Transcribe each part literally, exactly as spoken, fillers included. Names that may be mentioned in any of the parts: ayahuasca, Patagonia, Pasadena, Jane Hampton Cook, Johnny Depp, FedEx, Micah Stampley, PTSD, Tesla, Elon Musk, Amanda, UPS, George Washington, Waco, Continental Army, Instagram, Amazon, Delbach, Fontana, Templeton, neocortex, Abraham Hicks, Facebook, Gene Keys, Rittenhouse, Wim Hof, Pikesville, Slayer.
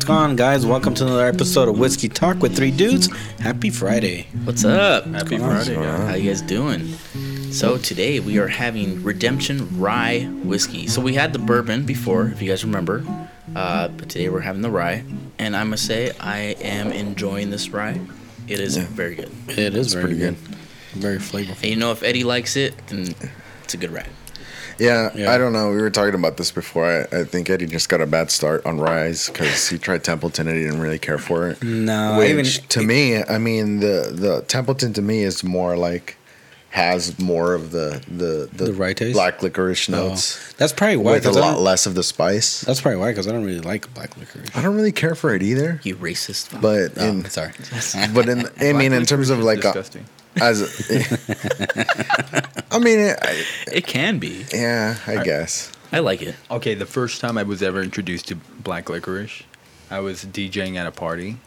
what's going on, guys? Welcome to another episode of Whiskey Talk with Three Dudes. Happy Friday. What's up? Happy what's Friday, guys. How you guys doing? So today we are having Redemption Rye Whiskey. So we had the bourbon before, if you guys remember. Uh, but today we're having the rye. And I must say, I am enjoying this rye. It is yeah. very good. It is it's very good. good. Very flavorful. And you know, if Eddie likes it, then it's a good rye. Yeah, yeah, I don't know. We were talking about this before. I, I think Eddie just got a bad start on ryes because he tried Templeton and he didn't really care for it. No. Which, even, to it, me, I mean, the, the Templeton to me is more like, has more of the the, the, the rye taste? Black licorice notes. Oh, that's probably why. With a lot less of the spice. That's probably why, because I don't really like black licorice. I don't really care for it either. You racist. But oh, in, sorry. But in, I mean, in terms of like... Disgusting. A, As, I mean, it, I, it can be. Yeah, I, I guess. I like it. Okay, the first time I was ever introduced to black licorice, I was DJing at a party,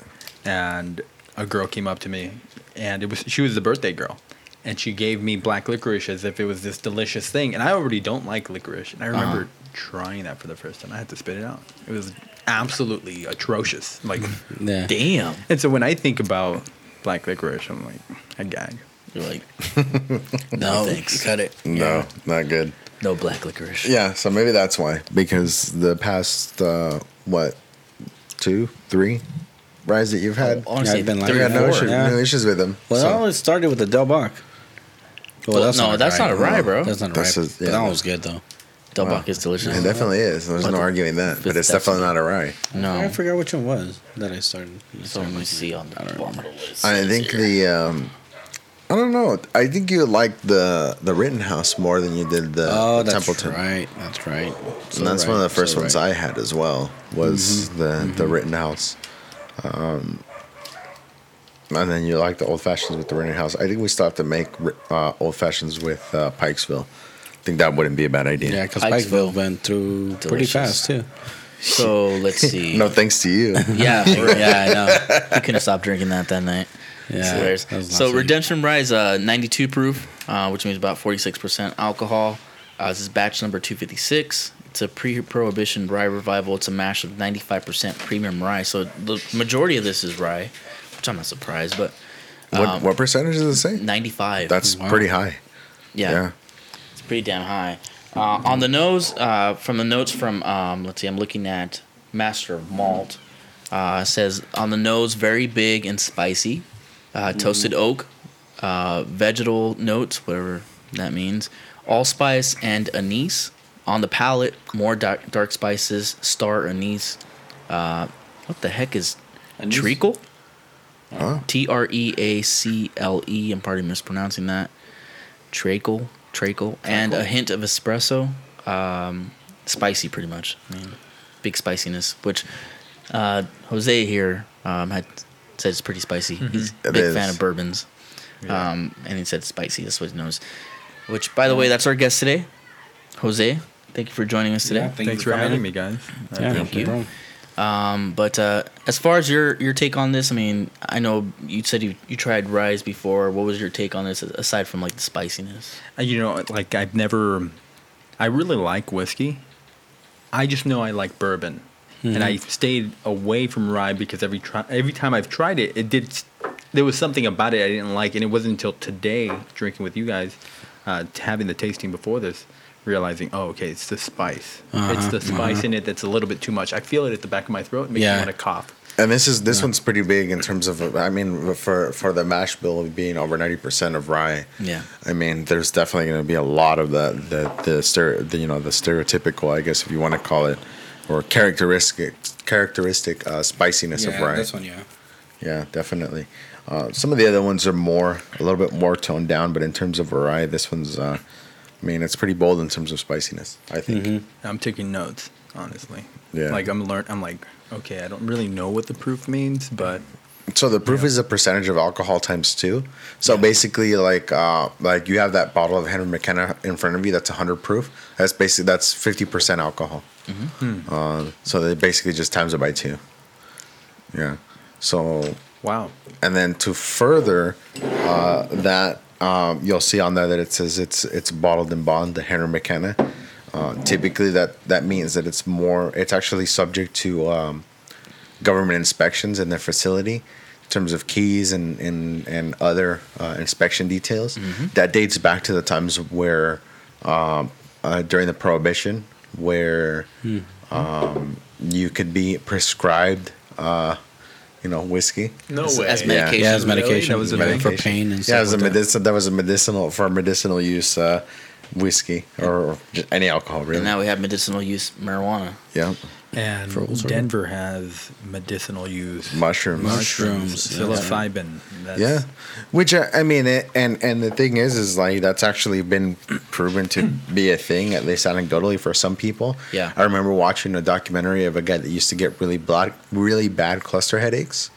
and a girl came up to me, and it was she was the birthday girl, and she gave me black licorice as if it was this delicious thing, and I already don't like licorice, and I remember uh-huh. trying that for the first time. I had to spit it out. It was absolutely atrocious. Like, yeah. damn. And so when I think about black licorice, I'm like, I gag. You're like, no, thanks. Cut it. No, yeah. not good. No black licorice. Yeah, so maybe that's why. Because the past, uh, what, two, three ryes that you've had? Oh, honestly, yeah, I've been like, three, had no, issue, yeah. no issues with them. Well, so. It always started with the Delbach. Well, well, that's no, not that's rye. not a rye, bro. That's not a that's rye. A, yeah, but that one's good, though. Delbach wow. is delicious. It definitely is. There's but no the, arguing that. But it's definitely, definitely not a rye. No. I forgot which one was that I started. I so let me see on the bottom of the list. I think the, um, I don't know. I think you liked the, the Rittenhouse more than you did the, oh, the Templeton. Oh, that's right. That's right. So and that's right. one of the first so ones right. I had as well was mm-hmm. the, mm-hmm. the Rittenhouse. Um, and then you liked the Old Fashions with the Rittenhouse. I think we still have to make uh, Old Fashions with uh, Pikesville. I think that wouldn't be a bad idea. Yeah, because Pikesville went through delicious. pretty fast, too. So, let's see. No thanks to you. yeah, yeah, I know. You couldn't have stopped drinking that that night. Yeah. So, so Redemption Rye is uh, ninety-two proof, uh, which means about forty-six percent alcohol. Uh, this is batch number two fifty-six. It's a pre-prohibition rye revival. It's a mash of ninety-five percent premium rye. So, the majority of this is rye, which I'm not surprised, but... Um, what, what percentage does it say? ninety-five. That's wow. pretty high. Yeah. Yeah. Pretty damn high. Uh, on the nose, uh, from the notes from, um, let's see, I'm looking at Master of Malt. Uh, says, on the nose, very big and spicy. Uh, toasted oak, uh, vegetal notes, whatever that means. Allspice and anise. On the palate, more dark, dark spices, star anise. Uh, what the heck is anise? Treacle? Huh? T R E A C L E. I'm probably mispronouncing that. Treacle. Treacle and a hint of espresso, um, spicy pretty much. I mean, big spiciness, which uh, Jose here um, had said it's pretty spicy. Mm-hmm. He's a big fan of bourbons, yeah. um, and he said spicy. That's what he knows. Which, by the way, that's our guest today, Jose. Thank you for joining us today. Yeah, thank Thanks for having me, guys. Yeah, uh, thank you. Um, but uh, as far as your, your take on this, I mean, I know you said you, you tried ryes before. What was your take on this, aside from, like, the spiciness? You know, like, I've never... I really like whiskey. I just know I like bourbon. Mm-hmm. And I stayed away from rye because every tri- every time I've tried it, it did... There was something about it I didn't like, and it wasn't until today, drinking with you guys, uh, having the tasting before this, realizing, oh, okay, it's the spice. Uh-huh, it's the spice uh-huh. in it that's a little bit too much. I feel it at the back of my throat and makes yeah. me want to cough. And this is this yeah. one's pretty big in terms of, I mean, for, for the mash bill being over ninety percent of rye. Yeah. I mean, there's definitely going to be a lot of the the the, stere, the you know the stereotypical, I guess if you want to call it, or characteristic characteristic uh, spiciness yeah, of rye. This one, yeah. Yeah, definitely. Uh, some of the other ones are more a little bit more toned down, but in terms of rye, this one's. Uh, I mean, it's pretty bold in terms of spiciness, I think. Mm-hmm. I'm taking notes, honestly. Yeah. Like, I'm learn. I'm like, okay, I don't really know what the proof means, but... So the proof yeah. is a percentage of alcohol times two. So yeah. basically, like, uh, like you have that bottle of Henry McKenna in front of you that's one hundred proof. That's basically, that's fifty percent alcohol. Mm-hmm. Uh, so they basically just times it by two. Yeah. So... Wow. And then to further uh, that... Um, you'll see on there that it says it's it's bottled in bond, the Henry McKenna. Uh, typically, that, that means that it's more. It's actually subject to um, government inspections in their facility in terms of keys and, and, and other uh, inspection details. Mm-hmm. That dates back to the times where, um, uh, during the Prohibition, where mm-hmm. um, you could be prescribed uh, you know, whiskey. No as, way. As medication. Yeah, yeah as medication. Really? That was a medication. For pain and stuff. Yeah, it was a like medici- that. that was a medicinal, for medicinal use uh, whiskey or yeah. any alcohol, really. And now we have medicinal use marijuana. Yeah. And Denver has medicinal use. Mushrooms. Mushrooms. Psilocybin. Yeah. yeah. Which, I, I mean, it, and, and the thing is, is like that's actually been proven to be a thing, at least anecdotally for some people. Yeah. I remember watching a documentary of a guy that used to get really, blood, really bad cluster headaches,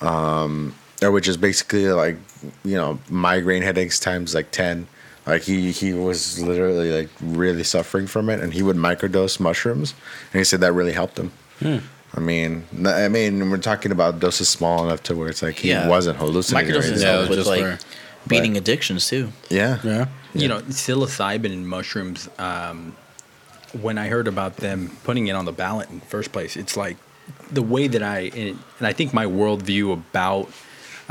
um, which is basically like, you know, migraine headaches times like ten. Like, he, he was literally, like, really suffering from it, and he would microdose mushrooms, and he said that really helped him. Hmm. I mean, I mean, we're talking about doses small enough to where it's like he yeah. wasn't hallucinating. Microdoses help yeah, with, like, for, beating but, addictions, too. Yeah. yeah. You yeah. know, psilocybin and mushrooms, um, when I heard about them putting it on the ballot in the first place, it's like the way that I, and I think my worldview about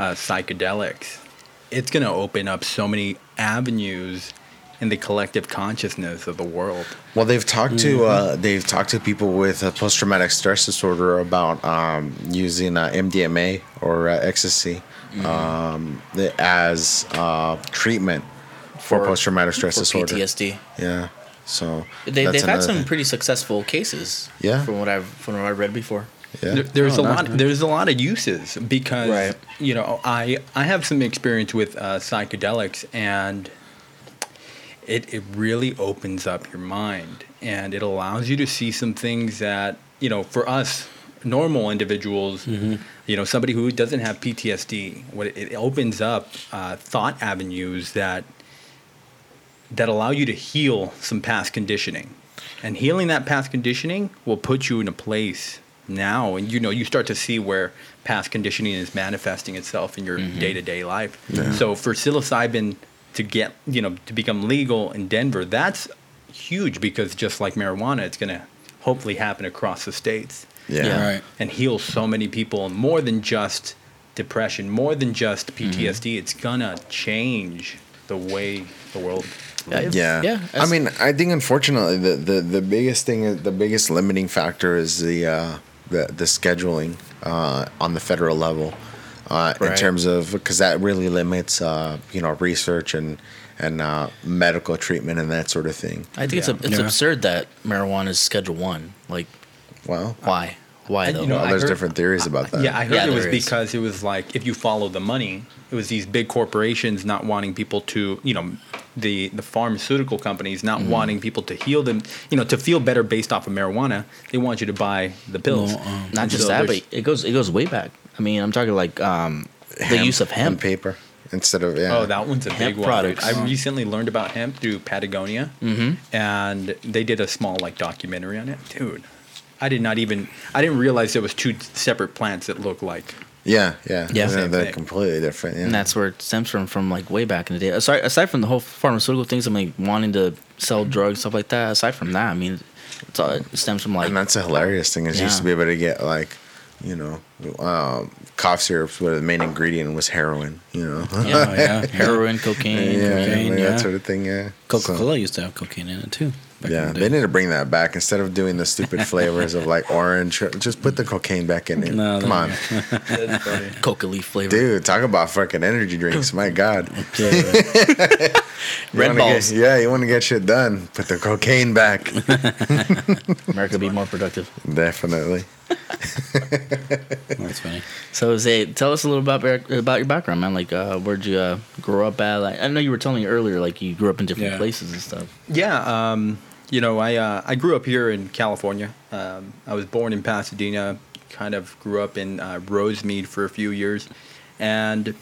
uh, psychedelics, it's going to open up so many avenues in the collective consciousness of the world. Well, they've talked to uh, they've talked to people with a post-traumatic stress disorder about um, using uh, M D M A or uh, ecstasy um, as uh, treatment for, for post-traumatic stress for disorder. P T S D. Yeah. So they, they've had some thing. pretty successful cases. Yeah. From what I've from what I've read before. Yeah. There, there's oh, a nice, lot. Nice. There's a lot of uses because right. you know I, I have some experience with uh, psychedelics, and it it really opens up your mind, and it allows you to see some things that, you know, for us normal individuals, mm-hmm. you know, somebody who doesn't have P T S D, what it opens up uh, thought avenues that that allow you to heal some past conditioning, and healing that past conditioning will put you in a place. Now, and you know, you start to see where past conditioning is manifesting itself in your mm-hmm. day-to-day life. Yeah. So for psilocybin to get, you know, to become legal in Denver, that's huge because just like marijuana, it's going to hopefully happen across the states. Yeah, yeah. Right. And heal so many people, more than just depression, more than just P T S D. Mm-hmm. It's gonna change the way the world. Yeah. yeah. yeah I mean, I think unfortunately the the, the biggest thing, the biggest limiting factor is the. Uh, The, the scheduling uh, on the federal level uh, right. in terms of, because that really limits, uh, you know, research and and uh, medical treatment and that sort of thing. I think yeah. it's it's yeah. absurd that marijuana is Schedule One. Like, well, why? Why though? You know, well, there's heard, different theories about that. Yeah, I heard yeah, it was is. because it was like, if you follow the money, it was these big corporations not wanting people to, you know, the, the pharmaceutical companies not mm-hmm. wanting people to heal them, you know, to feel better based off of marijuana. They want you to buy the pills. No, um, not just so that, but it goes it goes way back. I mean, I'm talking like um, the hemp, use of hemp. hemp paper instead of, yeah. Oh, that one's a hemp big products. one. I recently learned about hemp through Patagonia, mm-hmm. and they did a small, like, documentary on it. Dude. I did not even, I didn't realize there was two separate plants that looked like. Yeah, yeah. yeah. They're, they're completely different. Yeah. And that's where it stems from, from like way back in the day. Aside, aside from the whole pharmaceutical things, I'm like wanting to sell drugs, stuff like that. Aside from that, I mean, it's all, it stems from like. And that's a hilarious thing is yeah. you used to be able to get like, you know, um, cough syrups where the main ingredient was heroin, you know. yeah, yeah. Heroin, cocaine, yeah, cocaine, like yeah. that sort of thing, yeah. Coca-Cola so. used to have cocaine in it too. Back yeah, the they need to bring that back. Instead of doing the stupid flavors of like orange, just put the cocaine back in it. No, Come on. Coca leaf flavor. Dude, talk about fucking energy drinks. My God. Okay, right. Red balls. Get, yeah, you want to get shit done. Put the cocaine back. America would be more productive. Definitely. That's funny. So, Jose, tell us a little about about your background, man. Like, uh, where'd you uh, grow up at? Like, I know you were telling me earlier, like, you grew up in different yeah. places and stuff. Yeah, um... You know, I uh, I grew up here in California. Um, I was born in Pasadena, kind of grew up in uh, Rosemead for a few years. And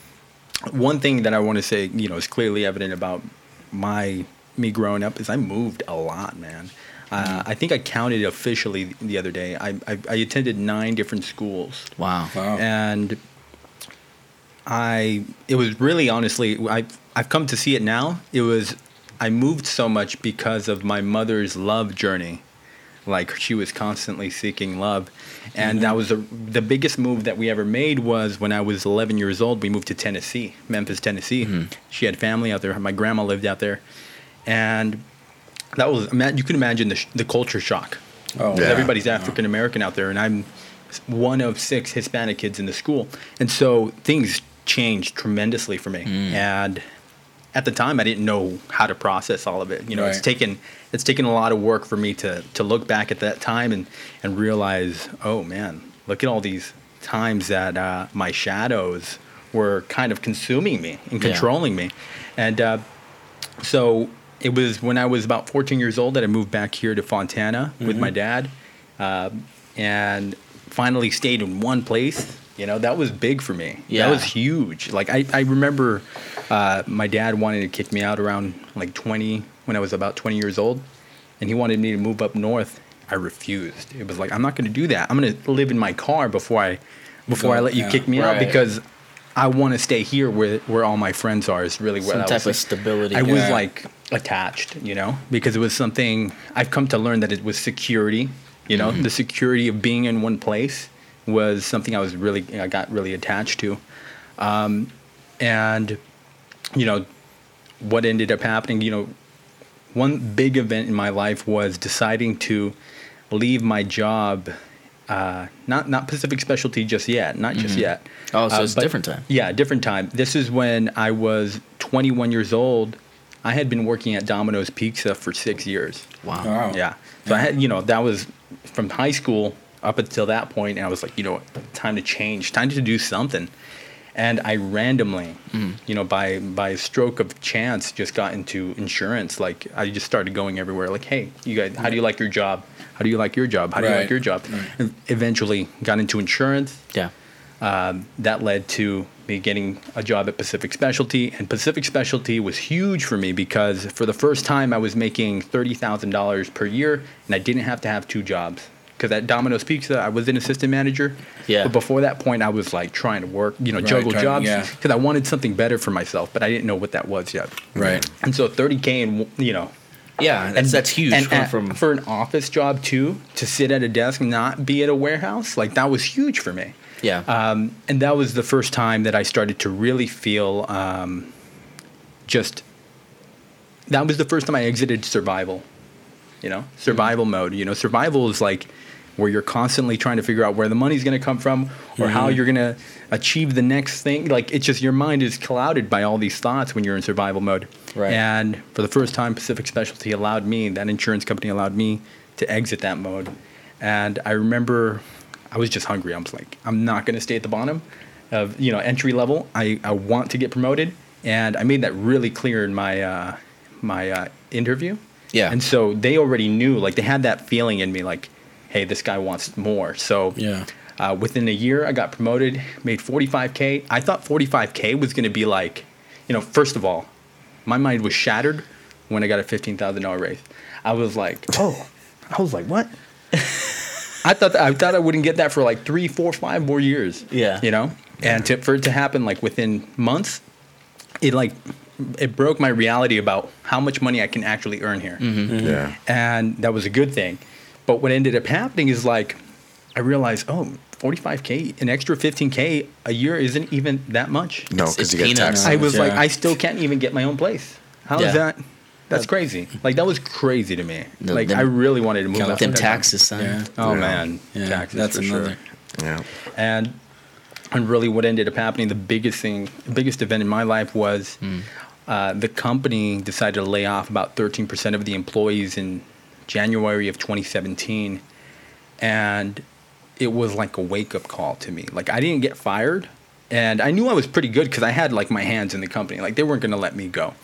one thing that I want to say, you know, is clearly evident about my me growing up is I moved a lot, man. Uh, I think I counted officially the other day. I, I, I attended nine different schools. Wow. wow. And I it was really, honestly, I, I've come to see it now. It was... I moved so much because of my mother's love journey. Like, she was constantly seeking love. And mm-hmm. that was the, the biggest move that we ever made was when I was eleven years old, we moved to Tennessee, Memphis, Tennessee. Mm-hmm. She had family out there. My grandma lived out there. And that was, you can imagine the, the culture shock. Oh, yeah. Everybody's African-American out there. And I'm one of six Hispanic kids in the school. And so things changed tremendously for me. Mm. And at the time, I didn't know how to process all of it. You know, right. it's taken it's taken a lot of work for me to to look back at that time and, and realize, oh, man, look at all these times that uh, my shadows were kind of consuming me and controlling yeah. me. And uh, so it was when I was about fourteen years old that I moved back here to Fontana mm-hmm. with my dad uh, and finally stayed in one place. You know, that was big for me. Yeah. That was huge. Like, I, I remember uh, my dad wanted to kick me out around, like, twenty, when I was about twenty years old. And he wanted me to move up north. I refused. It was like, I'm not going to do that. I'm going to live in my car before I before Go, I let you yeah, kick me right. out because I want to stay here where where all my friends are is really where I was. Some type of stability. I yeah. was, like, attached, you know, because it was something I've come to learn that it was security, you know, mm-hmm. the security of being in one place. Was something I was really, I got really attached to. Um, and, you know, what ended up happening, you know, one big event in my life was deciding to leave my job, uh, not not Pacific Specialty just yet, not mm-hmm. just yet. Oh, so uh, it's a different time. Yeah, different time. This is when I was twenty-one years old. I had been working at Domino's Pizza for six years. Wow. wow. Yeah. So yeah. I had, you know, that was from high school up until that point, and I was like, you know, time to change, time to do something. And I randomly, mm. you know, by by a stroke of chance, just got into insurance. Like, I just started going everywhere. Like, hey, you guys, how do you like your job? How do you like your job? How do right. you like your job? Right. And eventually got into insurance. Yeah. Um, that led to me getting a job at Pacific Specialty. And Pacific Specialty was huge for me because for the first time, I was making thirty thousand dollars per year, and I didn't have to have two jobs. Because at Domino's Pizza, I was an assistant manager. Yeah. But before that point, I was like trying to work, you know, right, juggle trying, jobs. Because yeah. I wanted something better for myself, but I didn't know what that was yet. Right. And so thirty K and, you know. Yeah, that's, and, that's huge. And from, at, from for an office job, too, to sit at a desk and not be at a warehouse, like that was huge for me. Yeah. Um, and that was the first time that I started to really feel um, just, that was the first time I exited survival, you know, survival mm-hmm. mode. You know, survival is like, where you're constantly trying to figure out where the money's going to come from or mm-hmm. how you're going to achieve the next thing. Like, it's just your mind is clouded by all these thoughts when you're in survival mode. Right. And for the first time, Pacific Specialty allowed me, that insurance company allowed me to exit that mode. And I remember I was just hungry. I was like, I'm not going to stay at the bottom of, you know, entry level. I, I want to get promoted. And I made that really clear in my, uh, my uh, interview. Yeah. And so they already knew, like, they had that feeling in me, like, hey, this guy wants more. So yeah. uh, within a year, I got promoted, made forty-five K. I thought forty-five K was going to be like, you know, first of all, my mind was shattered when I got a fifteen thousand dollars raise. I was like, oh, I was like, what? I thought that, I thought I wouldn't get that for like three, four, five more years. Yeah. You know, and to, for it to happen like within months, it like it broke my reality about how much money I can actually earn here. Mm-hmm. Mm-hmm. Yeah. And that was a good thing. But what ended up happening is, like, I realized, oh, forty-five K, an extra fifteen K a year isn't even that much. No, because you get taxed. I was yeah. like, I still can't even get my own place. How yeah. is that? That's crazy. Like, that was crazy to me. The, like, them, I really wanted to move out. Them taxes, son. Yeah. Oh, yeah. man. Yeah. Taxes, that's for another. Sure. Yeah. And, and really what ended up happening, the biggest thing, the biggest event in my life was mm. uh, the company decided to lay off about thirteen percent of the employees in January of twenty seventeen, and it was like a wake-up call to me. Like, I didn't get fired, and I knew I was pretty good because I had, like, my hands in the company. Like, they weren't going to let me go.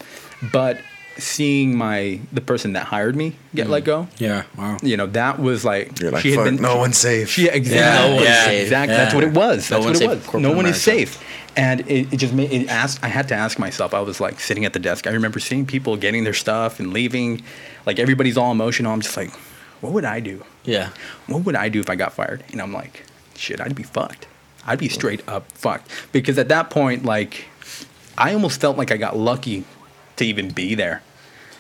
But seeing my the person that hired me get mm. let go, yeah, wow, you know, that was like, You're like she had been no one's safe. She, exactly, yeah, no one's yeah, safe. Exactly. Yeah. That's what it was. That's no what it was. No one America. Is safe. And it, it just made it asked. I had to ask myself. I was like sitting at the desk. I remember seeing people getting their stuff and leaving. Like, everybody's all emotional. I'm just like, what would I do? Yeah. What would I do if I got fired? And I'm like, shit, I'd be fucked. I'd be straight up fucked. Because at that point, like, I almost felt like I got lucky to even be there.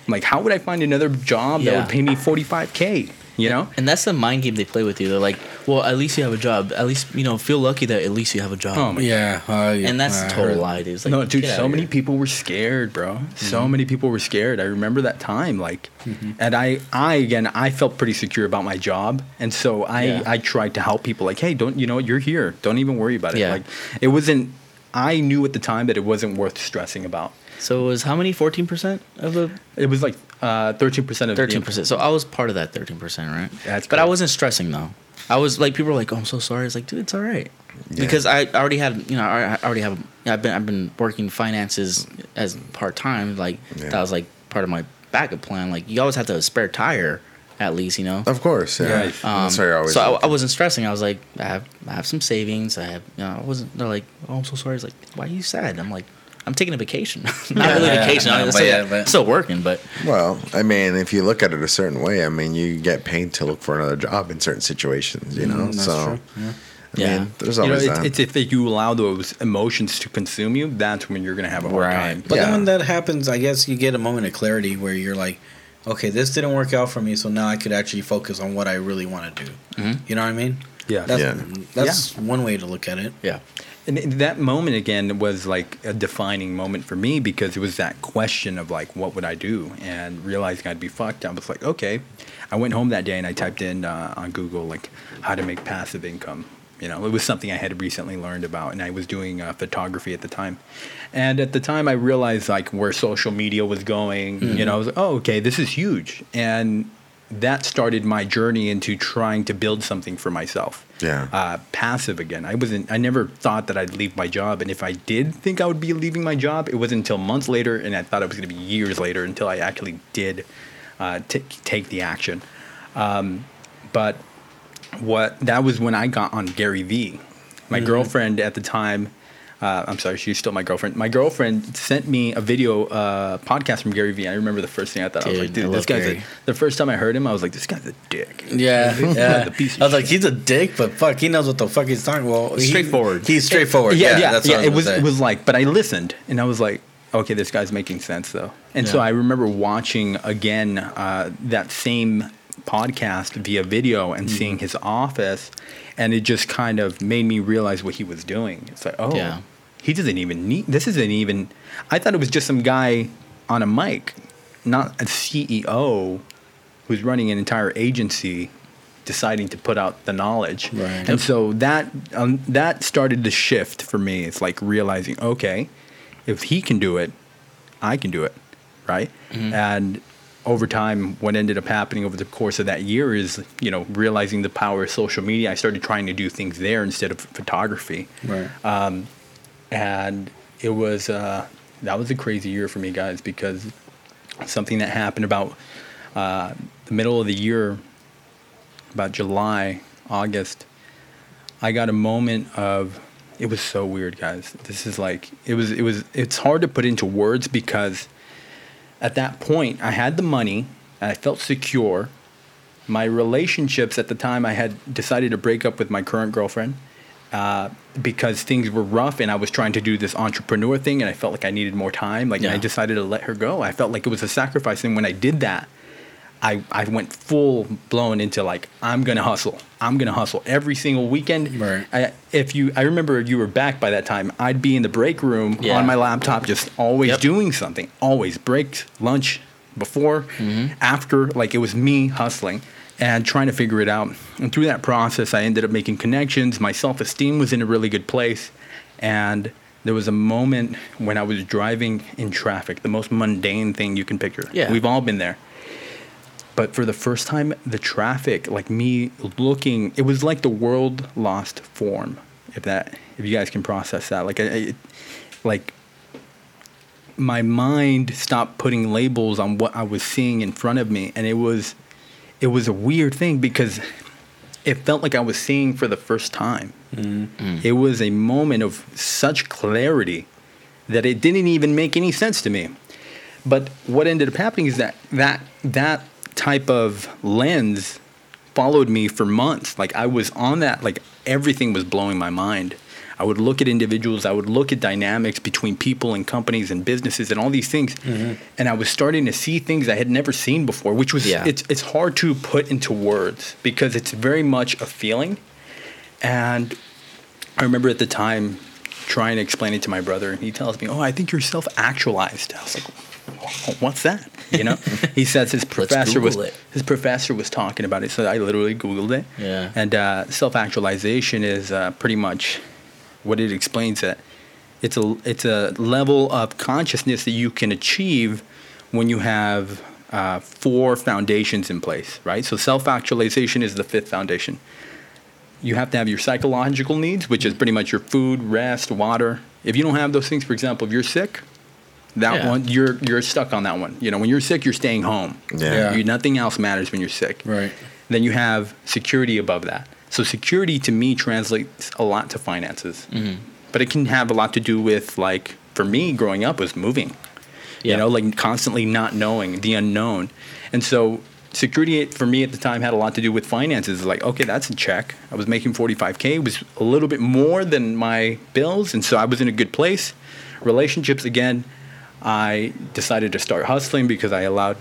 I'm like, how would I find another job yeah. that would pay me forty-five K? You know, and that's the mind game they play with you. They're like, well, at least you have a job. At least, you know, feel lucky that at least you have a job. Oh my yeah, uh, yeah. And that's a total lie, dude. Like, no, dude, so many here. people were scared, bro. Mm-hmm. So many people were scared. I remember that time. Like, mm-hmm. and I, I, again, I felt pretty secure about my job. And so I, yeah. I tried to help people like, hey, don't, you know, you're here. Don't even worry about it. Yeah. Like, it wasn't, I knew at the time that it wasn't worth stressing about. So it was how many? fourteen percent of the... It was like uh, thirteen percent of the... thirteen percent. So I was part of that thirteen percent, right? That's but great. I wasn't stressing, though. I was like, people were like, oh, I'm so sorry. It's like, dude, it's all right. Yeah. Because I already had, you know, I already have... I've been I've been working finances as part-time. Like, yeah. that was like part of my backup plan. Like, you always have to have a spare tire, at least, you know? Of course, yeah. yeah. Um, sorry, I always so I, I wasn't stressing. I was like, I have, I have some savings. I have, you know, I wasn't... They're like, oh, I'm so sorry. It's like, why are you sad? I'm like... I'm taking a vacation. Not yeah, really a yeah, vacation. No, I'm still, yeah, but, still working, but... Well, I mean, if you look at it a certain way, I mean, you get paid to look for another job in certain situations, you know? Mm, that's so, true. Yeah. I yeah. mean, there's always you know, it's, that. It's if they, you allow those emotions to consume you, that's when you're going to have a hard right. time. But yeah. then when that happens, I guess you get a moment of clarity where you're like, okay, this didn't work out for me, so now I could actually focus on what I really want to do. Mm-hmm. You know what I mean? Yeah. That's, yeah. that's yeah. one way to look at it. Yeah. And that moment, again, was like a defining moment for me because it was that question of like, what would I do? And realizing I'd be fucked, I was like, okay. I went home that day and I typed in uh, on Google, like, how to make passive income. You know, it was something I had recently learned about, and I was doing uh, photography at the time. And at the time, I realized like where social media was going. Mm-hmm. You know, I was like, oh, okay, this is huge. And that started my journey into trying to build something for myself. Yeah. Uh, passive again. I wasn't. I never thought that I'd leave my job, and if I did think I would be leaving my job, it wasn't until months later, and I thought it was going to be years later until I actually did uh, t- take the action. Um, but what that was when I got on Gary Vee. My mm-hmm. girlfriend at the time. Uh, I'm sorry, she's still my girlfriend. My girlfriend sent me a video uh, podcast from Gary Vee. I remember the first thing I thought. Dude, I was like, dude, this guy's a, the first time I heard him, I was like, this guy's a dick. Yeah. yeah. I was like, he's a dick, but fuck, he knows what the fuck he's talking about. Well, straightforward. He, he's straightforward. Yeah, yeah. yeah, that's yeah, what yeah it was, was like, but I listened, and I was like, okay, this guy's making sense, though. And yeah. so I remember watching, again, uh, that same podcast via video and mm-hmm. seeing his office, and it just kind of made me realize what he was doing. It's like, oh. Yeah. He doesn't even need, this isn't even, I thought it was just some guy on a mic, not a C E O who's running an entire agency deciding to put out the knowledge. Right. And so that um, that started to shift for me. It's like realizing, okay, if he can do it, I can do it, right? Mm-hmm. And over time, what ended up happening over the course of that year is, you know, realizing the power of social media, I started trying to do things there instead of photography. Right. Um, And it was, uh, that was a crazy year for me, guys, because something that happened about uh, the middle of the year, about July, August, I got a moment of, it was so weird, guys. This is like, it was, it was, it's hard to put into words because at that point I had the money and I felt secure. My relationships at the time, I had decided to break up with my current girlfriend. Uh, because things were rough and I was trying to do this entrepreneur thing and I felt like I needed more time. Like yeah. I decided to let her go. I felt like it was a sacrifice. And when I did that, I, I went full blown into like, I'm going to hustle. I'm going to hustle every single weekend. Right. I, if you, I remember you were back by that time. I'd be in the break room yeah. on my laptop, just always yep. doing something, always breaks, lunch, before, mm-hmm. after, like it was me hustling. And trying to figure it out. And through that process, I ended up making connections. My self-esteem was in a really good place. And there was a moment when I was driving in traffic, the most mundane thing you can picture. Yeah. We've all been there. But for the first time, the traffic, like me looking, it was like the world lost form. If that, if you guys can process that. Like, I, I, like my mind stopped putting labels on what I was seeing in front of me. And it was... It was a weird thing because it felt like I was seeing for the first time. Mm-hmm. It was a moment of such clarity that it didn't even make any sense to me. But what ended up happening is that that, that type of lens followed me for months. Like I was on that, like everything was blowing my mind. I would look at individuals. I would look at dynamics between people and companies and businesses and all these things. Mm-hmm. And I was starting to see things I had never seen before, which was yeah. it's it's hard to put into words because it's very much a feeling. And I remember at the time trying to explain it to my brother. He tells me, oh, I think you're self-actualized. I was like, oh, what's that? You know, he says his professor was it. his professor was talking about it, so I literally Googled it. Yeah. And uh, self-actualization is uh, pretty much what it explains that it's a it's a level of consciousness that you can achieve when you have uh, four foundations in place, right? So self-actualization is the fifth foundation. You have to have your psychological needs, which is pretty much your food, rest, water. If you don't have those things, for example, if you're sick. That yeah. one, you're you're stuck on that one. You know, when you're sick, you're staying home. Yeah. You, nothing else matters when you're sick. Right. Then you have security above that. So security to me translates a lot to finances, mm-hmm. but it can have a lot to do with, like, for me, growing up was moving. Yeah. You know, like constantly not knowing the unknown, and so security for me at the time had a lot to do with finances. Like, okay, that's a check. I was making forty-five K, it was a little bit more than my bills, and so I was in a good place. Relationships again. I decided to start hustling because I allowed,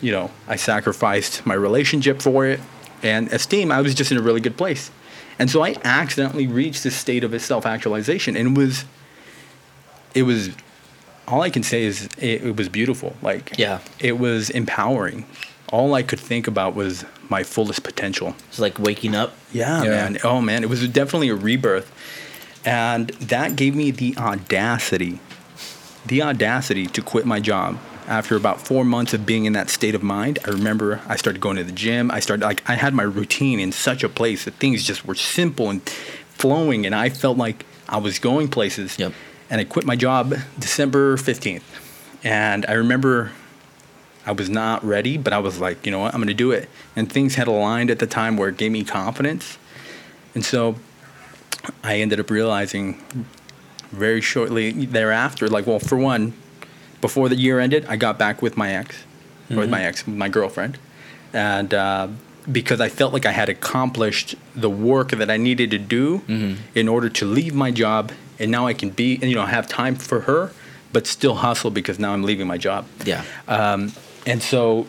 you know, I sacrificed my relationship for it. And esteem, I was just in a really good place. And so I accidentally reached this state of self-actualization. And it was, it was, all I can say is it, it was beautiful. Like, yeah. It was empowering. All I could think about was my fullest potential. It's like waking up. Yeah, yeah, man. Oh, man. It was definitely a rebirth. And that gave me the audacity. The audacity to quit my job after about four months of being in that state of mind. I remember I started going to the gym. I started like I had my routine in such a place that things just were simple and flowing, and I felt like I was going places. Yep. And I quit my job December fifteenth, and I remember I was not ready, but I was like, you know what, I'm going to do it. And things had aligned at the time where it gave me confidence, and so I ended up realizing. Very shortly thereafter, like, well, for one, before the year ended, I got back with my ex, mm-hmm. or with my ex, my girlfriend, and uh, because I felt like I had accomplished the work that I needed to do mm-hmm. in order to leave my job, and now I can be, and you know, have time for her, but still hustle because now I'm leaving my job. Yeah. Um, and so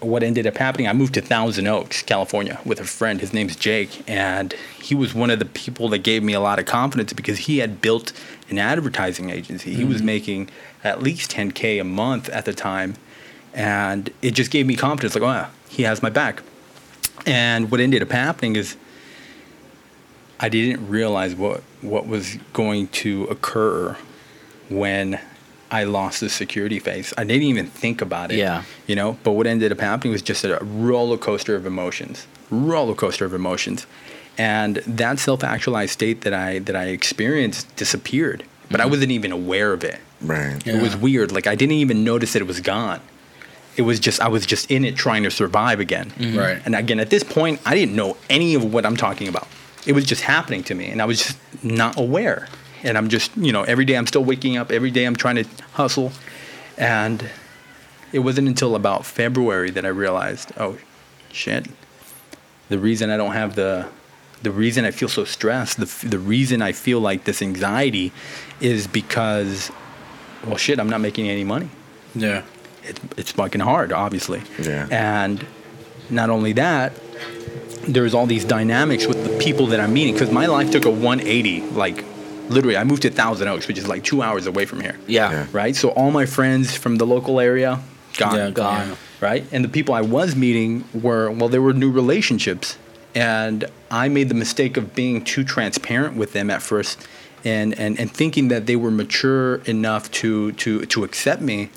what ended up happening, I moved to Thousand Oaks, California, with a friend. His name's Jake, and he was one of the people that gave me a lot of confidence because he had built an advertising agency. Mm-hmm. He was making at least ten K a month at the time, and it just gave me confidence. Like, oh, yeah, he has my back. And what ended up happening is I didn't realize what, what was going to occur when I lost the security phase. I didn't even think about it. Yeah. You know, but what ended up happening was just a roller coaster of emotions, roller coaster of emotions. And that self-actualized state that I, that I experienced disappeared, but mm-hmm. I wasn't even aware of it. Right. Yeah. It was weird. Like, I didn't even notice that it was gone. It was just, I was just in it trying to survive again. Mm-hmm. Right. And again, at this point, I didn't know any of what I'm talking about. It was just happening to me, and I was just not aware. And I'm just, you know, every day I'm still waking up. Every day I'm trying to hustle. And it wasn't until about February that I realized, oh, shit. The reason I don't have the, the reason I feel so stressed, the the reason I feel like this anxiety is because, well, shit, I'm not making any money. Yeah. It, it's fucking hard, obviously. Yeah. And not only that, there's all these dynamics with the people that I'm meeting. Because my life took a one eighty, like, literally, I moved to Thousand Oaks, which is like two hours away from here. Yeah. yeah. Right? So all my friends from the local area, gone. Yeah, gone. Yeah. Right? And the people I was meeting were, well, they were new relationships. And I made the mistake of being too transparent with them at first and, and, and thinking that they were mature enough to, to, to accept me.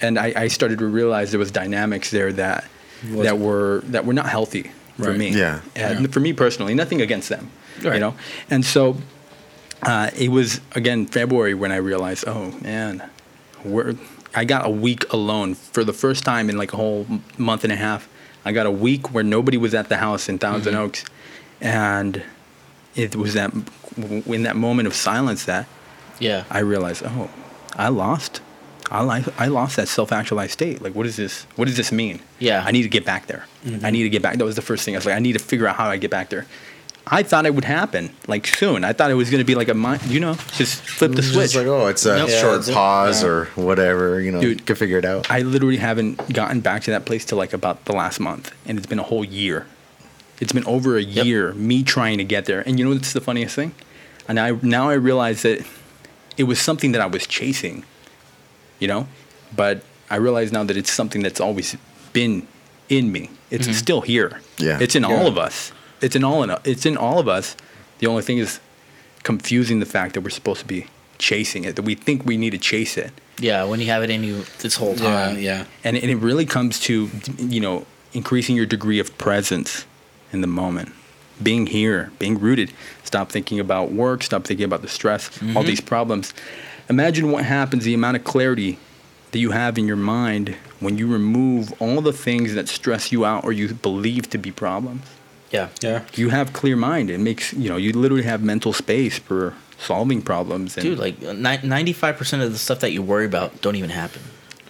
And I, I started to realize there was dynamics there that that were that were not healthy for right. me. Yeah. And yeah. for me personally, nothing against them. Right. You know? And so Uh, it was, again, February when I realized, oh, man, we're, I got a week alone. For the first time in like a whole month and a half, I got a week where nobody was at the house in Thousand mm-hmm. Oaks. And it was that in that moment of silence that yeah. I realized, oh, I lost. I, li- I lost that self-actualized state. Like, what is this? What does this mean? Yeah. I need to get back there. Mm-hmm. I need to get back. That was the first thing. I was like, I need to figure out how I get back there. I thought it would happen like soon. I thought it was going to be like a month, you know, just flip the switch. Just like, oh, it's a nope. yeah, short pause yeah. or whatever, you know, dude, you can figure it out. I literally haven't gotten back to that place till like about the last month, and it's been a whole year. It's been over a year, yep. me trying to get there. And you know what's the funniest thing? And I now I realize that it was something that I was chasing, you know, but I realize now that it's something that's always been in me. It's mm-hmm. still here. Yeah. It's in yeah. all of us. It's in all in, it's in all of us. The only thing is confusing the fact that we're supposed to be chasing it, that we think we need to chase it. Yeah, when you have it in you this whole time. Yeah. yeah. And, and it really comes to, you know, increasing your degree of presence in the moment. Being here, being rooted. Stop thinking about work. Stop thinking about the stress, mm-hmm. all these problems. Imagine what happens, the amount of clarity that you have in your mind when you remove all the things that stress you out or you believe to be problems. Yeah. yeah. You have clear mind. It makes, you know, you literally have mental space for solving problems. And dude, like ninety-five percent of the stuff that you worry about don't even happen.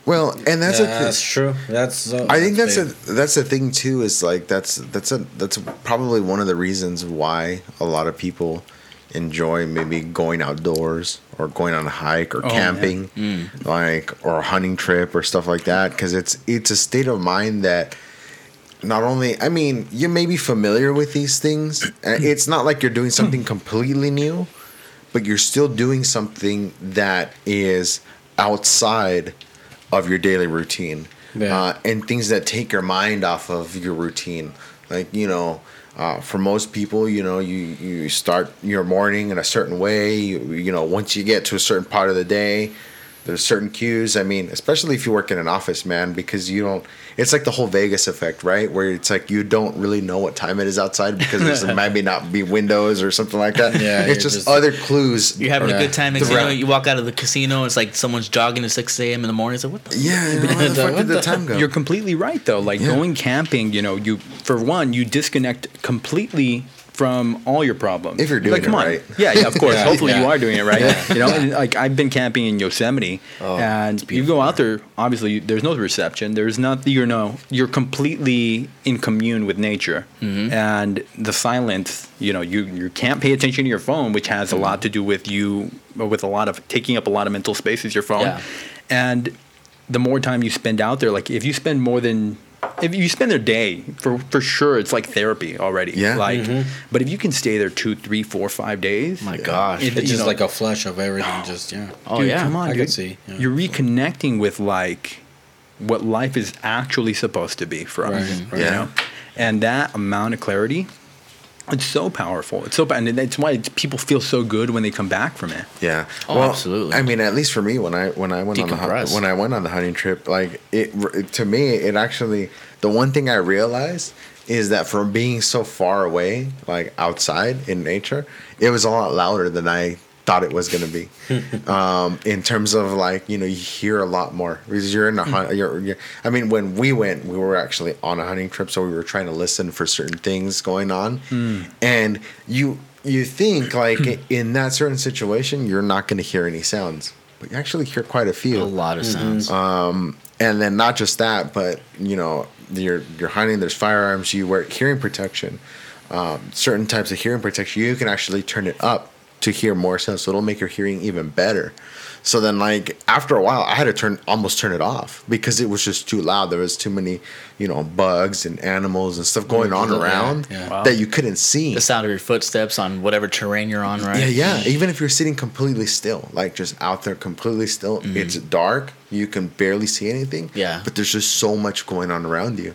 Well, and that's yeah, a th- that's true. That's uh, I think that's, that's a that's the thing too. Is like that's that's a that's probably one of the reasons why a lot of people enjoy maybe going outdoors or going on a hike or oh, camping, mm. like or a hunting trip or stuff like that. Because it's it's a state of mind that not only I mean you may be familiar with these things. It's not like you're doing something completely new, but you're still doing something that is outside of your daily routine, yeah. uh, and things that take your mind off of your routine. Like, you know, uh, for most people, you know, you, you start your morning in a certain way. You, you know, once you get to a certain part of the day, there's certain cues. I mean, especially if you work in an office, man, because you don't, it's like the whole Vegas effect, right? Where it's like you don't really know what time it is outside because there's maybe not be windows or something like that. Yeah, it's just, just other clues. You're having or, a good time. You, know, you walk out of the casino, it's like someone's jogging at six a.m. in the morning. It's like, what the Yeah, you know, where the fuck did the time go? You're completely right, though. Like yeah. going camping, you know, you for one, you disconnect completely from all your problems. If you're doing like, it come on. right. Yeah, yeah, of course. yeah, Hopefully yeah. you are doing it right. Yeah. You know, and, like I've been camping in Yosemite, oh, and you go out there, obviously there's no reception. There's not, you know, you're completely in commune with nature. Mm-hmm. And the silence, you know, you, you can't pay attention to your phone, which has mm-hmm. a lot to do with you, with a lot of, taking up a lot of mental space is your phone. Yeah. And the more time you spend out there, like if you spend more than, if you spend their day, for for sure, it's like therapy already. Yeah. Like, mm-hmm. But if you can stay there two, three, four, five days. My gosh. It, it's just know, like a flush of everything. Oh, just, yeah. Oh, dude, yeah. Come on, I dude. Can see. Yeah. You're reconnecting with, like, what life is actually supposed to be for us. Right. Right. You yeah. know? And that amount of clarity, it's so powerful. It's so powerful. And that's why it's, people feel so good when they come back from it. Yeah. Oh, well, absolutely. I mean, at least for me, when I when I went on the when I went on the hunting trip, like it to me, it actually the one thing I realized is that from being so far away, like outside in nature, it was a lot louder than I thought it was going to be. um, in terms of like you know you hear a lot more because you're in a hunt. You're, you're, I mean, when we went, we were actually on a hunting trip, so we were trying to listen for certain things going on, mm. and you you think like in that certain situation you're not going to hear any sounds, but you actually hear quite a few, a lot of sounds. Mm-hmm. Um, and then not just that, but you know you're you're hunting. There's firearms. You wear hearing protection. Um, certain types of hearing protection. You can actually turn it up to hear more sounds, so it'll make your hearing even better. So then, like after a while, I had to turn almost turn it off because it was just too loud. There was too many, you know, bugs and animals and stuff going on around yeah. wow. that you couldn't see. The sound of your footsteps on whatever terrain you're on, right? Yeah, yeah. Even if you're sitting completely still, like just out there completely still, mm-hmm. it's dark. You can barely see anything. Yeah. But there's just so much going on around you.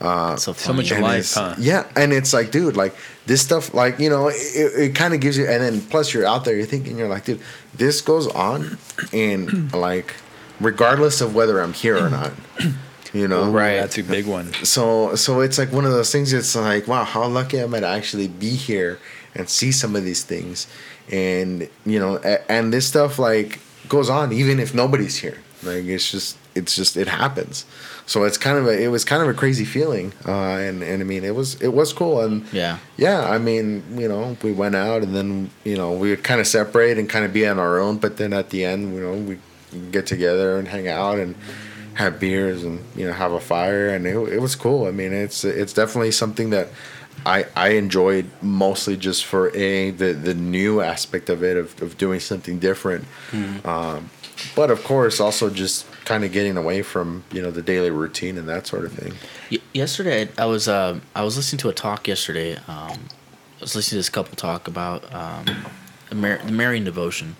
Uh, so, so much life, huh? Yeah, and it's like, dude, like this stuff, like you know, it, it kind of gives you, and then plus you're out there, you're thinking, you're like, dude, this goes on, and like, regardless of whether I'm here or not, you know, right? That's a big one. So, so it's like one of those things. It's like, wow, how lucky am I to actually be here and see some of these things, and you know, and this stuff like goes on even if nobody's here. Like it's just, it's just, it happens. So it's kind of a, it was kind of a crazy feeling, uh, and and I mean it was it was cool and yeah yeah I mean you know we went out and then you know we would kind of separate and kind of be on our own, but then at the end you know we get together and hang out and have beers and you know have a fire, and it, it was cool. I mean it's it's definitely something that I, I enjoyed mostly just for a the, the new aspect of it, of, of doing something different. Mm. Um, but of course, also just kind of getting away from, you know, the daily routine and that sort of thing. Y- yesterday, I was um, I was listening to a talk yesterday. Um, I was listening to this couple talk about um, the Mar- marrying devotion.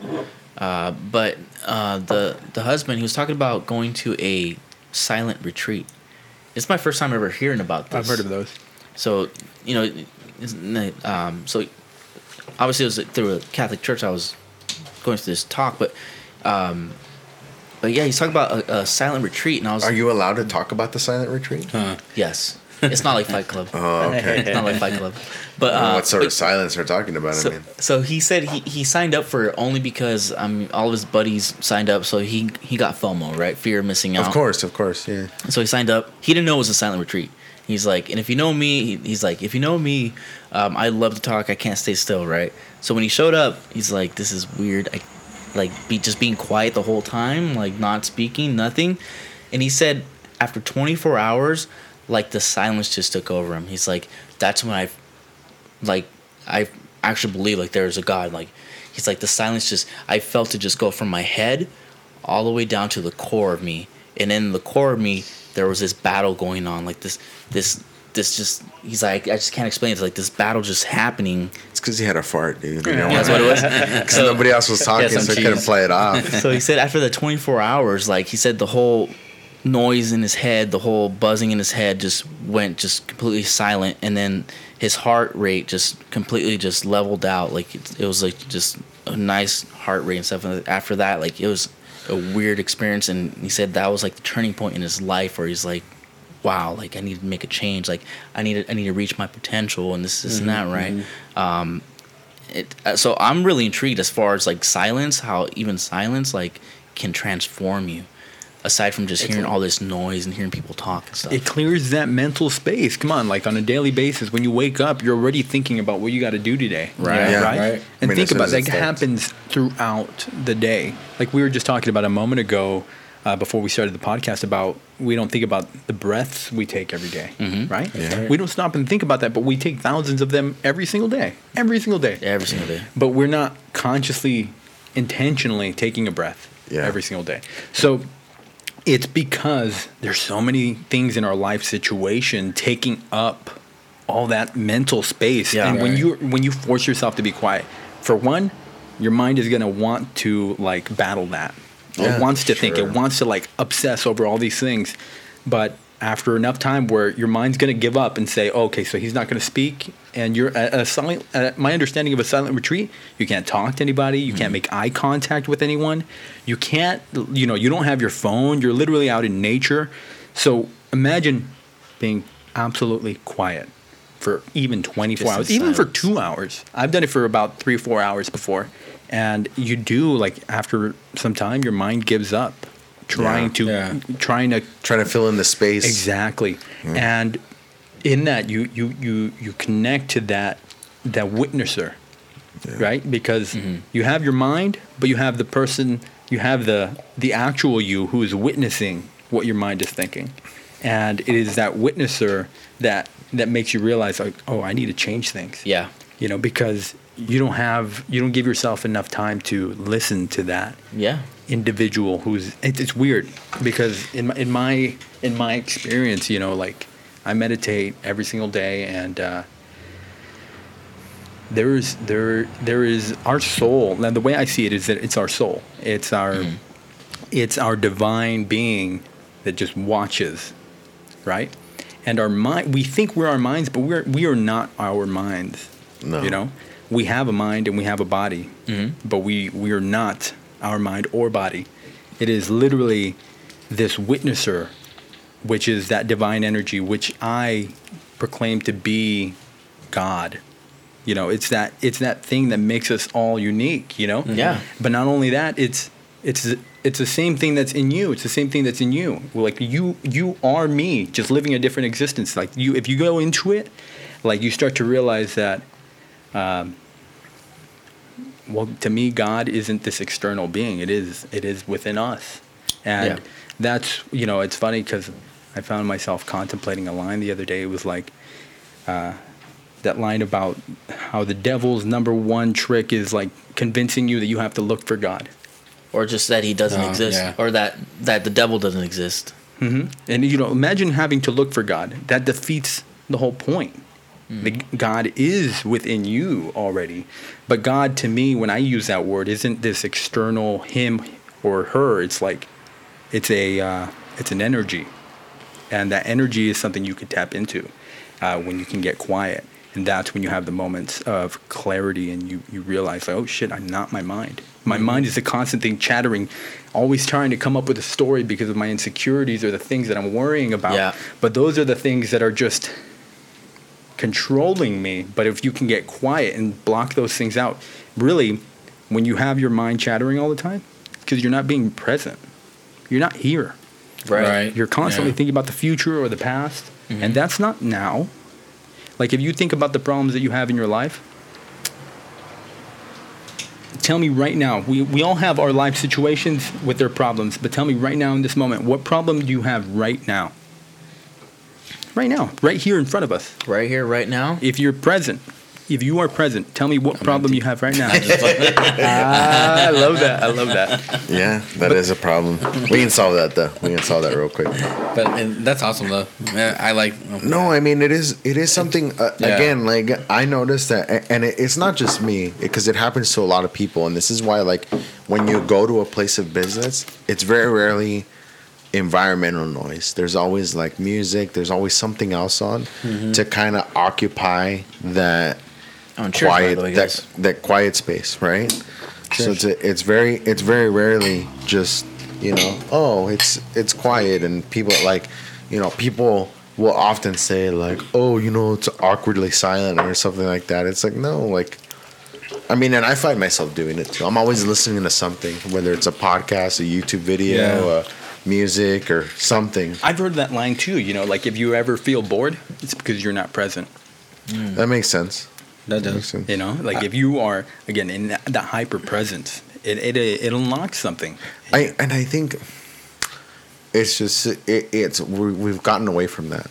Uh, but uh, the the husband, he was talking about going to a silent retreat. It's my first time ever hearing about this. I've heard of those. So, you know, um, so obviously it was through a Catholic church I was going through this talk, but um, but yeah, he's talking about a, a silent retreat, and I was. Are you allowed to talk about the silent retreat? Uh, yes, it's not like Fight Club. Oh, okay. It's not like Fight Club. But uh, what sort but, of silence we're talking about? So, I mean, so he said he, he signed up for it only because um all of his buddies signed up, so he he got FOMO, right? Fear of missing out. Of course, of course, yeah. So he signed up. He didn't know it was a silent retreat. He's like, and if you know me, he's like, if you know me, um, I love to talk. I can't stay still, right? So when he showed up, he's like, this is weird. I, like, be just being quiet the whole time, like not speaking, nothing. And he said, after twenty-four hours, like the silence just took over him. He's like, that's when I, like, I actually believe like there is a God. Like, he's like the silence just, I felt it just go from my head all the way down to the core of me, and in the core of me, there was this battle going on, like this, this, this just. He's like, I just can't explain it. It's like this battle just happening. It's because he had a fart, dude. You know yeah, that's what it was. Because so, nobody else was talking, yeah, so he couldn't play it off. So he said after the twenty-four hours, like he said, the whole noise in his head, the whole buzzing in his head, just went just completely silent, and then his heart rate just completely just leveled out. Like it, it was like just a nice heart rate and stuff. And after that, like it was a weird experience, and he said that was like the turning point in his life where he's like, wow, like I need to make a change, like I need to, I need to reach my potential and this, this mm-hmm, and that, right? Mm-hmm. Um, it, so I'm really intrigued as far as like silence, how even silence like can transform you aside from just it's hearing like, all this noise and hearing people talk and stuff. It clears that mental space. Come on, like on a daily basis when you wake up, you're already thinking about what you got to do today. Right. Yeah, right? right. And I mean, think about that, that happens throughout the day. Like we were just talking about a moment ago uh, before we started the podcast about we don't think about the breaths we take every day, mm-hmm. right? Yeah. We don't stop and think about that, but we take thousands of them every single day. Every single day. Every single day. But we're not consciously, intentionally taking a breath yeah. every single day. So it's because there's so many things in our life situation taking up all that mental space. Yeah, and right. when you when you force yourself to be quiet, for one, your mind is going to want to like battle that. Yeah, it wants to sure. think. It wants to like obsess over all these things. But after enough time where your mind's going to give up and say, oh, okay, so he's not going to speak. And you're a, a silent, uh, my understanding of a silent retreat, you can't talk to anybody. You mm-hmm. can't make eye contact with anyone. You can't, you know, you don't have your phone. You're literally out in nature. So imagine being absolutely quiet for even twenty-four hours, silence. Even for two hours. I've done it for about three or four hours before. And you do, like, after some time, your mind gives up. Trying yeah, to, yeah. trying to, trying to fill in the space exactly, mm. and in that you you you you connect to that that witnesser, yeah. right? Because mm-hmm. you have your mind, but you have the person, you have the the actual you who is witnessing what your mind is thinking, and it is that witnesser that that makes you realize like, oh, I need to change things. Yeah, you know, because you don't have you don't give yourself enough time to listen to that. Yeah. Individual who's it's weird because in my, in my in my experience, you know, like I meditate every single day, and uh, there is there there is our soul. Now the way I see it is that it's our soul. It's our mm-hmm. it's our divine being that just watches, right? And our mind. We think we're our minds, but we're we are not our minds. No, you know, we have a mind and we have a body, mm-hmm. but we we are not our mind or body. It is literally this witnesser, which is that divine energy, which I proclaim to be God. You know, it's that it's that thing that makes us all unique, you know? Yeah. But not only that, it's it's it's the same thing that's in you. It's the same thing that's in you. Like you you are me, just living a different existence. Like you if you go into it, like you start to realize that um well, to me, God isn't this external being. It is it is within us. And yeah. that's, you know, it's funny because I found myself contemplating a line the other day. It was like, uh, that line about how the devil's number one trick is like convincing you that you have to look for God. Or just that he doesn't oh, exist. Yeah. Or that, that the devil doesn't exist. Mm-hmm. And, you know, imagine having to look for God. That defeats the whole point. Mm. The, God is within you already. But God, to me, when I use that word, isn't this external him or her. It's like it's a uh, it's an energy. And that energy is something you can tap into uh, when you can get quiet. And that's when you have the moments of clarity and you, you realize, like, oh, shit, I'm not my mind. My mm-hmm. mind is a constant thing chattering, always trying to come up with a story because of my insecurities or the things that I'm worrying about. Yeah. But those are the things that are just controlling me. But if you can get quiet and block those things out, really, when you have your mind chattering all the time, because you're not being present. You're not here. Right. right. You're constantly yeah. thinking about the future or the past. Mm-hmm. And that's not now. Like, if you think about the problems that you have in your life, tell me right now. We we all have our life situations with their problems, but tell me right now in this moment, what problem do you have right now? Right now, right here in front of us. Right here, right now? If you're present, if you are present, tell me what I'm problem you have right now. ah, I love that. I love that. Yeah, that but, is a problem. We can solve that, though. We can solve that real quick. But and that's awesome, though. I like. Okay. No, I mean, it is It is something, uh, yeah. again, like, I noticed that, and it, it's not just me, because it happens to a lot of people, and this is why, like, when you go to a place of business, it's very rarely environmental noise. There's always, like, music. There's always something else on mm-hmm. to kind of occupy that Oh, cheers, quiet by the way, that, that quiet space, right? Cheers. So it's a, it's very it's very rarely just, you know, oh, it's it's quiet, and people like, you know, people will often say like, oh, you know, it's awkwardly silent or something like that. It's like, no, like, I mean, and I find myself doing it too. I'm always listening to something, whether it's a podcast, a YouTube video, yeah. uh, music, or something. I've heard that line too, you know, like if you ever feel bored, it's because you're not present. Mm. That makes sense. That does, you know, like I, if you are again in that, that hyper presence, it it it unlocks something. I and I think it's just it, it's we, we've gotten away from that.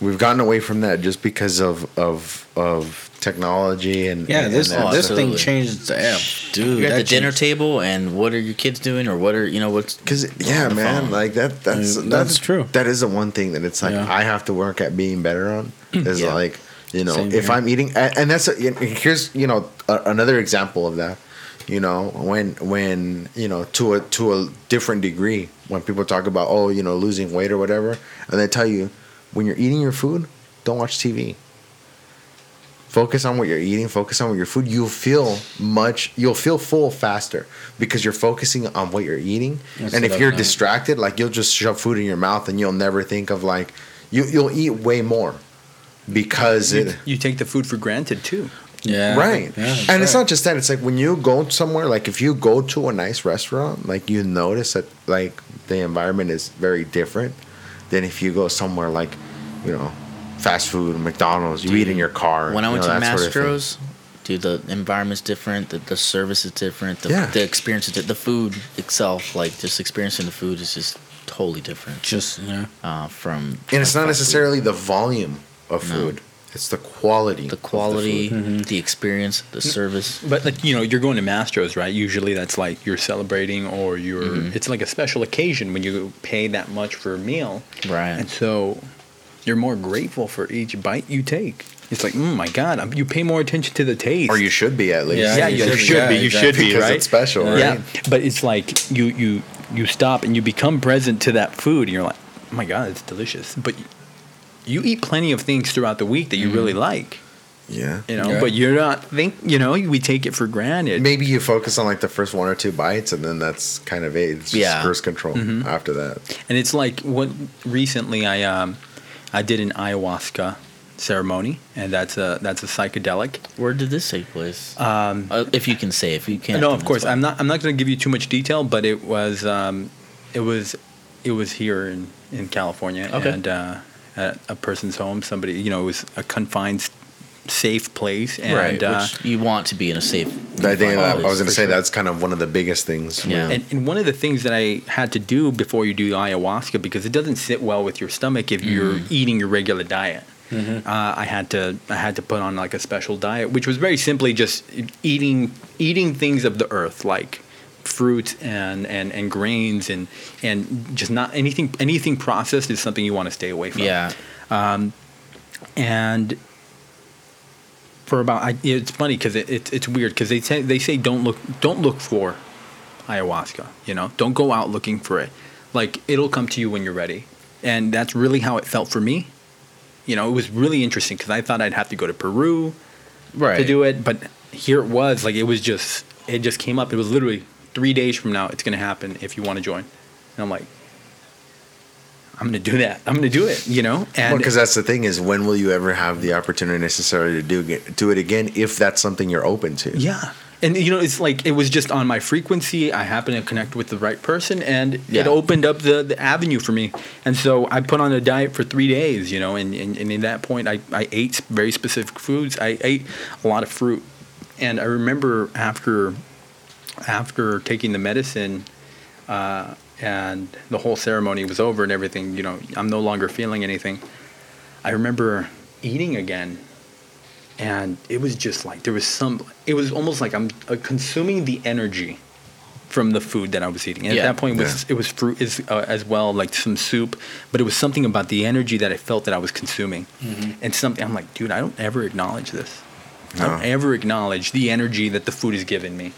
We've gotten away from that just because of of of technology and yeah. And this and this thing changed the app, dude. You're at the dinner changed. table, and what are your kids doing, or what are you know what's because yeah, man, phone. like that that's, that's that's true. That is the one thing that it's like yeah. I have to work at being better on is yeah. like. You know, if I'm eating, and that's a, here's you know a, another example of that. You know, when when you know to a to a different degree, when people talk about oh you know losing weight or whatever, and they tell you when you're eating your food, don't watch T V. Focus on what you're eating. Focus on what your food. You'll feel much. You'll feel full faster because you're focusing on what you're eating. That's and if you're night. distracted, like you'll just shove food in your mouth and you'll never think of like you you'll eat way more. Because you, it, you take the food for granted too. Yeah. Right. Yeah, and right. it's not just that. It's like when you go somewhere, like if you go to a nice restaurant, like you notice that like the environment is very different than if you go somewhere like, you know, fast food, McDonald's, you dude, eat in your car. When I went know, to Mastro's, sort of dude, the environment's different, the, the service is different, the, yeah. the experience is different, the food itself, like just experiencing the food is just totally different. Just, yeah. Uh, from. And like it's not necessarily food. the volume. Of food, no. It's the quality, the quality, the, mm-hmm. the experience, the service. But like, you know, you're going to Mastro's, right? Usually, that's like you're celebrating, or you're. Mm-hmm. It's like a special occasion when you pay that much for a meal, right? And so, you're more grateful for each bite you take. It's like, mm, my God, I'm, you pay more attention to the taste, or you should be at least. Yeah, yeah you, you should be. You should be, yeah, you exactly. should be because right? It's special, right? Yeah, but it's like you you you stop and you become present to that food, and you're like, oh my God, it's delicious, but. You eat plenty of things throughout the week that you mm-hmm. really like. Yeah. You know, yeah. but you're not think, you know, we take it for granted. Maybe you focus on like the first one or two bites and then that's kind of it. It's just yeah. cruise control mm-hmm. after that. And it's like what recently I um I did an ayahuasca ceremony and that's a that's a psychedelic. Where did this take place? Um uh, if you can say if you can't. No, of course. I'm not I'm not going to give you too much detail, but it was um it was it was here in in California okay. and uh at a person's home, somebody, you know, it was a confined, safe place. And, right, uh, which you want to be in a safe place. I think I was going to say sure. that's kind of one of the biggest things. Yeah. And, and one of the things that I had to do before you do ayahuasca, because it doesn't sit well with your stomach if mm. you're eating your regular diet. Mm-hmm. Uh, I had to I had to put on like a special diet, which was very simply just eating eating things of the earth, like fruit and, and, and grains and and just not anything anything processed is something you want to stay away from. Yeah. Um, and for about I, it's funny because it, it it's weird because they say they say don't look don't look for ayahuasca. You know, don't go out looking for it. Like, it'll come to you when you're ready. And that's really how it felt for me. You know, it was really interesting because I thought I'd have to go to Peru right. to do it. But here it was. Like, it was just, it just came up. It was literally three days from now, it's going to happen if you want to join. And I'm like, I'm going to do that. I'm going to do it, you know? And because well, that's the thing is, when will you ever have the opportunity necessarily to do, do it again if that's something you're open to? Yeah. And, you know, it's like it was just on my frequency. I happened to connect with the right person, and yeah. it opened up the, the avenue for me. And so I put on a diet for three days, you know, and, and, and at that point I, I ate very specific foods. I ate a lot of fruit. And I remember after after taking the medicine uh, and the whole ceremony was over and everything, you know, I'm no longer feeling anything. I remember eating again. And it was just like there was some – it was almost like I'm uh, consuming the energy from the food that I was eating. And yeah, at that point, it was, yeah. it was fruit as, uh, as well, like some soup. But it was something about the energy that I felt that I was consuming. Mm-hmm. And something – I'm like, dude, I don't ever acknowledge this. No. I don't ever acknowledge the energy that the food has given me,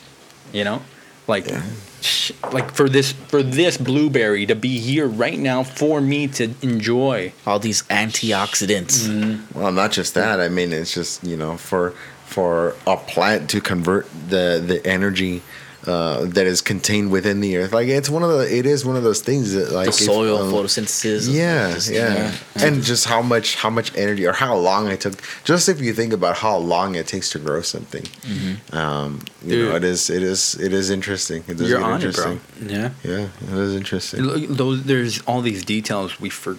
you know? Like, yeah. sh- like for this for this blueberry to be here right now for me to enjoy all these antioxidants. Mm-hmm. Well, not just that. I mean, it's just, you know, for for a plant to convert the the energy uh, that is contained within the earth. Like it's one of the it is one of those things that like the soil um, photosynthesis. Yeah, just, yeah, yeah, and just how much how much energy or how long it took. Just if you think about how long it takes to grow something, mm-hmm. um, you Dude. know, it is it is it is interesting. It is You're on it, bro. Yeah, yeah, it is interesting. Those there's all these details we for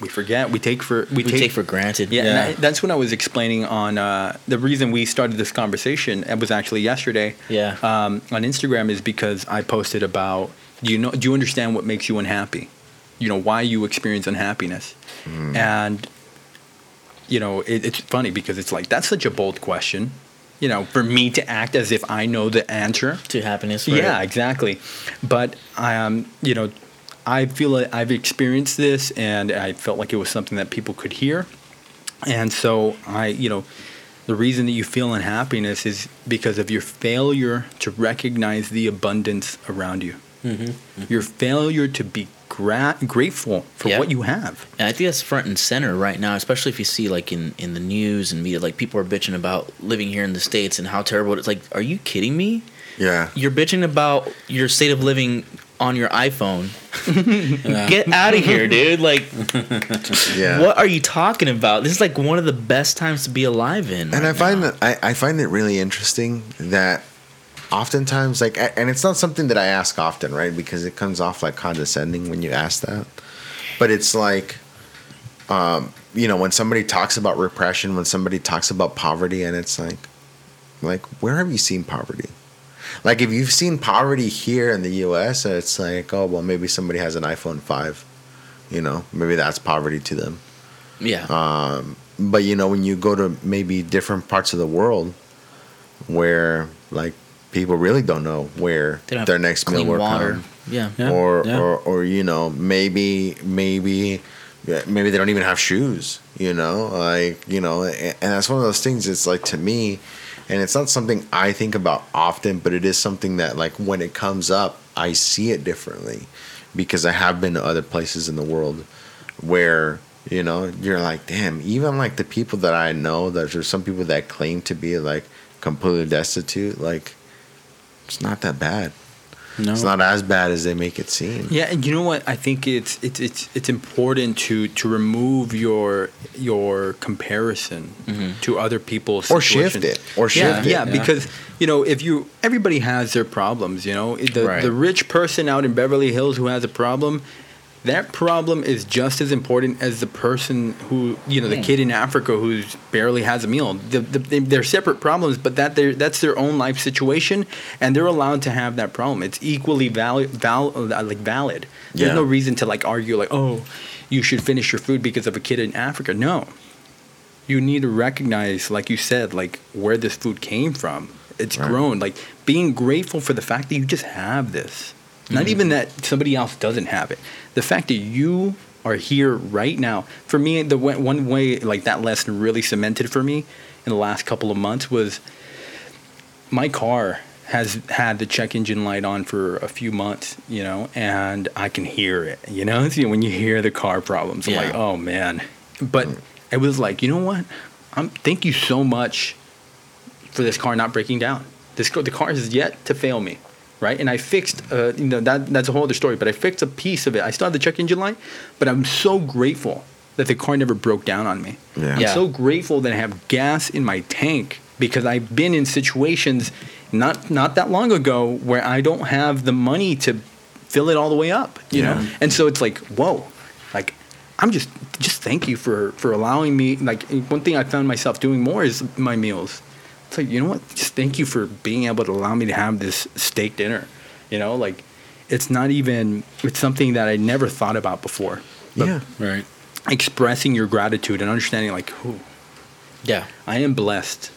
we forget we take for we, we take, take for granted. Yeah, yeah. And I, that's when I was explaining on uh, the reason we started this conversation. It was actually yesterday. Yeah. Um, on Instagram is because I posted about do you know do you understand what makes you unhappy? You know why you experience unhappiness, mm. and you know it, it's funny because it's like that's such a bold question. You know, for me to act as if I know the answer to happiness. Right? Yeah, exactly. But um, you know. I feel like I've experienced this, and I felt like it was something that people could hear. And so I, you know, the reason that you feel unhappiness is because of your failure to recognize the abundance around you. Mm-hmm. Mm-hmm. Your failure to be gra- grateful for yeah. what you have. And I think that's front and center right now, especially if you see like in, in the news and media, like people are bitching about living here in the States and how terrible it is. Like, are you kidding me? Yeah. You're bitching about your state of living on your iPhone. Yeah. Get out of here, dude. Like, yeah. what are you talking about? This is like one of the best times to be alive in. And right I find now. that I, I find it really interesting that oftentimes, like, and it's not something that I ask often, right? Because it comes off like condescending when you ask that. But it's like, um, you know, when somebody talks about repression, when somebody talks about poverty, and it's like, like, where have you seen poverty? Like, if you've seen poverty here in the U S, it's like, oh, well, maybe somebody has an iPhone five. You know, maybe that's poverty to them. Yeah. Um, but, you know, when you go to maybe different parts of the world where, like, people really don't know where don't their next meal will come. Yeah. yeah. Or, yeah. or, or, you know, maybe, maybe, maybe they don't even have shoes, you know? Like, you know, and that's one of those things. It's like, to me... And it's not something I think about often, but it is something that, like, when it comes up, I see it differently because I have been to other places in the world where, you know, you're like, damn, even, like, the people that I know, that there's some people that claim to be, like, completely destitute, like, it's not that bad. No. It's not as bad as they make it seem. Yeah, and you know what? I think it's it's it's it's important to, to remove your your comparison mm-hmm. to other people's or situations. shift it or yeah, shift yeah, it. Yeah, because you know if you everybody has their problems. You know the right. the rich person out in Beverly Hills who has a problem, that problem is just as important as the person who you know mm. the kid in Africa who barely has a meal. The, the, they're separate problems, but that that's their own life situation, and they're allowed to have that problem. It's equally valid, val, like valid. Yeah. There's no reason to like argue like, oh, you should finish your food because of a kid in Africa. No, you need to recognize, like you said, like where this food came from. It's right. grown. Like being grateful for the fact that you just have this. Mm-hmm. Not even that somebody else doesn't have it. The fact that you are here right now. For me, the one way like that lesson really cemented for me in the last couple of months was my car has had the check engine light on for a few months, you know, and I can hear it, you know, it's, you know when you hear the car problems, yeah. I'm like, oh man. But mm. I was like, you know what? I'm thank you so much for this car not breaking down. This the car is yet to fail me, right? And I fixed, uh, you know, that that's a whole other story. But I fixed a piece of it. I still have the check engine light, but I'm so grateful that the car never broke down on me. Yeah. I'm yeah. so grateful that I have gas in my tank. Because I've been in situations not not that long ago where I don't have the money to fill it all the way up, you yeah. know? And so it's like, whoa, like I'm just, just thank you for, for allowing me. Like one thing I found myself doing more is my meals. It's like, you know what? Just thank you for being able to allow me to have this steak dinner, you know? Like it's not even, it's something that I never thought about before. But yeah. Right. Expressing your gratitude and understanding like, oh, yeah, I am blessed.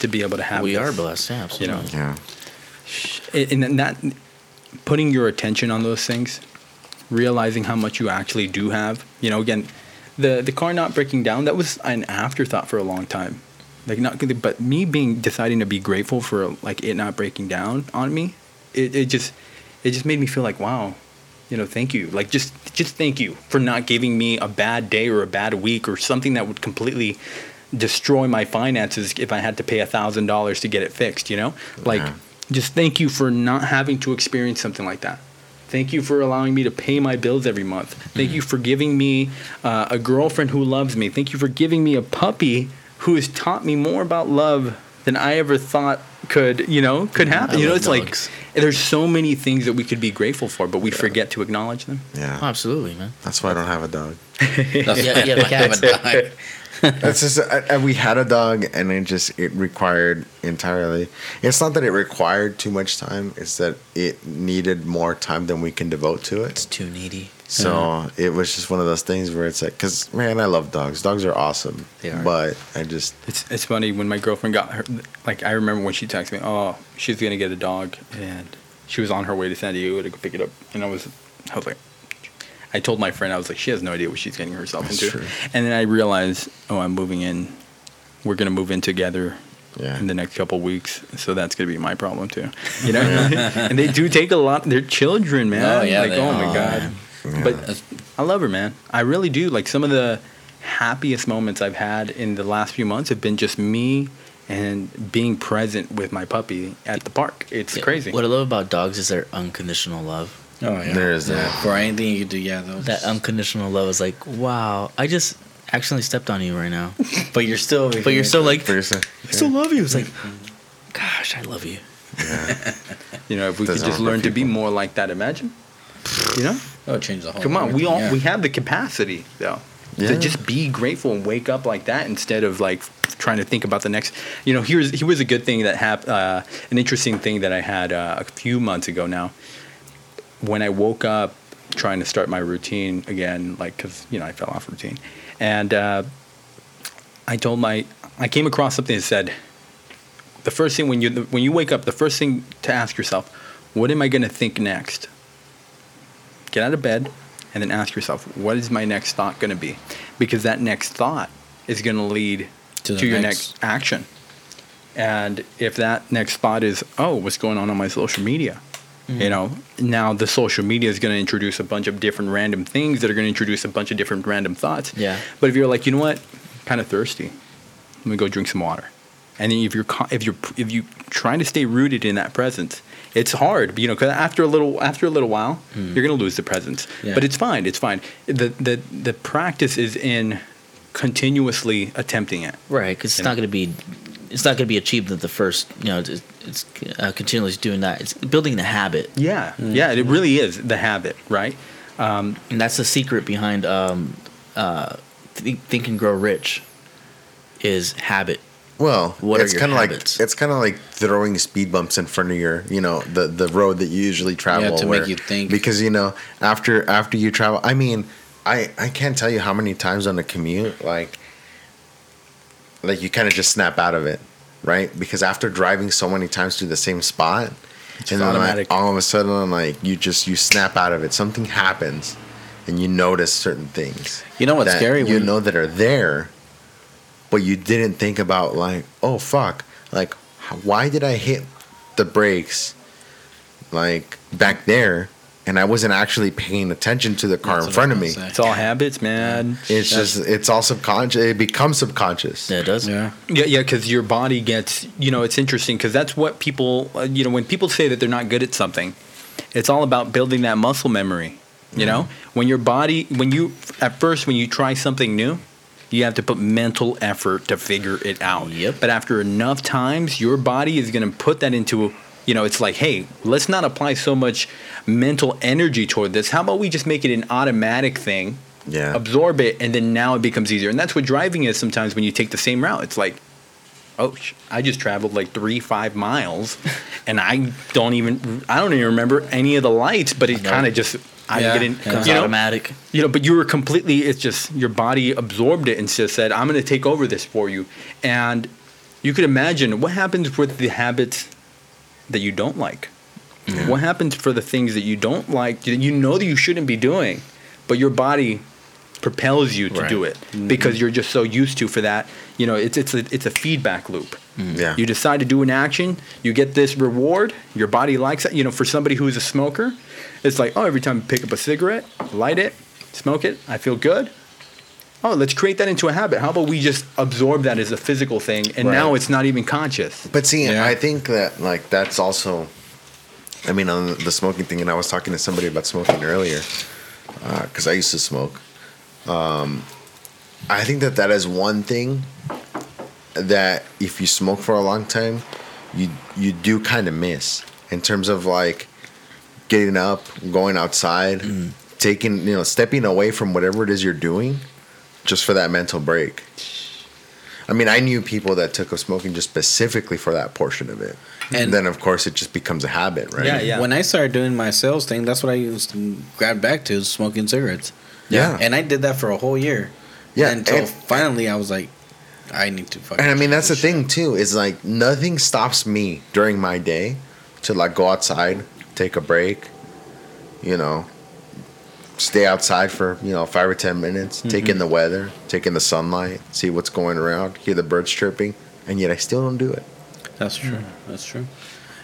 To be able to have we this, are blessed, yeah, absolutely. You know? Yeah. And, and that, putting your attention on those things, realizing how much you actually do have. You know, again, the the car not breaking down, that was an afterthought for a long time. Like not, but me being deciding to be grateful for like it not breaking down on me, it, it just it just made me feel like wow, you know, thank you. Like just just thank you for not giving me a bad day or a bad week or something that would completely destroy my finances if I had to pay a thousand dollars to get it fixed, you know? Like yeah. just thank you for not having to experience something like that. Thank you for allowing me to pay my bills every month. Thank mm-hmm. you for giving me uh, a girlfriend who loves me. Thank you for giving me a puppy who has taught me more about love than I ever thought could, you know, could happen. I you know, it's dogs. Like there's so many things that we could be grateful for, but we yeah. forget to acknowledge them. Yeah. Oh, absolutely, man. That's why I don't have a dog. That's yeah, yeah, like I have a dog. That's just I, I, we had a dog, and it just it required entirely. It's not that it required too much time; it's that it needed more time than we can devote to it. It's too needy. So mm-hmm. it was just one of those things where it's like, because man, I love dogs. Dogs are awesome. They are. But I just it's it's funny when my girlfriend got her. Like I remember when she texted me, "Oh, she's gonna get a dog," and she was on her way to San Diego to go pick it up, and I was I was like. I told my friend, I was like, she has no idea what she's getting herself That's into. True. And then I realized, oh, I'm moving in. We're going to move in together yeah. in the next couple of weeks. So that's going to be my problem, too. You know? Yeah. And they do take a lot. They're children, man. Oh, yeah. Like, they, oh, my oh, God. Yeah. But I love her, man. I really do. Like, some of the happiest moments I've had in the last few months have been just me and being present with my puppy at the park. It's yeah. crazy. What I love about dogs is their unconditional love. Oh yeah, there is that. For anything you could do, yeah. Those. That unconditional love is like, wow, I just accidentally stepped on you right now, but you're still, but you're still like, person. I still love you. It's like, gosh, I love you. Yeah. You know, if we Doesn't could just learn people. to be more like that, imagine. You know, that would change the whole. Come on, we all yeah. we have the capacity though yeah. to just be grateful and wake up like that instead of like trying to think about the next. You know, here's here was a good thing that happened, uh, an interesting thing that I had uh, a few months ago now. When I woke up trying to start my routine again, like, because, you know, I fell off routine. And uh, I told my, I came across something that said, the first thing when you, when you wake up, the first thing to ask yourself, what am I going to think next? Get out of bed and then ask yourself, what is my next thought going to be? Because that next thought is going to lead to, to your next. next action. And if that next thought is, oh, what's going on on my social media? You know, now the social media is going to introduce a bunch of different random things that are going to introduce a bunch of different random thoughts. Yeah. But if you're like, you know what, I'm kind of thirsty, let me go drink some water. And then if you're if you're if you trying to stay rooted in that presence, it's hard. You know, because after a little after a little while, mm. you're going to lose the presence. Yeah. But it's fine. It's fine. The the the practice is in continuously attempting it. Right. Because it's not going to be. It's not going to be achieved at the first, you know, it's, it's uh, continually doing that. It's building the habit. Yeah. Mm-hmm. Yeah, it really is the habit, right? Um, and that's the secret behind um, uh, th- Think and Grow Rich is habit. Well, what it's kind of like it's kind of like throwing speed bumps in front of your, you know, the, the road that you usually travel. Yeah, to where, make you think. Because, you know, after after you travel, I mean, I, I can't tell you how many times on a commute, like, like you kind of just snap out of it, right? Because after driving so many times to the same spot, it's and automatic. Then like, all of a sudden, like you just you snap out of it. Something happens, and you notice certain things. You know what's scary? You know that are there, but you didn't think about like, oh fuck, like why did I hit the brakes, like back there? And I wasn't actually paying attention to the car That's in front of me. Say. It's all habits, man. It's That's, just, it's all subconscious. It becomes subconscious. Yeah, it does. Yeah, yeah, yeah. Because your body gets, you know, it's interesting because that's what people, you know, when people say that they're not good at something, it's all about building that muscle memory. You mm-hmm. know, when your body, when you, at first, when you try something new, you have to put mental effort to figure it out. Yep. But after enough times, your body is going to put that into a, you know, it's like, hey, let's not apply so much mental energy toward this. How about we just make it an automatic thing, yeah. absorb it, and then now it becomes easier. And that's what driving is sometimes when you take the same route. It's like, oh, I just traveled like three, five miles, and I don't even, I don't even remember any of the lights, but it kind of just, I'm yeah, getting, yeah. you know, automatic. You know, but you were completely, it's just your body absorbed it and just said, I'm going to take over this for you. And you could imagine what happens with the habits that you don't like. Yeah. What happens for the things that you don't like that you know that you shouldn't be doing, but your body propels you to right. do it because mm-hmm. you're just so used to for that. You know, it's it's a, it's a feedback loop. Yeah. You decide to do an action, you get this reward, your body likes it. You know, for somebody who's a smoker, it's like, oh, every time I pick up a cigarette, light it, smoke it, I feel good. Oh, let's create that into a habit. How about we just absorb that as a physical thing, and right. now it's not even conscious. But see, yeah. I think that like that's also, I mean, on the smoking thing, and I was talking to somebody about smoking earlier, because uh, I used to smoke. Um, I think that that is one thing that if you smoke for a long time, you you do kind of miss in terms of like getting up, going outside, mm. taking, you know, stepping away from whatever it is you're doing. Just for that mental break. I mean, I knew people that took up smoking just specifically for that portion of it. And, and then, of course, it just becomes a habit, right? Yeah, yeah. When I started doing my sales thing, that's what I used to grab back to, smoking cigarettes. Yeah. And I did that for a whole year. Yeah. Until and, finally I was like, I need to fucking... And I mean, that's the thing, too, is like nothing stops me during my day to like go outside, take a break, you know... Stay outside for, you know, five or ten minutes, mm-hmm. take in the weather, take in the sunlight, see what's going around, hear the birds chirping, and yet I still don't do it. That's true. Mm-hmm. That's true.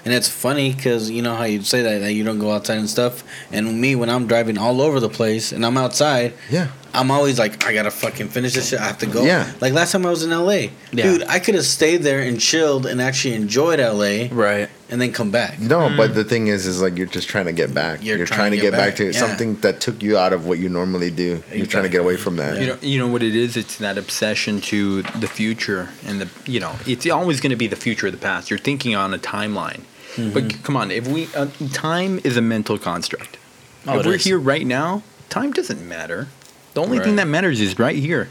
And it's funny because you know how you say that, that you don't go outside and stuff. And me, when I'm driving all over the place and I'm outside, yeah, I'm always like, I gotta fucking finish this shit. I have to go. Yeah. Like last time I was in L A, yeah. dude, I could have stayed there and chilled and actually enjoyed L A, right? And then come back. No, mm. but the thing is, is like you're just trying to get back. You're, you're trying, trying to get, get back, back to yeah. something that took you out of what you normally do. Exactly. You're trying to get away from that. Yeah. You know, you know what it is? It's that obsession to the future, and the you know, it's always going to be the future of the past. You're thinking on a timeline. Mm-hmm. But come on, if we uh, time is a mental construct. Oh, if we're is. here right now, time doesn't matter. The only right. thing that matters is right here.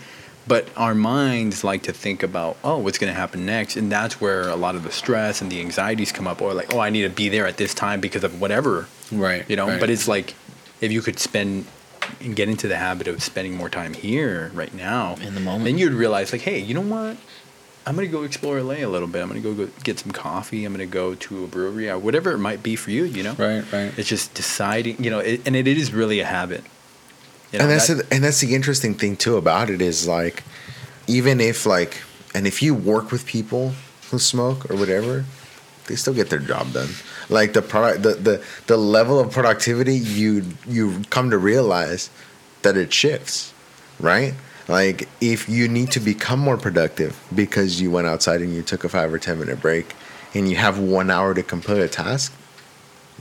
But our minds like to think about, oh, what's going to happen next? And that's where a lot of the stress and the anxieties come up. Or like, oh, I need to be there at this time because of whatever. Right. You know, right. but it's like if you could spend and get into the habit of spending more time here right now. In the moment. Then you'd realize like, hey, you know what? I'm going to go explore L A a little bit. I'm going to go, go get some coffee. I'm going to go to a brewery or whatever it might be for you, you know? Right, right. It's just deciding, you know, it, and it is really a habit. You know, and that's that, a, and that's the interesting thing, too, about it is, like, even if, like, and if you work with people who smoke or whatever, they still get their job done. Like, the product, the, the, the level of productivity, you you come to realize that it shifts, right? Like, if you need to become more productive because you went outside and you took a five or ten minute break and you have one hour to complete a task,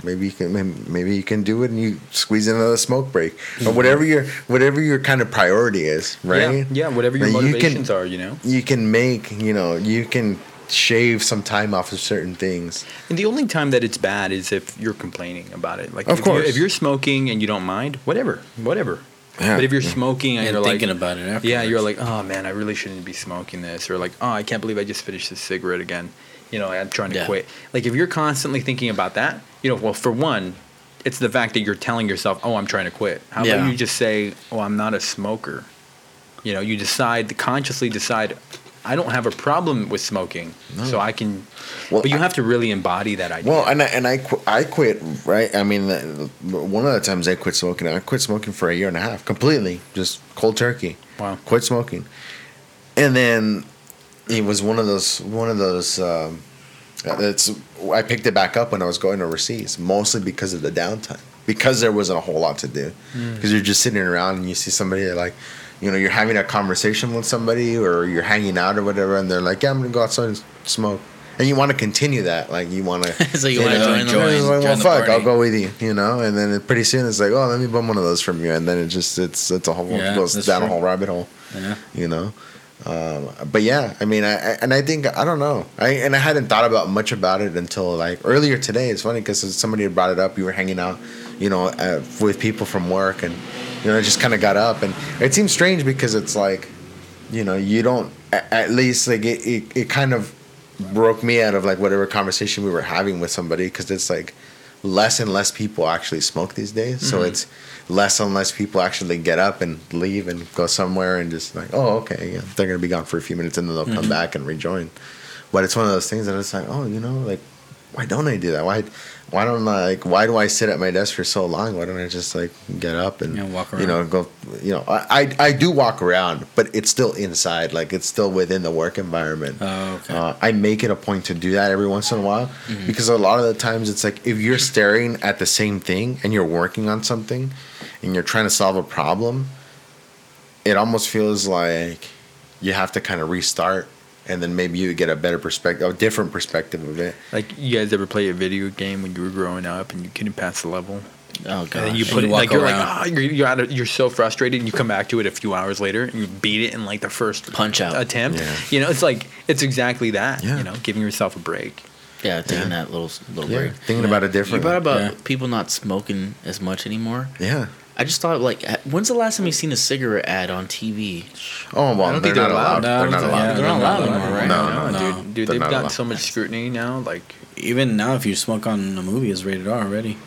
maybe you can maybe you can do it and you squeeze in another smoke break or whatever your whatever your kind of priority is, right? Yeah, yeah whatever your like motivations you can, are, you know. You can make, you know, you can shave some time off of certain things. And the only time that it's bad is if you're complaining about it. Like of if course. You're, if you're smoking and you don't mind, whatever, whatever. Yeah. But if you're smoking and, and you're thinking like, about it afterwards. Yeah, you're like, oh man, I really shouldn't be smoking this, or like, oh, I can't believe I just finished this cigarette again. You know, I'm trying to yeah. quit. Like if you're constantly thinking about that, you know, well, for one, it's the fact that you're telling yourself, oh, I'm trying to quit. How yeah. about you just say, oh, I'm not a smoker? You know, you decide, consciously decide, I don't have a problem with smoking, no. so I can. Well, but you I, have to really embody that idea. Well, and I, and I qu- I quit right. I mean, one of the times I quit smoking, I quit smoking for a year and a half completely, just cold turkey. Wow, quit smoking, and then it was one of those one of those. Um, it's I picked it back up when I was going overseas, mostly because of the downtime, because there wasn't a whole lot to do, because mm. you're just sitting around and you see somebody that like. You know, you're having a conversation with somebody or you're hanging out or whatever, and they're like, yeah, I'm going to go outside and smoke. And you want to continue that. Like, you want to... so you, you want to join, join, join Well, join the fuck, party. I'll go with you, you know? And then it, pretty soon it's like, oh, let me bum one of those from you. And then it just, it's it's a whole, yeah, it goes down true. a whole rabbit hole, yeah. you know? Um, but yeah, I mean, I, I and I think, I don't know. I And I hadn't thought about much about it until, like, earlier today. It's funny because somebody brought it up. You were hanging out, you know, uh, with people from work and... You know, I just kind of got up, and it seems strange because it's like, you know, you don't, at least, like, it, it, it kind of broke me out of, like, whatever conversation we were having with somebody because it's, like, less and less people actually smoke these days. Mm-hmm. So it's less and less people actually get up and leave and go somewhere and just, like, oh, okay, yeah, they're going to be gone for a few minutes, and then they'll mm-hmm. come back and rejoin. But it's one of those things that it's like, oh, you know, like, why don't I do that? Why... Why don't I, like? Why do I sit at my desk for so long? Why don't I just like get up and yeah, walk around. You know, go. You know, I, I I do walk around, but it's still inside. Like it's still within the work environment. Oh, okay. Uh, I make it a point to do that every once in a while mm-hmm. because a lot of the times it's like if you're staring at the same thing and you're working on something and you're trying to solve a problem, it almost feels like you have to kind of restart. And then maybe you would get a better perspective, a different perspective of it. Like, you guys ever play a video game when you were growing up and you couldn't pass the level? Oh, God. And you put and you it, like, around. You're like, oh, you're, you're, out of, you're so frustrated, and you come back to it a few hours later, and you beat it in, like, the first punch out attempt. Yeah. You know, it's like, it's exactly that, yeah. you know, giving yourself a break. Yeah, taking yeah. that little little yeah. break. Thinking yeah. about it differently. You brought about yeah. people not smoking as much anymore. Yeah. I just thought, like, when's the last time you've seen a cigarette ad on T V? Oh, well, they're not allowed. They're not allowed. They're not allowed anymore, right? No, no, no. Dude, dude they've gotten so much scrutiny now. Like, even now, if you smoke on a movie, it's rated R already.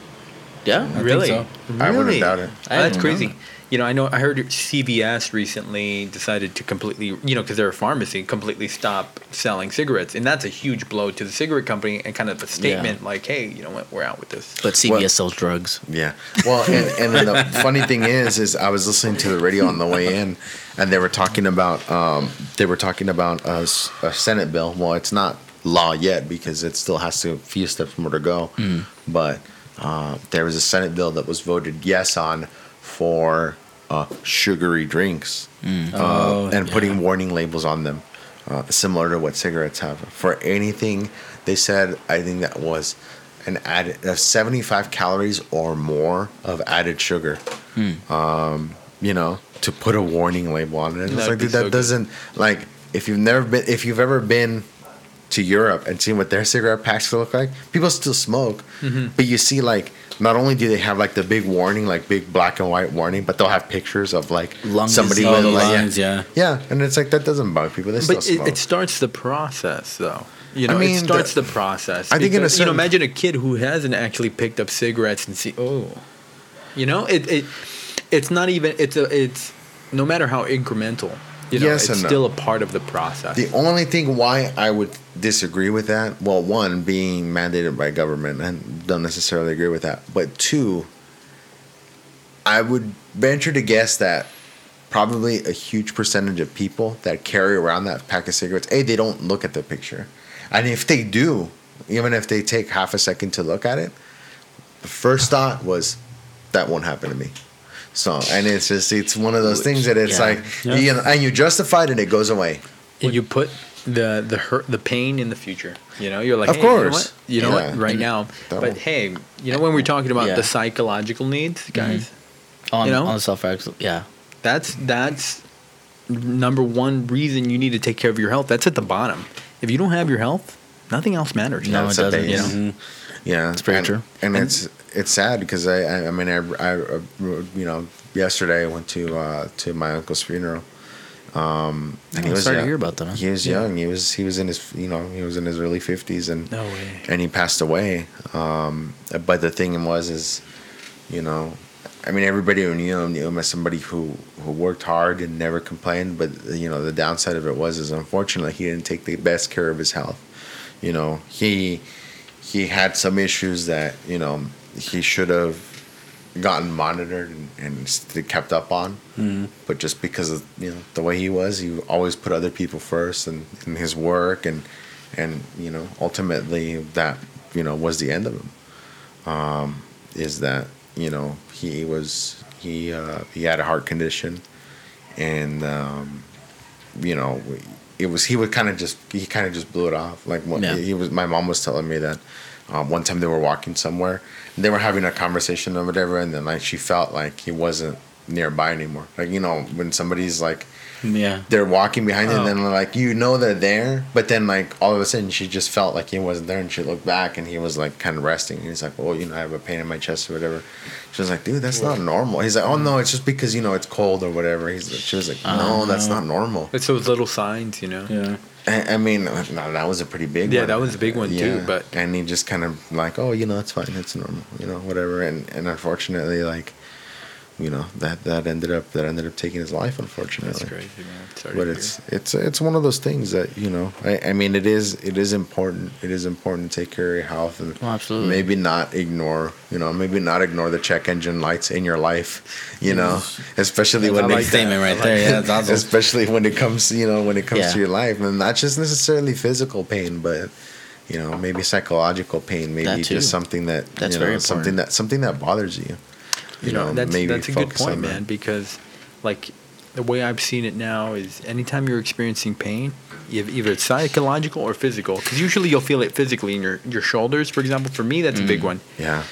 Yeah, I really? Think so. Really? I wouldn't doubt it. Oh, that's crazy. Know. You know, I know. I heard C V S recently decided to completely, you know, because they're a pharmacy, completely stop selling cigarettes, and that's a huge blow to the cigarette company and kind of a statement yeah. like, "Hey, you know what? We're out with this." But C V S well, sells drugs. Yeah. Well, and, and then the funny thing is, is I was listening to the radio on the way in, and they were talking about, um, they were talking about a, a Senate bill. Well, it's not law yet because it still has to a few steps more to go. Mm. But uh, there was a Senate bill that was voted yes on. For uh, sugary drinks mm. oh, uh, and yeah. putting warning labels on them, uh, similar to what cigarettes have. For anything, they said, I think that was an added uh, seventy-five calories or more of added sugar. Mm. Um, you know, to put a warning label on it. It's That'd like dude, that so doesn't good. Like if you've never been, if you've ever been. To Europe and seeing what their cigarette packs look like. People still smoke, mm-hmm. but you see, like, not only do they have like the big warning, like big black and white warning, but they'll have pictures of like lungs, somebody with oh, like, lungs, yeah. yeah, yeah, and it's like that doesn't bug people. They but still smoke. It, it starts the process, though. You know, I mean, it starts the, the process. I think because, in a certain, you know, imagine a kid who hasn't actually picked up cigarettes and see, oh, you know, it it it's not even it's a it's no matter how incremental. You know, yes it's no. still a part of the process. The only thing why I would disagree with that, well, one, being mandated by government, I don't necessarily agree with that. But two, I would venture to guess that probably a huge percentage of people that carry around that pack of cigarettes, A, they don't look at the picture. And if they do, even if they take half a second to look at it, the first thought was, that won't happen to me. So, and it's just, it's one of those things that it's yeah. like, yeah. you know, and you justify it and it goes away. And you put the, the hurt, the pain in the future, you know, you're like, of hey, course, you know what, you know yeah. what? right now, Double. but hey, you know, when we're talking about yeah. the psychological needs, guys, mm-hmm. on, you know, on self yeah, that's, that's number one reason you need to take care of your health. That's at the bottom. If you don't have your health, nothing else matters. No, that's it doesn't. You know? mm-hmm. Yeah. It's very and, true. And, and it's, It's sad because I, I, I mean, I, I, you know, yesterday I went to uh, to my uncle's funeral. Um, and oh, he was sorry young. to hear about that. Huh? He was yeah. young. He was he was in his you know he was in his early fifties and no way. and he passed away. Um, but the thing was is, you know, I mean, everybody who knew him knew him as somebody who, who worked hard and never complained. But, you know, the downside of it was is unfortunately he didn't take the best care of his health. You know, he he had some issues that, you know, he should have gotten monitored and, and kept up on. Mm-hmm. But just because of, you know, the way he was, he always put other people first and, and his work. And, and, you know, ultimately that, you know, was the end of him. Um, is that, you know, he was, he, uh, he had a heart condition and, um, you know, it was, he would kind of just, he kind of just blew it off. Like what no. he was, my mom was telling me that, um, one time they were walking somewhere and they were having a conversation or whatever. And then like, she felt like he wasn't nearby anymore. Like, you know, when somebody's like, yeah, they're walking behind oh. and then like, you know, they're there, but then like all of a sudden she just felt like he wasn't there and she looked back and he was like kind of resting. And he's like, well, you know, I have a pain in my chest or whatever. She was like, dude, that's what? Not normal. He's like, oh no, it's just because, you know, it's cold or whatever. He's like, she was like, no, that's not normal. It's those little signs, you know? Yeah. I, I mean, no, that was a pretty big yeah, one. Yeah, that was a big one yeah. too, but. And he just kind of like, oh, you know, it's fine. It's normal, you know, whatever. And, and unfortunately like, you know, that, that ended up that ended up taking his life, unfortunately. That's crazy, man. Sorry but it's hear. it's it's one of those things that, you know, I, I mean it is it is important. It is important to take care of your health and oh, absolutely. maybe not ignore you know, maybe not ignore the check engine lights in your life, you know. Especially when like it, statement right there, yeah, that's awesome. Especially when it comes you know, when it comes yeah. to your life. And not just necessarily physical pain, but you know, maybe psychological pain, maybe just something that that's you know, very something that something that bothers you. You know, that's, maybe that's a good point, man, that. Because, like, the way I've seen it now is anytime you're experiencing pain, either it's psychological or physical, because usually you'll feel it physically in your, your shoulders, for example. For me, that's mm. a big one. Yeah.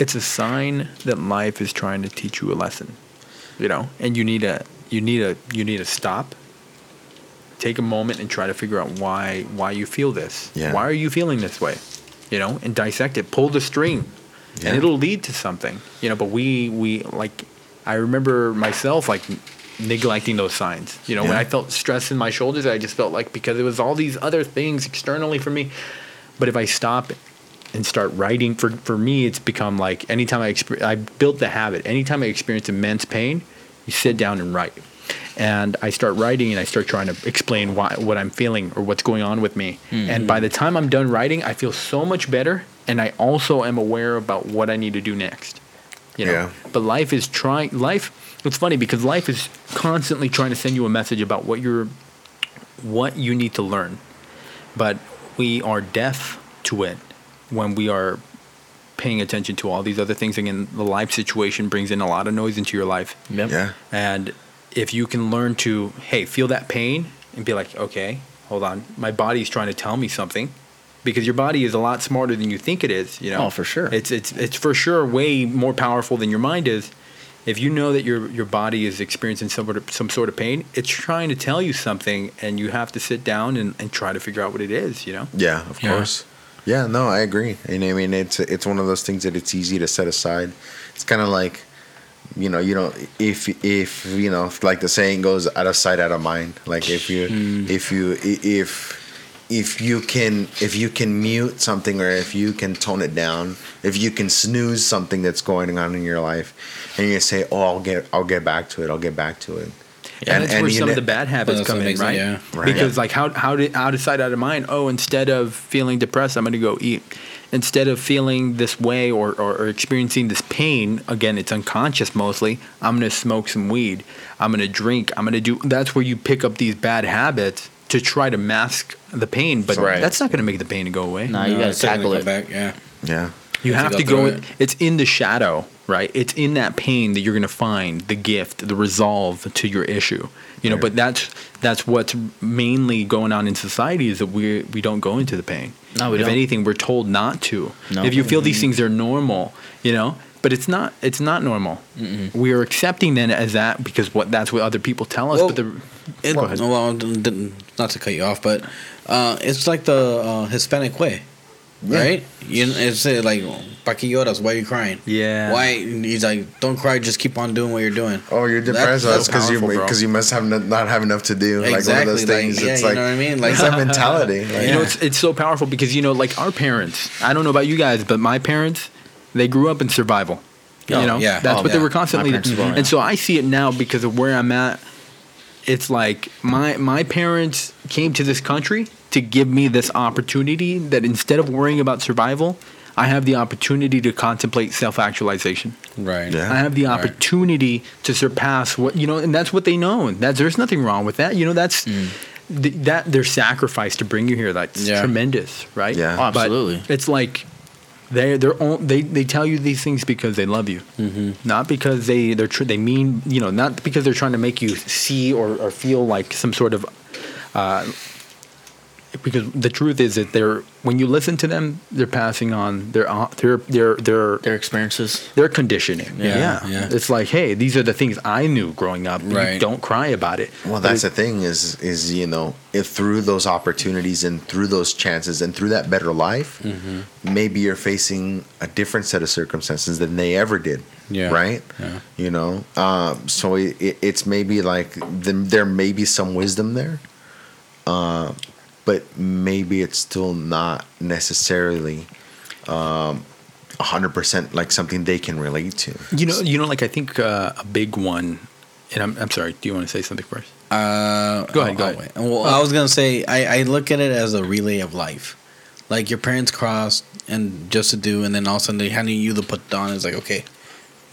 It's a sign that life is trying to teach you a lesson, you know, and you need a you need a you need to stop, take a moment, and try to figure out why why you feel this. Yeah. Why are you feeling this way, you know, and dissect it, pull the string. Yeah. And it'll lead to something, you know, but we, we like, I remember myself like neglecting those signs, you know, yeah. when I felt stress in my shoulders, I just felt like, because it was all these other things externally for me. But if I stop and start writing for, for me, it's become like anytime I experience, I built the habit, anytime I experience immense pain, you sit down and write. And I start writing and I start trying to explain why, what I'm feeling or what's going on with me. Mm-hmm. And by the time I'm done writing, I feel so much better. And I also am aware about what I need to do next. You know? Yeah. But life is trying, life, it's funny because life is constantly trying to send you a message about what you're, what you need to learn. But we are deaf to it when we are paying attention to all these other things. Again, the life situation brings in a lot of noise into your life. Yep. Yeah. And if you can learn to, hey, feel that pain and be like, okay, hold on. My body's trying to tell me something. Because your body is a lot smarter than you think it is, you know. Oh, for sure. It's it's it's for sure way more powerful than your mind is. If you know that your your body is experiencing some sort of, some sort of pain, it's trying to tell you something, and you have to sit down and, and try to figure out what it is, you know. Yeah, of yeah. course. Yeah, no, I agree. And I mean, it's it's one of those things that it's easy to set aside. It's kind of like, you know, you know, if if you know, if, like the saying goes, out of sight, out of mind. Like if you mm. if you if If you can, if you can mute something, or if you can tone it down, if you can snooze something that's going on in your life, and you say, "Oh, I'll get, I'll get back to it. I'll get back to it." Yeah, and that's and where some ne- of the bad habits well, come in, right? It, yeah. right? Because yeah. like how how did out of sight, out of mind? Oh, instead of feeling depressed, I'm going to go eat. Instead of feeling this way or, or, or experiencing this pain, again, it's unconscious mostly, I'm going to smoke some weed. I'm going to drink. I'm going to do. That's where you pick up these bad habits to try to mask the pain, but right. that's not going to make the pain go away. Nah, no, you got to tackle it. Back. Yeah, yeah. You, you have, have to go. go in, it's in the shadow, right? It's in that pain that you're going to find the gift, the resolve to your issue. You know, right. but that's that's what's mainly going on in society is that we we don't go into the pain. No, we if don't. anything, we're told not to. No. If you feel mm-hmm. these things are normal, you know. But it's not. It's not normal. Mm-mm. We are accepting then as that because what that's what other people tell us. Well, but the it, go ahead. Well, not to cut you off, but uh, it's like the uh, Hispanic way, yeah. right? You, it's like "Pa qué lloras? Why are you crying? Yeah. Why?" He's like, "Don't cry. Just keep on doing what you're doing." Oh, you're depressed. That's because you because you must have n- not have enough to do. Exactly. Like one of those things. Like, yeah, it's you like, know what I mean? Like that mentality. Like, yeah. You know, it's it's so powerful because you know, like our parents. I don't know about you guys, but my parents. They grew up in survival. You oh, know, yeah. that's oh, what yeah. they were constantly doing. Mm-hmm. And so I see it now because of where I'm at. It's like my my parents came to this country to give me this opportunity that instead of worrying about survival, I have the opportunity to contemplate self-actualization. Right. Yeah. I have the opportunity right. to surpass what, you know, and that's what they know. And that's, there's nothing wrong with that. You know, that's mm. th- that their sacrifice to bring you here. That's yeah. tremendous, right? Yeah, oh, absolutely. But it's like they they're all, they they tell you these things because they love you, mm-hmm. not because they they're tr- they mean, you know, not because they're trying to make you see or, or feel like some sort of. Uh, Because the truth is that they're when you listen to them, they're passing on their their their their, their experiences, their conditioning. Yeah, yeah. yeah, it's like, hey, these are the things I knew growing up. Right. You don't cry about it. Well, that's it, the thing is is you know, if through those opportunities and through those chances and through that better life, mm-hmm. maybe you're facing a different set of circumstances than they ever did. Yeah. Right. Yeah. You know, um, so it, it, it's maybe like the, there may be some wisdom there. Uh, But maybe it's still not necessarily um, one hundred percent like something they can relate to. You know, you know, like I think uh, a big one, and I'm, I'm sorry, do you want to say something first? Uh, go ahead, I'll, go I'll ahead. Wait. Well, I was going to say, I, I look at it as a relay of life. Like your parents crossed and just to do, and then all of a sudden they handing you the baton. It's like, okay,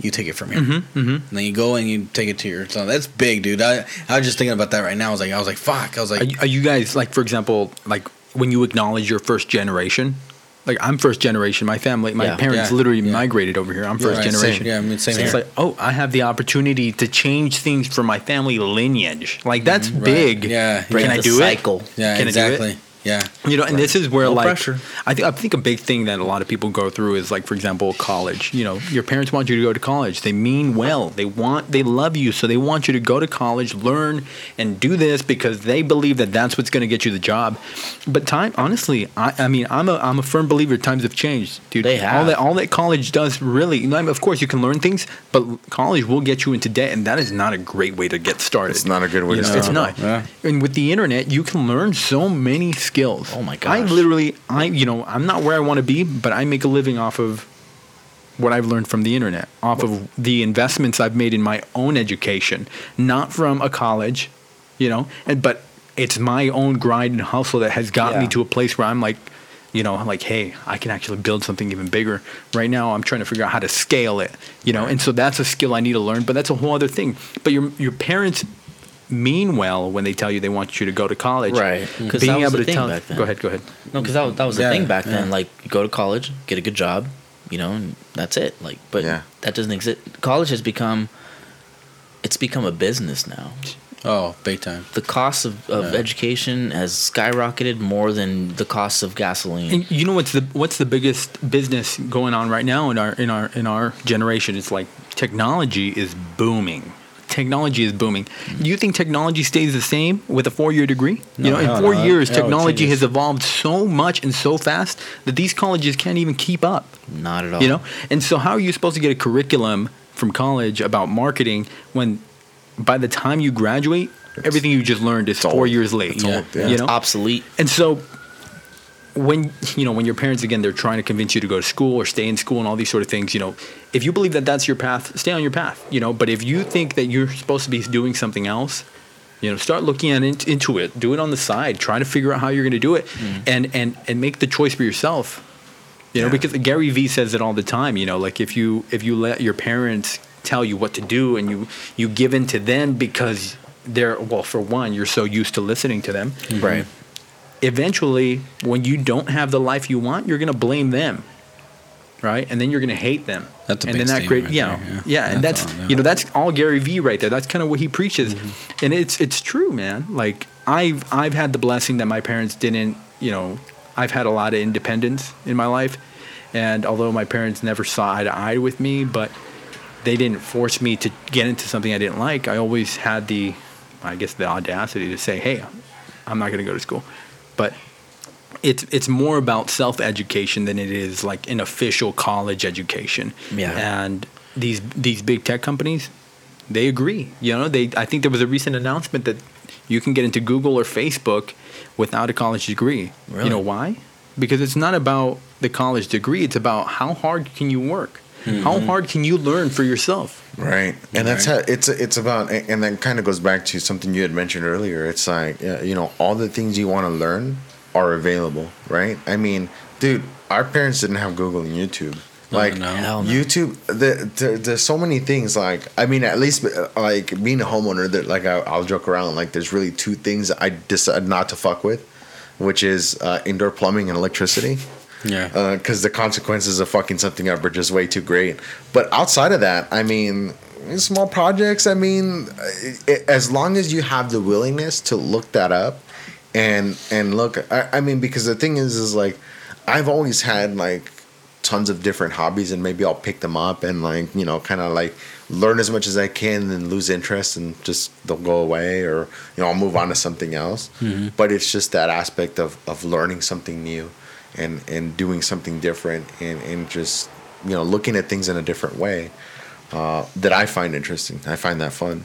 you take it from here. Mm-hmm, mm-hmm. And then you go and you take it to your son. That's big, dude. I, I was just thinking about that right now. I was like, I was like, fuck. I was like, are you, are you guys like, for example, like when you acknowledge your first generation? Like I'm first generation. My family, my yeah, parents yeah, literally yeah. migrated over here. I'm first yeah, right, generation. Same, yeah, I mean, same so here. It's like, oh, I have the opportunity to change things for my family lineage. Like that's mm-hmm, right. big. Yeah, can yeah. I do cycle. it? Yeah, Can exactly. I do it? Yeah, you know, and right. this is where no like pressure. I think I think a big thing that a lot of people go through is like, for example, college. You know, your parents want you to go to college. They mean well. They want, they love you, so they want you to go to college, learn, and do this because they believe that that's what's going to get you the job. But time, honestly, I, I mean, I'm a I'm a firm believer. Times have changed, dude. They have all that all that college does really. I mean, of course, you can learn things, but college will get you into debt, and that is not a great way to get started. It's not a good way you to know, start. It's not. Yeah. And with the internet, you can learn so many things. Skills. Oh my god! I literally, I you know, I'm not where I want to be, but I make a living off of what I've learned from the internet, off of the investments I've made in my own education, not from a college, you know. And but it's my own grind and hustle that has gotten yeah. me to a place where I'm like, you know, like, hey, I can actually build something even bigger. Right now, I'm trying to figure out how to scale it, you know. Right. And so that's a skill I need to learn, but that's a whole other thing. But your your parents. mean well when they tell you they want you to go to college, right? Because being able to tell, back then. go ahead, go ahead. No, because that, that was the yeah, thing back yeah. then. Like, you go to college, get a good job, you know, and that's it. Like, but yeah. that doesn't exist. College has become, it's become a business now. Oh, big time. The cost of, of yeah. education has skyrocketed more than the cost of gasoline. And you know what's the what's the biggest business going on right now in our in our in our generation? It's like technology is booming. Technology is booming. Do you think technology stays the same with a four-year degree? No, you know, no, in four no, years, no, technology has evolved so much and so fast that these colleges can't even keep up. Not at all. You know, and so how are you supposed to get a curriculum from college about marketing when, by the time you graduate, it's, everything you just learned is four old. years late? It's yeah. Old, yeah. You know? It's obsolete. And so, when you know when your parents again they're trying to convince you to go to school or stay in school and all these sort of things, you know, if you believe that that's your path, stay on your path, you know. But if you think that you're supposed to be doing something else, you know, start looking at it, into it, do it on the side, trying to figure out how you're going to do it, mm. and and and make the choice for yourself, you know, yeah. because Gary Vee says it all the time, you know, like if you if you let your parents tell you what to do and you you give in to them because they're, well, for one, you're so used to listening to them, mm-hmm. right? Eventually, when you don't have the life you want, you're going to blame them, right? And then you're going to hate them. That's a big statement. And then that great, right yeah, there, yeah, yeah, and that's, that's all, yeah. you know, that's all Gary Vee right there. That's kind of what he preaches, mm-hmm. and it's it's true, man. Like I've I've had the blessing that my parents didn't, you know, I've had a lot of independence in my life, and although my parents never saw eye to eye with me, but they didn't force me to get into something I didn't like. I always had the, I guess, the audacity to say, hey, I'm not going to go to school. But it's it's more about self-education than it is like an official college education. Yeah. And these these big tech companies, they agree. You know, they I think there was a recent announcement that you can get into Google or Facebook without a college degree. Really? You know why? Because it's not about the college degree. It's about how hard can you work. Mm-hmm. How hard can you learn for yourself? Right. And right. that's how it's it's about, and that kind of goes back to something you had mentioned earlier. It's like, you know, all the things you want to learn are available, right? I mean, dude, our parents didn't have Google and YouTube. Like, no, no, no. YouTube, the, the, there's so many things. Like, I mean, at least, like, being a homeowner, that, like, I, I'll joke around. Like, there's really two things I decide not to fuck with, which is uh, indoor plumbing and electricity. Yeah. Because uh, the consequences of fucking something up are just way too great. But outside of that, I mean, small projects, I mean, it, as long as you have the willingness to look that up and, and look, I, I mean, because the thing is, is, like, I've always had, like, tons of different hobbies, and maybe I'll pick them up and, like, you know, kind of like learn as much as I can and lose interest and just they'll go away, or, you know, I'll move on to something else. Mm-hmm. But it's just that aspect of, of learning something new and, and doing something different and, and just, you know, looking at things in a different way uh, that I find interesting. I find that fun.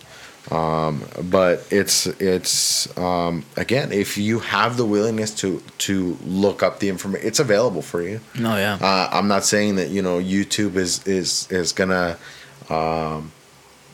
Um, but it's, it's, um, again, if you have the willingness to, to look up the information, it's available for you. No, yeah. Uh, I'm not saying that, you know, YouTube is, is, is gonna, um,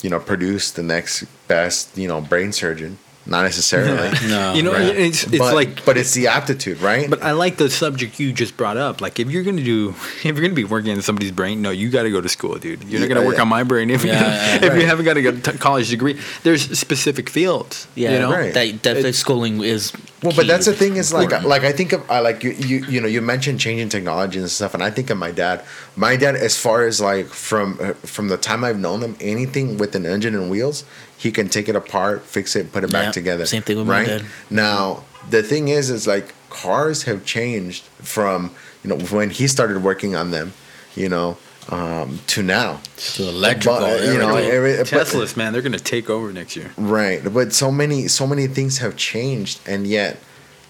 you know, produce the next best, you know, brain surgeon. Not necessarily. No. You know, right. it's, it's but, like, but it's the aptitude, right? But I like the subject you just brought up. Like, if you're gonna do, if you're gonna be working in somebody's brain, no, you got to go to school, dude. You're yeah, not gonna work yeah. on my brain if yeah, you, yeah, if right. you haven't got a good t- college degree. There's specific fields. Yeah, you know? Right. That, that, that schooling is. Well, but that's the thing is like important. like I think of I like you, you you know you mentioned changing technology and stuff, and I think of my dad. My dad, as far as like from from the time I've known him, anything with an engine and wheels, he can take it apart, fix it, put it back yep. together. Same thing with right? my dad. Now, the thing is, is like cars have changed from, you know, when he started working on them, you know, um, to now. To electrical. But, you know, every, Teslas, but, man, they're going to take over next year. Right. But so many, so many things have changed. And yet,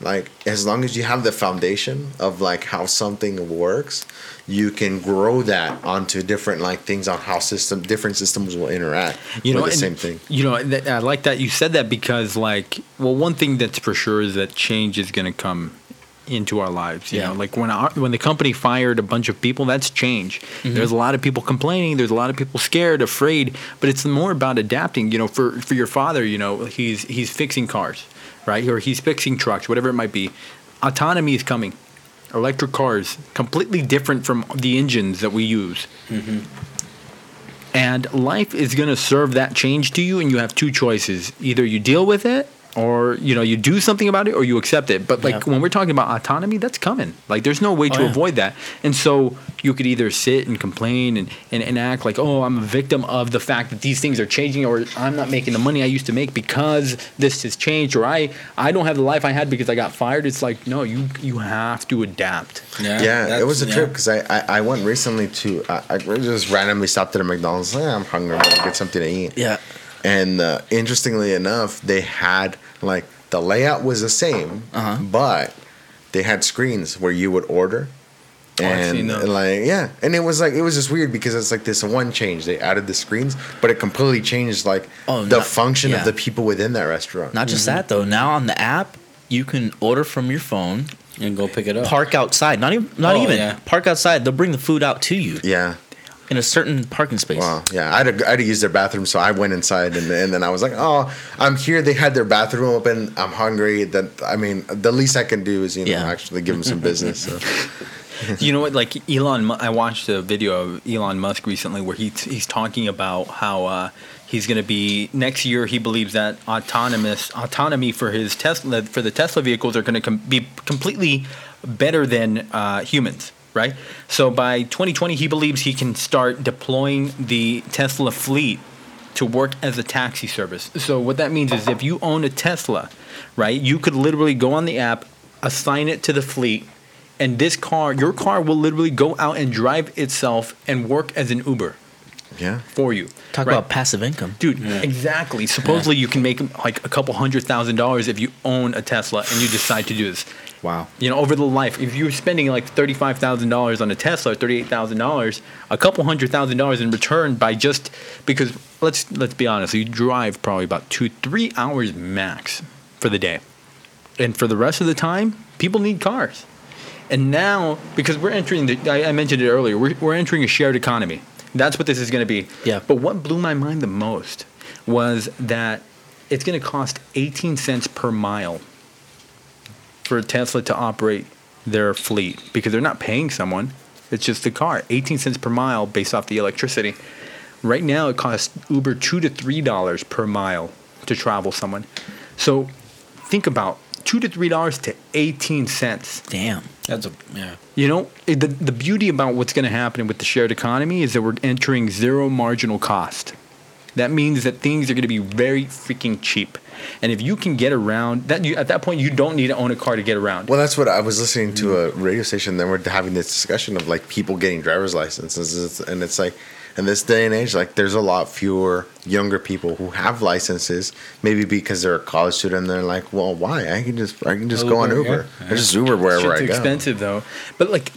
like, as long as you have the foundation of, like, how something works, you can grow that onto different, like, things on how system different systems will interact you know, with the same thing. You know, th- I like that you said that because, like, well, one thing that's for sure is that change is going to come into our lives. You yeah. know, like, when our, when the company fired a bunch of people, that's change. Mm-hmm. There's a lot of people complaining. There's a lot of people scared, afraid. But it's more about adapting. You know, for, for your father, you know, he's he's fixing cars. Right, or he's fixing trucks, whatever it might be. Autonomy is coming. Electric cars, completely different from the engines that we use. Mm-hmm. And life is going to serve that change to you, and you have two choices. Either you deal with it, or, you know, you do something about it, or you accept it. But, like, yeah. when we're talking about autonomy, that's coming. Like, there's no way oh, to yeah. avoid that. And so you could either sit and complain and, and, and act like, oh, I'm a victim of the fact that these things are changing, or I'm not making the money I used to make because this has changed, or I, I don't have the life I had because I got fired. It's like, no, you you have to adapt. Yeah, yeah it was a yeah. trip because I, I, I went recently to I, – I just randomly stopped at a McDonald's. Like, I'm hungry. I'm going to get something to eat. Yeah. And uh, interestingly enough, they had, like, the layout was the same, uh-huh. but they had screens where you would order. Oh, and, like, yeah. And it was, like, it was just weird because it's, like, this one change. They added the screens, but it completely changed, like, oh, the not, function yeah. of the people within that restaurant. Not just mm-hmm. that, though. Now on the app, you can order from your phone. And go pick it up. Park outside. Not even. Not oh, even. Yeah. Park outside. They'll bring the food out to you. Yeah. In a certain parking space. Wow, yeah. I had to, I had to use their bathroom, so I went inside, and, and then I was like, oh, I'm here. They had their bathroom open. I'm hungry. That I mean, the least I can do is, you know, yeah. actually give them some business. So. You know what, like Elon, I watched a video of Elon Musk recently where he he's talking about how uh, he's going to be, next year he believes that autonomous autonomy for his Tesla, for the Tesla vehicles are going to com- be completely better than uh, humans. Right? So by twenty twenty, he believes he can start deploying the Tesla fleet to work as a taxi service. So what that means is if you own a Tesla, right, you could literally go on the app, assign it to the fleet, and this car, your car will literally go out and drive itself and work as an Uber. Yeah. For you. Talk right? about passive income. Dude, yeah. exactly. Supposedly yeah. you can make like a couple hundred thousand dollars if you own a Tesla and you decide to do this. Wow. You know, over the life, if you're spending like thirty-five thousand dollars on a Tesla, thirty-eight thousand dollars, a couple hundred thousand dollars in return by just because let's let's be honest, you drive probably about two, three hours max for the day. And for the rest of the time, people need cars. And now, because we're entering the, I, I mentioned it earlier, we're, we're entering a shared economy. That's what this is going to be. Yeah. But what blew my mind the most was that it's going to cost eighteen cents per mile for Tesla to operate their fleet because they're not paying someone. It's just the car. eighteen cents per mile based off the electricity. Right now, it costs Uber two to three dollars per mile to travel someone. So think about two to three dollars to eighteen cents. Damn. That's a, yeah. You know, it, the, the beauty about what's going to happen with the shared economy is that we're entering zero marginal cost. That means that things are going to be very freaking cheap. And if you can get around, that you, at that point, you don't need to own a car to get around. Well, that's what I was listening to a radio station. Then we're having this discussion of, like, people getting driver's licenses. And it's like, in this day and age, like, there's a lot fewer younger people who have licenses, maybe because they're a college student and they're like, well, why? I can just I can just Uber, go on Uber. Yeah. I just Uber wherever I go. It's expensive, though. But, like,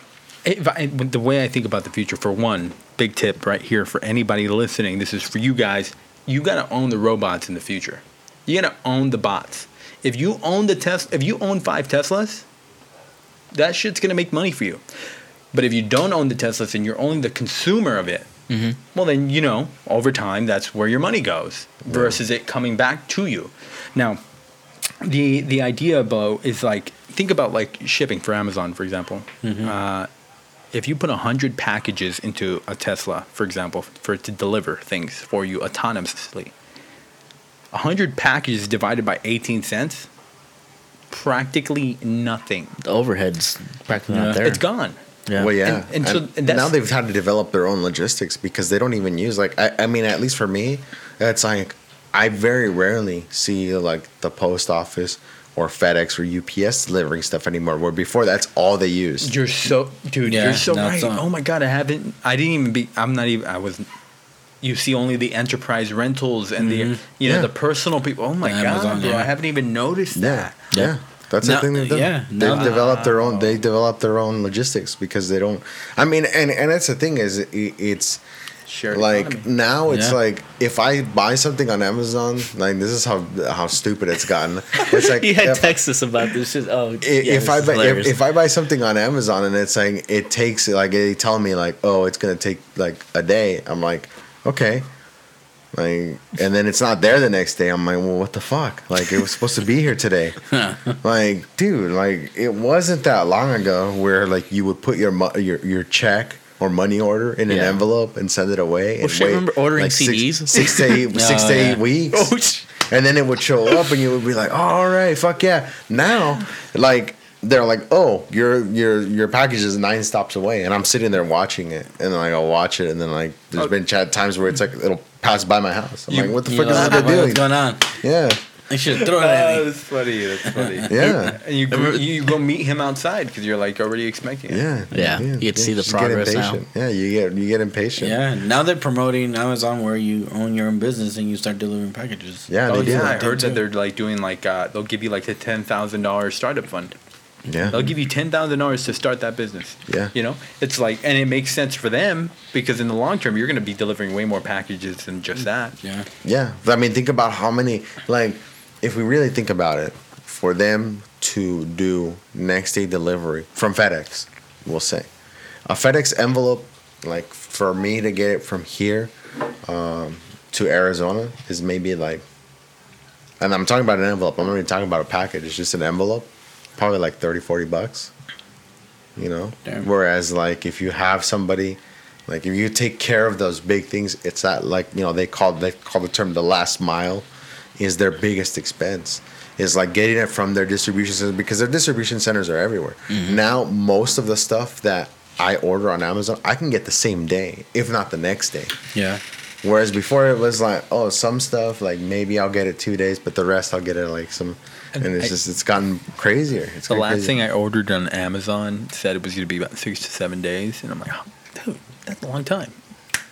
if I, the way I think about the future, for one, big tip right here for anybody listening, this is for you guys, you got to own the robots in the future. You got to own the bots. If you own the Tesla, if you own five Teslas, that shit's going to make money for you. But if you don't own the Teslas and you're only the consumer of it, mm-hmm. well, then, you know, over time, that's where your money goes versus yeah. it coming back to you. Now, the the idea, Bo, is like, think about, like, shipping for Amazon, for example. Mm-hmm. Uh, if you put one hundred packages into a Tesla, for example, for it to deliver things for you autonomously, one hundred packages divided by eighteen cents, practically nothing. The overhead's practically yeah. not there. It's gone. Yeah. Well, yeah. And, and so and now they've had to develop their own logistics because they don't even use, like, I, I mean, at least for me, it's like I very rarely see, like, the post office or FedEx or U P S delivering stuff anymore, where before that's all they used. You're so, dude, yeah, you're so right. On. Oh, my God, I haven't, I didn't even be, I'm not even, I was, you see only the enterprise rentals and mm-hmm. the, you know, yeah. the personal people. Oh, my and God, Amazon, bro, yeah. I haven't even noticed yeah. that. Yeah. yeah. That's no, the thing they've done. Yeah, they've no, developed their own. They developed their own logistics because they don't. I mean, and, and that's the thing is, it, it's shared like economy. Now it's yeah. like if I buy something on Amazon, like this is how how stupid it's gotten. It's like you had Texas about this shit. Oh, it, yeah, if I buy, if, if I buy something on Amazon and it's like it takes like they tell me like oh it's gonna take like a day. I'm like okay. Like, and then it's not there the next day. I'm like, well, what the fuck? Like, it was supposed to be here today. Like, dude, like, it wasn't that long ago where, like, you would put your mo- your, your check or money order in yeah. an envelope and send it away. Well, and shit, wait, remember ordering like C Ds? Six, six to eight, six oh, to yeah. eight weeks. And then it would show up and you would be like, oh, all right, fuck yeah. Now, like... They're like, oh, your your your package is nine stops away, and I'm sitting there watching it, and then like, I'll watch it, and then like there's oh. been chat times where it's like it'll pass by my house. I'm you, like, what the fuck is that doing? What's going on? Yeah, I should throw it at me. That's funny. That's funny. Yeah, and you go, you go meet him outside because you're like already expecting it. Yeah, yeah. yeah. You get to yeah. see the progress now. Yeah, you get you get impatient. Yeah, now they're promoting Amazon where you own your own business and you start delivering packages. Yeah, oh, they yeah. do. I heard that they're like doing like uh, they'll give you like the ten thousand dollars startup fund. Yeah, they'll give you ten thousand dollars to start that business. Yeah, you know, it's like, and it makes sense for them because in the long term, you're going to be delivering way more packages than just that. Yeah, yeah. I mean, think about how many. Like, if we really think about it, for them to do next day delivery from FedEx, we'll say, a FedEx envelope, like for me to get it from here um, to Arizona is maybe like, and I'm talking about an envelope. I'm not even talking about a package. It's just an envelope. Probably like thirty, forty bucks, you know? Damn. Whereas, like, if you have somebody, like, if you take care of those big things, it's that, like, you know, they call they call the term the last mile is their biggest expense. It's like getting it from their distribution centers because their distribution centers are everywhere. Mm-hmm. Now, most of the stuff that I order on Amazon, I can get the same day, if not the next day. Yeah. Whereas before it was like, oh, some stuff, like, maybe I'll get it two days, but the rest I'll get it, like, some... And it's I, just it's gotten crazier. It's the last crazier. thing I ordered on Amazon said it was going to be about six to seven days, and I'm like, oh, dude, that's a long time.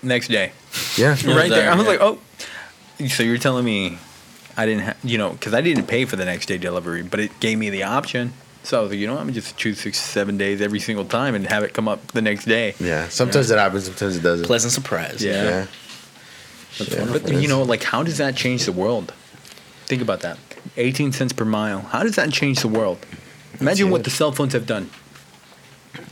Next day, yeah, right there. I was yeah. like, oh, so you're telling me I didn't, ha- you know, because I didn't pay for the next day delivery, but it gave me the option. So I was like, you know, I'm just choose six to seven days every single time and have it come up the next day. Yeah, sometimes yeah. that happens, sometimes it doesn't. Pleasant surprise. Yeah, yeah. That's yeah. But you know, like, how does that change the world? Think about that. eighteen cents per mile. How does that change the world? Imagine what the cell phones have done.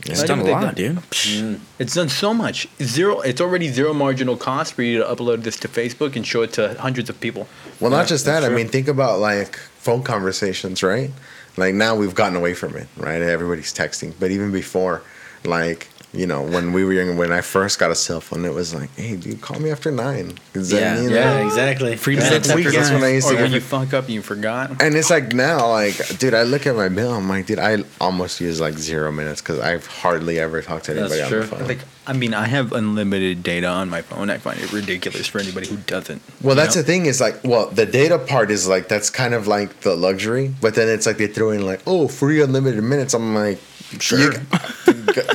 It's done a lot, dude. Mm. It's done so much. Zero. It's already zero marginal cost for you to upload this to Facebook and show it to hundreds of people. Well, yeah, not just that. True. I mean, think about like phone conversations, right? Like now we've gotten away from it, right? Everybody's texting. But even before, like, you know, when we were young, when I first got a cell phone, it was like, hey, dude, call me after nine. Yeah, you know? Yeah, exactly. Free minutes after nine. That's when I used to. Or when you fuck up and you forgot. And it's like now, like, dude, I look at my bill. I'm like, dude, I almost use like zero minutes because I've hardly ever talked to anybody on the phone. Like, I mean, I have unlimited data on my phone. I find it ridiculous for anybody who doesn't. Well, that's know? the thing is like, well, the data part is like, that's kind of like the luxury. But then it's like they throw in like, oh, free unlimited minutes. I'm like, sure. You,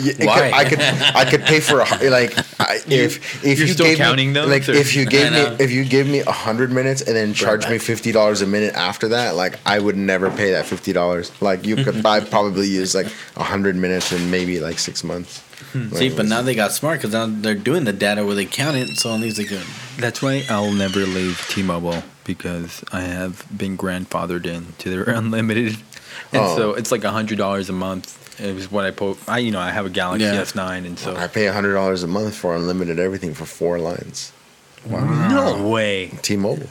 you, Why? Could, I could I could pay for a, like I, if if You're you still gave counting me, them, like or? if you gave me if you give me a hundred minutes and then charge me fifty dollars a minute after that, like I would never pay that fifty dollars. Like you could I probably use like a hundred minutes in maybe like six months. Hmm. Like, see, but now they got smart because now they're doing the data where they count it, so at least they can. That's why I'll never leave T-Mobile because I have been grandfathered in to their unlimited, and oh. so it's like a hundred dollars a month. It was what I po- I you know I have a Galaxy yeah. S nine, and so I pay one hundred dollars a month for unlimited everything for four lines. Wow. No way. T-Mobile.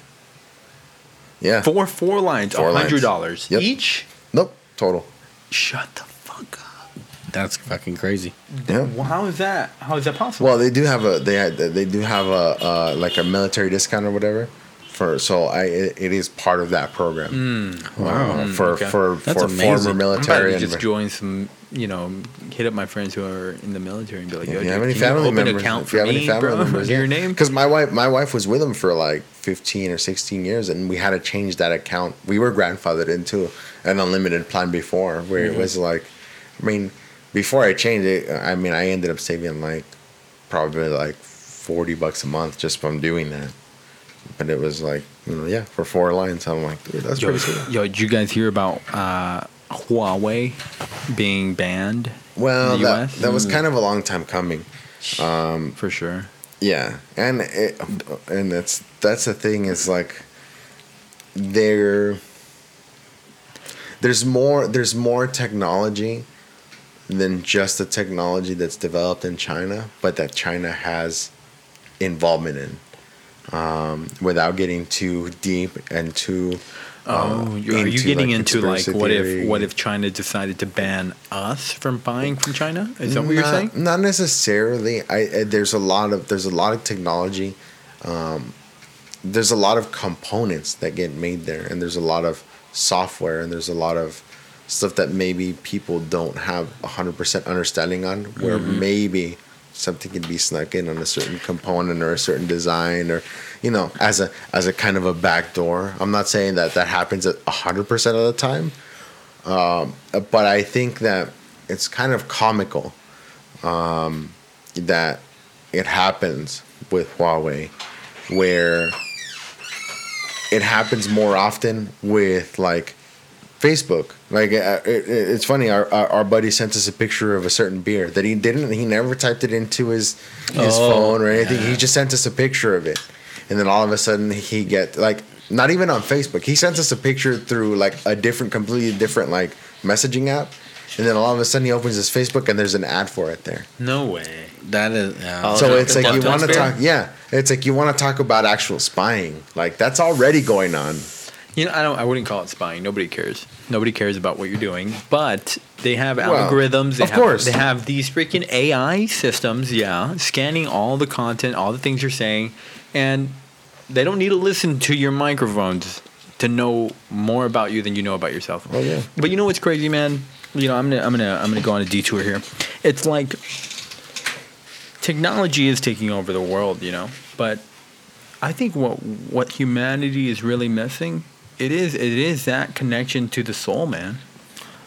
Yeah. For four lines, four one hundred dollars lines. Yep. Each? Nope, total. Shut the fuck up. That's fucking crazy. Yeah. Well, how is that? How is that possible? Well, they do have a they had, they do have a uh, like a military discount or whatever. For so I it, it is part of that program. Mm. Wow. Mm, for okay. for That's for amazing. Former military. I just join some, you know, hit up my friends who are in the military and be like, yo, do you have any family members? Account for me, bro. Your name? Because my wife my wife was with them for like fifteen or sixteen years, and we had to change that account. We were grandfathered into an unlimited plan before, where mm-hmm. it was like, I mean, before I changed it, I mean, I ended up saving like probably like forty bucks a month just from doing that. But it was like, you know, yeah, for four lines. I'm like, dude, that's yo, pretty cool. Yo, did you guys hear about uh, Huawei being banned? Well, in the that, U S? That was kind of a long time coming. Um, for sure. Yeah, and it, and that's that's the thing is like, there, there's more there's more technology than just the technology that's developed in China, but that China has involvement in. Um, without getting too deep and too. Um, oh, you're, into, are you getting like, into like what theory. if what if China decided to ban us from buying from China? Is that not, what you're saying? Not necessarily. I, I there's a lot of there's a lot of technology. Um, there's a lot of components that get made there, and there's a lot of software, and there's a lot of stuff that maybe people don't have one hundred percent understanding on. Where mm-hmm. maybe. Something can be snuck in on a certain component or a certain design, or, you know, as a as a kind of a backdoor. I'm not saying that that happens a hundred percent of the time, um, but I think that it's kind of comical um, that it happens with Huawei, where it happens more often with like Facebook. Like, it, it, it's funny. Our, our our buddy sent us a picture of a certain beer that he didn't. He never typed it into his his oh, phone or anything. Yeah. He just sent us a picture of it, and then all of a sudden he get like not even on Facebook. He sent us a picture through like a different, completely different like messaging app, and then all of a sudden he opens his Facebook and there's an ad for it there. No way. That is yeah. so. It's like you want to talk. Yeah, it's like you want to talk about actual spying. Like that's already going on. You know, I don't. I wouldn't call it spying. Nobody cares. Nobody cares about what you're doing. But they have well, algorithms. They of have, course, they have these freaking A I systems. Yeah, scanning all the content, all the things you're saying, and they don't need to listen to your microphones to know more about you than you know about yourself. Oh yeah. But you know what's crazy, man? You know, I'm gonna, I'm gonna, I'm gonna go on a detour here. It's like technology is taking over the world, you know. But I think what what humanity is really missing. It is. It is that connection to the soul, man.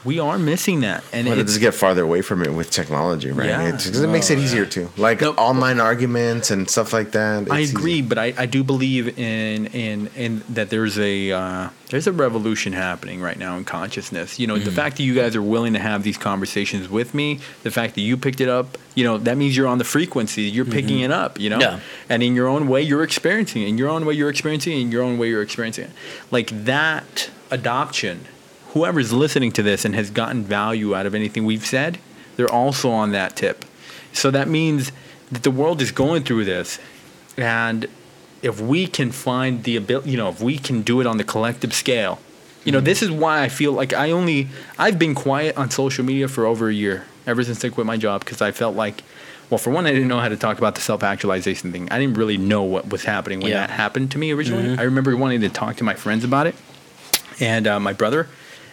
We are missing that, and well, it's, let's get farther away from it with technology, right? Yeah, it, it makes well, it easier yeah. too, like nope. online arguments and stuff like that. It's I agree, easy. But I, I do believe in in, in that there's a uh, there's a revolution happening right now in consciousness. You know, mm-hmm. the fact that you guys are willing to have these conversations with me, the fact that you picked it up, you know, that means you're on the frequency. You're mm-hmm. picking it up, you know, yeah. and in your own way, you're experiencing it. In your own way, you're experiencing it. In your own way, you're experiencing it. Like that adoption. Whoever's listening to this and has gotten value out of anything we've said, They're also on that tip. So that means that the world is going through this. And if we can find the ability, you know, if we can do it on the collective scale, you know, this is why I feel like I only, I've been quiet on social media for over a year, ever since I quit my job, because I felt like, well, for one, I didn't know how to talk about the self-actualization thing. I didn't really know what was happening when yeah. that happened to me originally. Mm-hmm. I remember wanting to talk to my friends about it, and uh, my brother,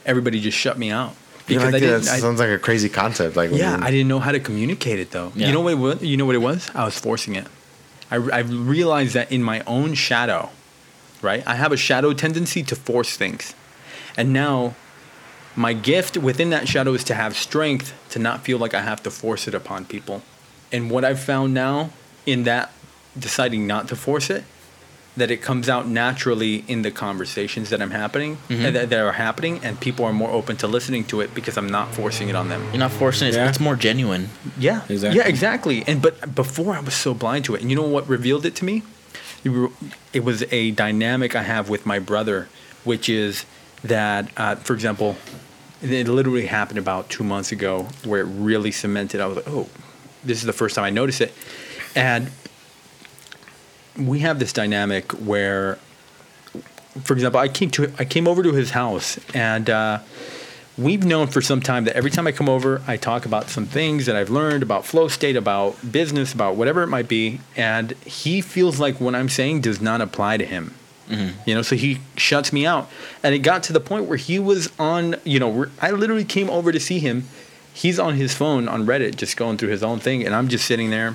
everybody just shut me out. Because like, I didn't, that sounds I, like a crazy concept. Like, yeah, I didn't know how to communicate it, though. Yeah. You know what it was? You know what it was? I was forcing it. I, I realized that in my own shadow, right? I have a shadow tendency to force things. And now my gift within that shadow is to have strength to not feel like I have to force it upon people. And what I've found now in that deciding not to force it, that it comes out naturally in the conversations that I'm happening, mm-hmm. that, that are happening, and people are more open to listening to it because I'm not forcing it on them. You're not forcing it. Yeah. It's more genuine. Yeah. Exactly. Yeah, exactly. And but before I was so blind to it. And you know what revealed it to me? It was a dynamic I have with my brother, which is that, uh, for example, it literally happened about two months ago where it really cemented. I was like, oh, this is the first time I noticed it. And we have this dynamic where, for example, I came to I came over to his house, and uh, we've known for some time that every time I come over, I talk about some things that I've learned about flow state, about business, about whatever it might be. And he feels like what I'm saying does not apply to him. Mm-hmm. You know, so he shuts me out, and it got to the point where he was on, you know, I literally came over to see him. He's on his phone on Reddit, just going through his own thing. And I'm just sitting there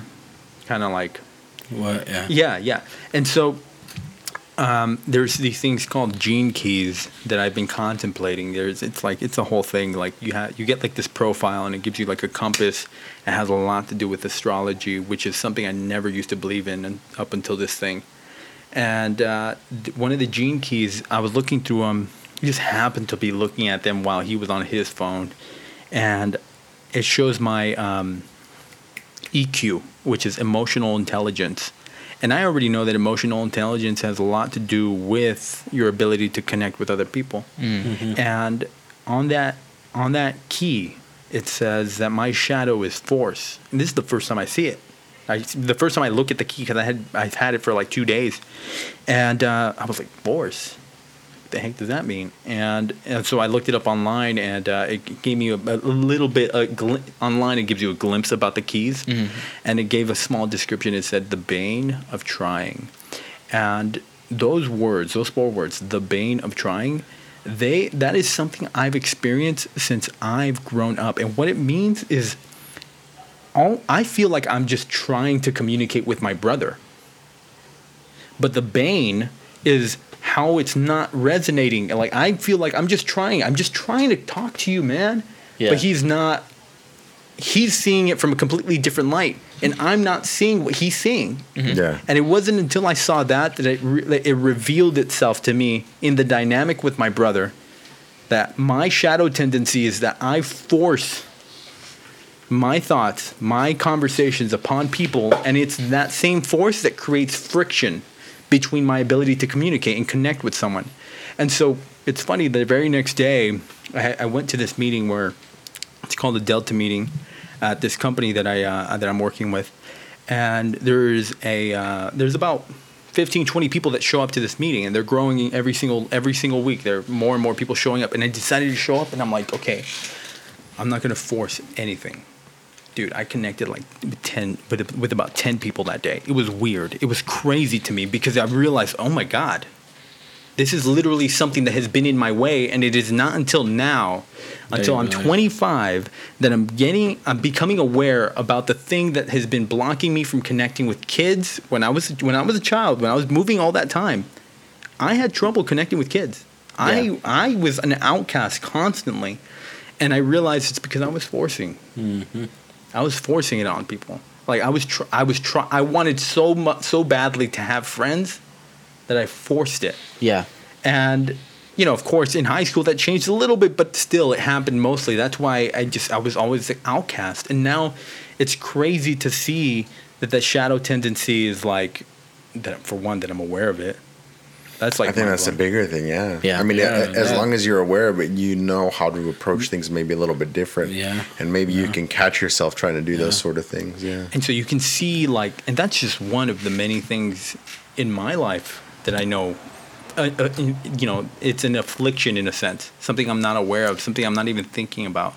kind of like, what? Yeah. Yeah. Yeah. And so, um, there's these things called Gene Keys that I've been contemplating. There's, it's like, it's a whole thing. Like you have, you get like this profile, and it gives you like a compass. It has a lot to do with astrology, which is something I never used to believe in and up until this thing. And uh, one of the Gene Keys, I was looking through them. I just happened to be looking at them while he was on his phone. And it shows my um, E Q, which is emotional intelligence. And I already know that emotional intelligence has a lot to do with your ability to connect with other people. Mm-hmm. And on that, on that key, it says that my shadow is force. And this is the first time I see it. I, the first time I look at the key, because I had I had it for like two days, and uh, I was like, force? What the heck does that mean? And, and so I looked it up online, and uh, it gave me a, a little bit, a gl- online it gives you a glimpse about the keys, mm-hmm. and it gave a small description. It said, the bane of trying. And those words, those four words, the bane of trying, they that is something I've experienced since I've grown up. And what it means is, All, I feel like I'm just trying to communicate with my brother. But the bane is how it's not resonating. Like, I feel like I'm just trying. I'm just trying to talk to you, man. Yeah. But he's not. He's seeing it from a completely different light. And I'm not seeing what he's seeing. Mm-hmm. Yeah. And it wasn't until I saw that that it, re- that it revealed itself to me in the dynamic with my brother that my shadow tendency is that I force my thoughts, my conversations upon people, and it's that same force that creates friction between my ability to communicate and connect with someone. And so it's funny, the very next day, I, I went to this meeting where it's called a Delta meeting at this company that I uh, that I'm working with, and there's a uh, there's about fifteen, twenty people that show up to this meeting, and they're growing every single every single week. There are more and more people showing up, and I decided to show up, and I'm like, okay, I'm not gonna force anything. Dude, I connected like ten with with about ten people that day. It was weird. It was crazy to me because I realized, oh my God, this is literally something that has been in my way, and it is not until now, until I'm twenty-five, that I'm getting, I'm becoming aware about the thing that has been blocking me from connecting with kids. When I was when I was a child, when I was moving all that time, I had trouble connecting with kids. Yeah. I I was an outcast constantly, and I realized it's because I was forcing. Mm-hmm. I was forcing it on people. Like I was, tr- I was try, I wanted so much, so badly to have friends, that I forced it. Yeah. And, you know, of course, in high school that changed a little bit, but still, it happened mostly. That's why I just, I was always the outcast. And now, it's crazy to see that the shadow tendency is like, that for one, that I'm aware of it, That's like I think that's a bigger thing, yeah. yeah. I mean, yeah, a, as yeah. long as you're aware, but you know how to approach things maybe a little bit different. Yeah. And maybe yeah. you can catch yourself trying to do yeah. those sort of things, yeah. And so you can see, like, and that's just one of the many things in my life that I know, uh, uh, you know, it's an affliction in a sense, something I'm not aware of, something I'm not even thinking about.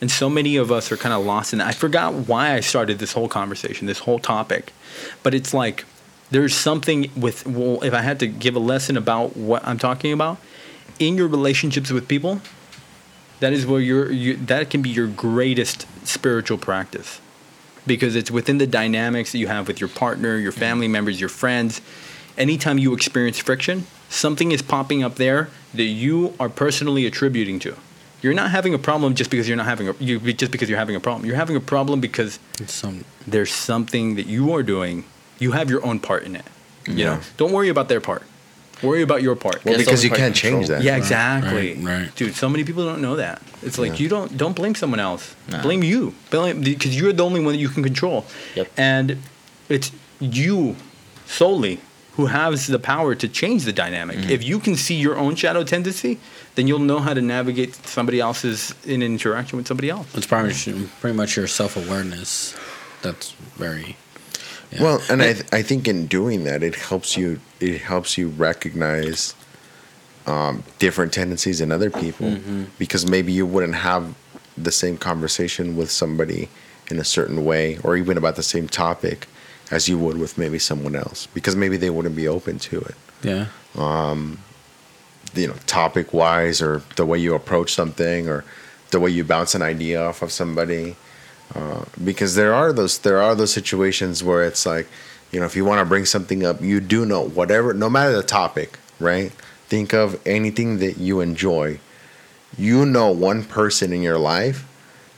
And so many of us are kind of lost in that. I forgot why I started this whole conversation, this whole topic, but it's like, there's something with, well, if I had to give a lesson about what I'm talking about, in your relationships with people, that is where your you, that can be your greatest spiritual practice, because it's within the dynamics that you have with your partner, your family members, your friends. Anytime you experience friction, something is popping up there that you are personally attributing to. You're not having a problem just because you're not having a you just because you're having a problem. You're having a problem because some, there's something that you are doing. You have your own part in it. You yeah. know, don't worry about their part. Worry about your part. Well, because you can't change that. Yeah, exactly. Right, right. Dude, so many people don't know that. It's like yeah. you don't don't blame someone else. Nah. Blame you. Blame because you're the only one that you can control. Yep. And it's you solely who has the power to change the dynamic. Mm-hmm. If you can see your own shadow tendency, then you'll know how to navigate somebody else's in an interaction with somebody else. It's probably pretty much your self-awareness. That's very Yeah. Well, and I th- I think in doing that, it helps you it helps you recognize um, different tendencies in other people, mm-hmm. because maybe you wouldn't have the same conversation with somebody in a certain way, or even about the same topic as you would with maybe someone else, because maybe they wouldn't be open to it. Yeah. Um, you know, topic wise, or the way you approach something, or the way you bounce an idea off of somebody. Uh, because there are those there are those situations where it's like, you know, if you want to bring something up, you do know whatever, no matter the topic, right? Think of anything that you enjoy. You know one person in your life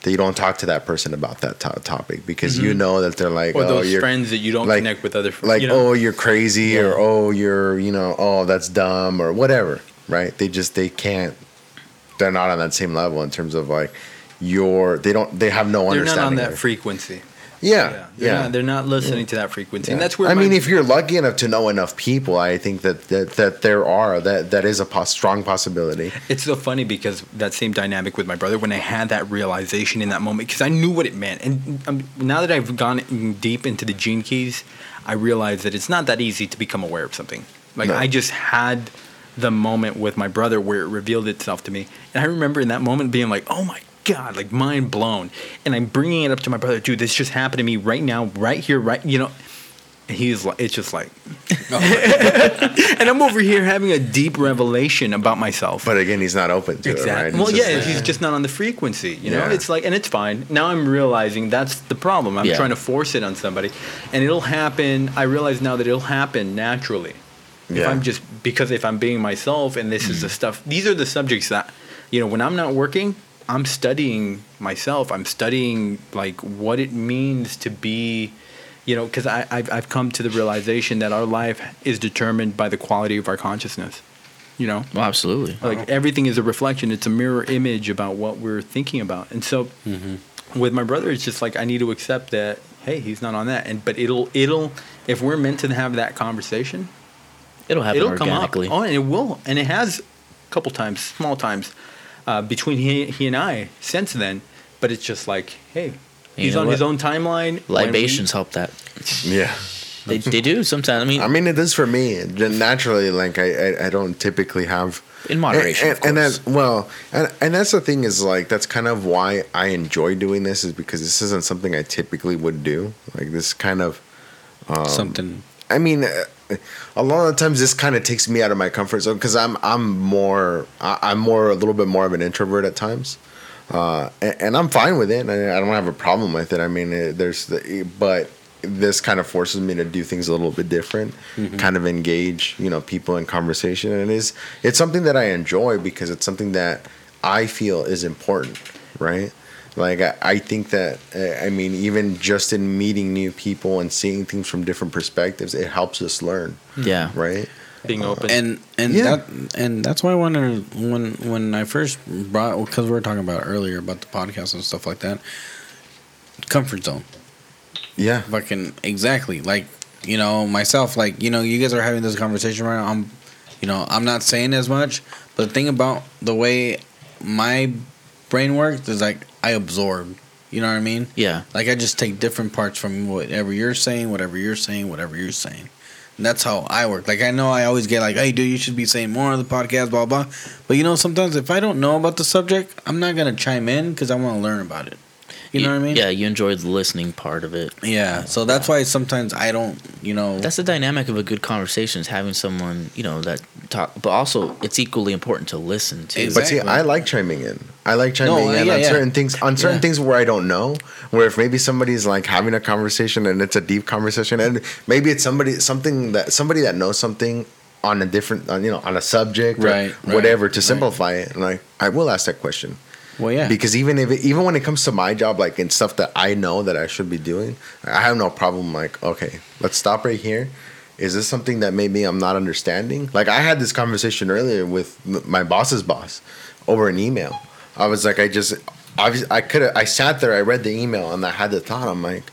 that you don't talk to that person about that to- topic because mm-hmm. you know that they're like, or oh, those you're, friends that you don't like, connect with other friends, like you know? Oh, you're crazy, yeah. or oh, you're you know, oh, that's dumb, or whatever, right? They just they can't, they're not on that same level in terms of like. Your they don't they have no they're understanding. They're not on that frequency. Yeah, yeah. They're, yeah. Not, they're not listening yeah. to that frequency, yeah. and that's where I mean, if you're lucky enough to know enough people, I think that that, that there are that that is a pos- strong possibility. It's so funny because that same dynamic with my brother when I had that realization in that moment because I knew what it meant, and um, now that I've gone in deep into the Gene Keys, I realize that it's not that easy to become aware of something. Like no. I just had the moment with my brother where it revealed itself to me, and I remember in that moment being like, oh my God, like mind blown. And I'm bringing it up to my brother, dude, this just happened to me right now, right here, right, you know. And he's like, it's just like, oh. And I'm over here having a deep revelation about myself. But again, he's not open to exactly. it, right? Well, it's yeah, just, he's just not on the frequency, you know? Yeah. It's like, and it's fine. Now I'm realizing that's the problem. I'm yeah. trying to force it on somebody. And it'll happen, I realize now that it'll happen naturally. If yeah. I'm just, because if I'm being myself and this mm-hmm. is the stuff, these are the subjects that, you know, when I'm not working, I'm studying myself. I'm studying like what it means to be, you know, because I've, I've come to the realization that our life is determined by the quality of our consciousness, you know? Well, absolutely. Like wow. everything is a reflection. It's a mirror image about what we're thinking about. And so mm-hmm. with my brother, it's just like I need to accept that, hey, he's not on that. And But it'll, it'll if we're meant to have that conversation, it'll happen it'll organically. Come up. Oh, and it will. And it has a couple times, small times. Uh, between he, he and I since then, but it's just like, hey, he's you know on what? his own timeline. Libations we... help that. Yeah. they they do sometimes. I mean, I mean it is for me. Naturally, like I, I, I don't typically have in moderation. And, and, of course. and that well, and and that's the thing is like that's kind of why I enjoy doing this is because this isn't something I typically would do. Like this kind of um, something. I mean. Uh, A lot of times, this kind of takes me out of my comfort zone because I'm I'm more I'm more a little bit more of an introvert at times, uh, and, and I'm fine with it. And I, I don't have a problem with it. I mean, it, there's the, but this kind of forces me to do things a little bit different, mm-hmm. kind of engage you know people in conversation, and it is it's something that I enjoy because it's something that I feel is important, right? Like I, I think that uh, I mean even just in meeting new people and seeing things from different perspectives, it helps us learn. Yeah. Right. Being uh, open. And and yeah. that and that's why I wonder when when I first brought because we were talking about earlier about the podcast and stuff like that. Comfort zone. Yeah. Fucking exactly. Like you know myself. Like you know you guys are having this conversation right now. I'm You know, I'm not saying as much, but the thing about the way my brain works is, like, I absorb. You know what I mean? Yeah. Like, I just take different parts from whatever you're saying, whatever you're saying, whatever you're saying. And that's how I work. Like, I know I always get like, hey, dude, you should be saying more on the podcast, blah, blah. But, you know, sometimes if I don't know about the subject, I'm not going to chime in because I want to learn about it. You, you know what I mean? Yeah, you enjoy the listening part of it. Yeah, so that's why sometimes I don't, you know... That's the dynamic of a good conversation, is having someone, you know, that talk... But also, it's equally important to listen to. Exactly. But see, I like chiming in. I like chiming no, in yeah, on yeah. certain things on certain yeah. things where I don't know, where if maybe somebody's, like, having a conversation and it's a deep conversation, and maybe it's somebody something that somebody that knows something on a different, on, you know, on a subject right, or whatever right, to simplify right. it. And, like, I will ask that question. Well, yeah. Because even if it, even when it comes to my job, like, and stuff that I know that I should be doing, I have no problem. Like, okay, let's stop right here. Is this something that maybe I'm not understanding? Like, I had this conversation earlier with my boss's boss over an email. I was like, I just, obviously, I could, I sat there, I read the email, and I had the thought. I'm like,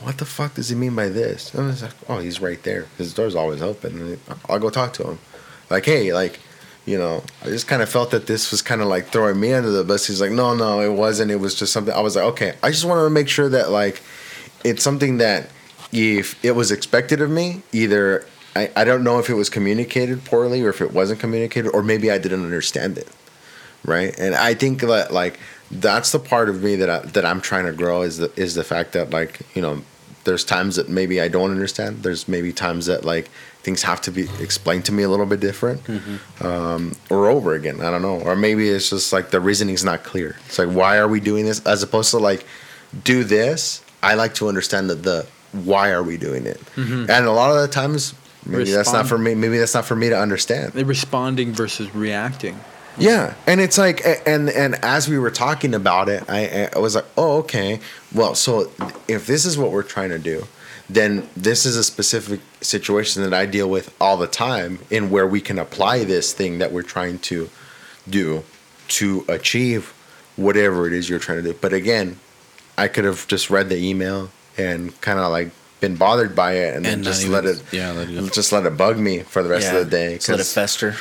what the fuck does he mean by this? And I was like, oh, he's right there. His door's always open. I'll go talk to him. Like, hey, like. You know, I just kind of felt that this was kind of like throwing me under the bus. He's like, no, no, it wasn't. It was just something. I was like, okay, I just wanted to make sure that, like, it's something that if it was expected of me, either I, I don't know if it was communicated poorly or if it wasn't communicated, or maybe I didn't understand it. Right. And I think that, like, that's the part of me that, I, that I'm trying to grow is the, is the fact that, like, you know, there's times that maybe I don't understand. There's maybe times that, like, things have to be explained to me a little bit different mm-hmm. um, or over again. I don't know. Or maybe it's just like the reasoning's not clear. It's like, why are we doing this? As opposed to, like, do this. I like to understand the, the why are we doing it? Mm-hmm. And a lot of the times, maybe Respond- that's not for me. Maybe that's not for me to understand. They're responding versus reacting. Yeah, and it's like, and and as we were talking about it, I, I was like, oh, okay, well, so if this is what we're trying to do, then this is a specific situation that I deal with all the time, in where we can apply this thing that we're trying to do to achieve whatever it is you're trying to do. But again, I could have just read the email and kind of, like, been bothered by it, and, and then just even, let it, yeah, let it just let it bug me for the rest yeah, of the day. Just let it fester.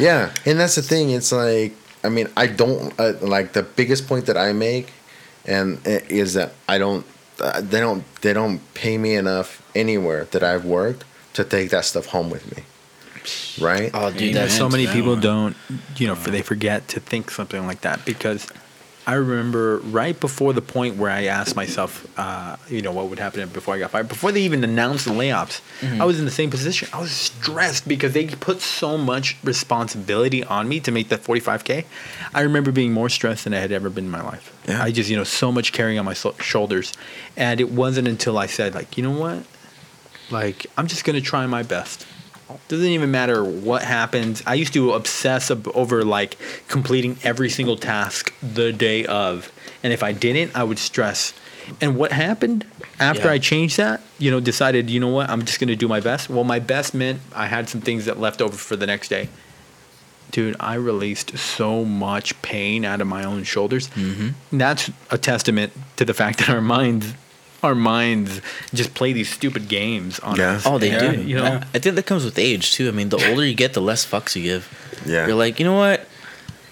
Yeah, and that's the thing. It's like, I mean, I don't uh, like the biggest point that I make, and uh, is that I don't. Uh, they don't. They don't pay me enough anywhere that I've worked to take that stuff home with me. Right? Oh, dude, that so many people one. don't. You know, for, they forget to think something like that, because I remember right before the point where I asked myself, uh, you know, what would happen before I got fired, before they even announced the layoffs, mm-hmm. I was in the same position. I was stressed because they put so much responsibility on me to make that forty-five K. I remember being more stressed than I had ever been in my life. Yeah. I just, you know, so much carrying on my so- shoulders. And it wasn't until I said, like, you know what? Like, I'm just going to try my best. Doesn't even matter what happens. I used to obsess ab- over, like, completing every single task the day of. And if I didn't, I would stress. And what happened after yeah. I changed that, you know, decided, you know what, I'm just going to do my best. Well, my best meant I had some things that left over for the next day. Dude, I released so much pain out of my own shoulders. Mm-hmm. That's a testament to the fact that our minds... Our minds just play these stupid games on yes. us. Oh, they yeah. do. You know, yeah. I think that comes with age too. I mean, the older you get, the less fucks you give. Yeah, you're like, you know what?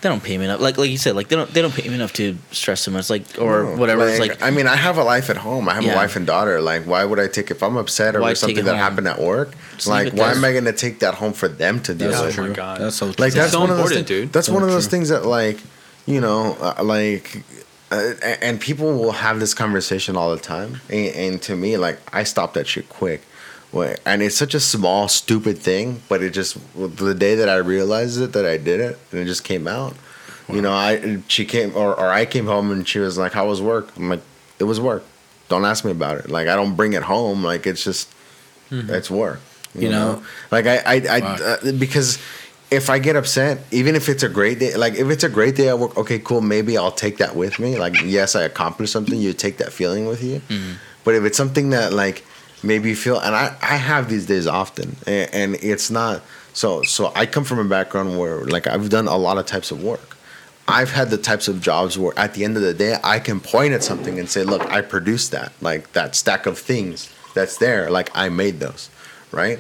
They don't pay me enough. Like, like you said, like they don't, they don't pay me enough to stress so much. Like, or no, whatever. Like, it's like, I mean, I have a life at home. I have yeah. a wife and daughter. Like, why would I take if I'm upset or something that home? happened at work? Just like, why am I going to take that home for them to deal with? Oh my god, that's so true. Like, that's, that's so one important, of those, dude. That's so one true. of those things that, like, you know, uh, like. Uh, and people will have this conversation all the time, and, and to me, like, I stop that shit quick. And it's such a small, stupid thing, but it just, the day that I realized it, that I did it, and it just came out. Wow. You know, I she came or, or I came home, and she was like, "How was work?" I'm like, "It was work. Don't ask me about it. Like, I don't bring it home. Like, it's just, mm-hmm. it's work. You, you know? know, like I, I, I wow. uh, because." If I get upset, even if it's a great day, like if it's a great day at work, okay, cool, maybe I'll take that with me. Like, yes, I accomplished something. You take that feeling with you. Mm-hmm. But if it's something that, like, maybe you feel, and I, I have these days often, and, and it's not, so, so I come from a background where, like, I've done a lot of types of work. I've had the types of jobs where at the end of the day, I can point at something and say, look, I produced that, like that stack of things that's there. Like, I made those. right?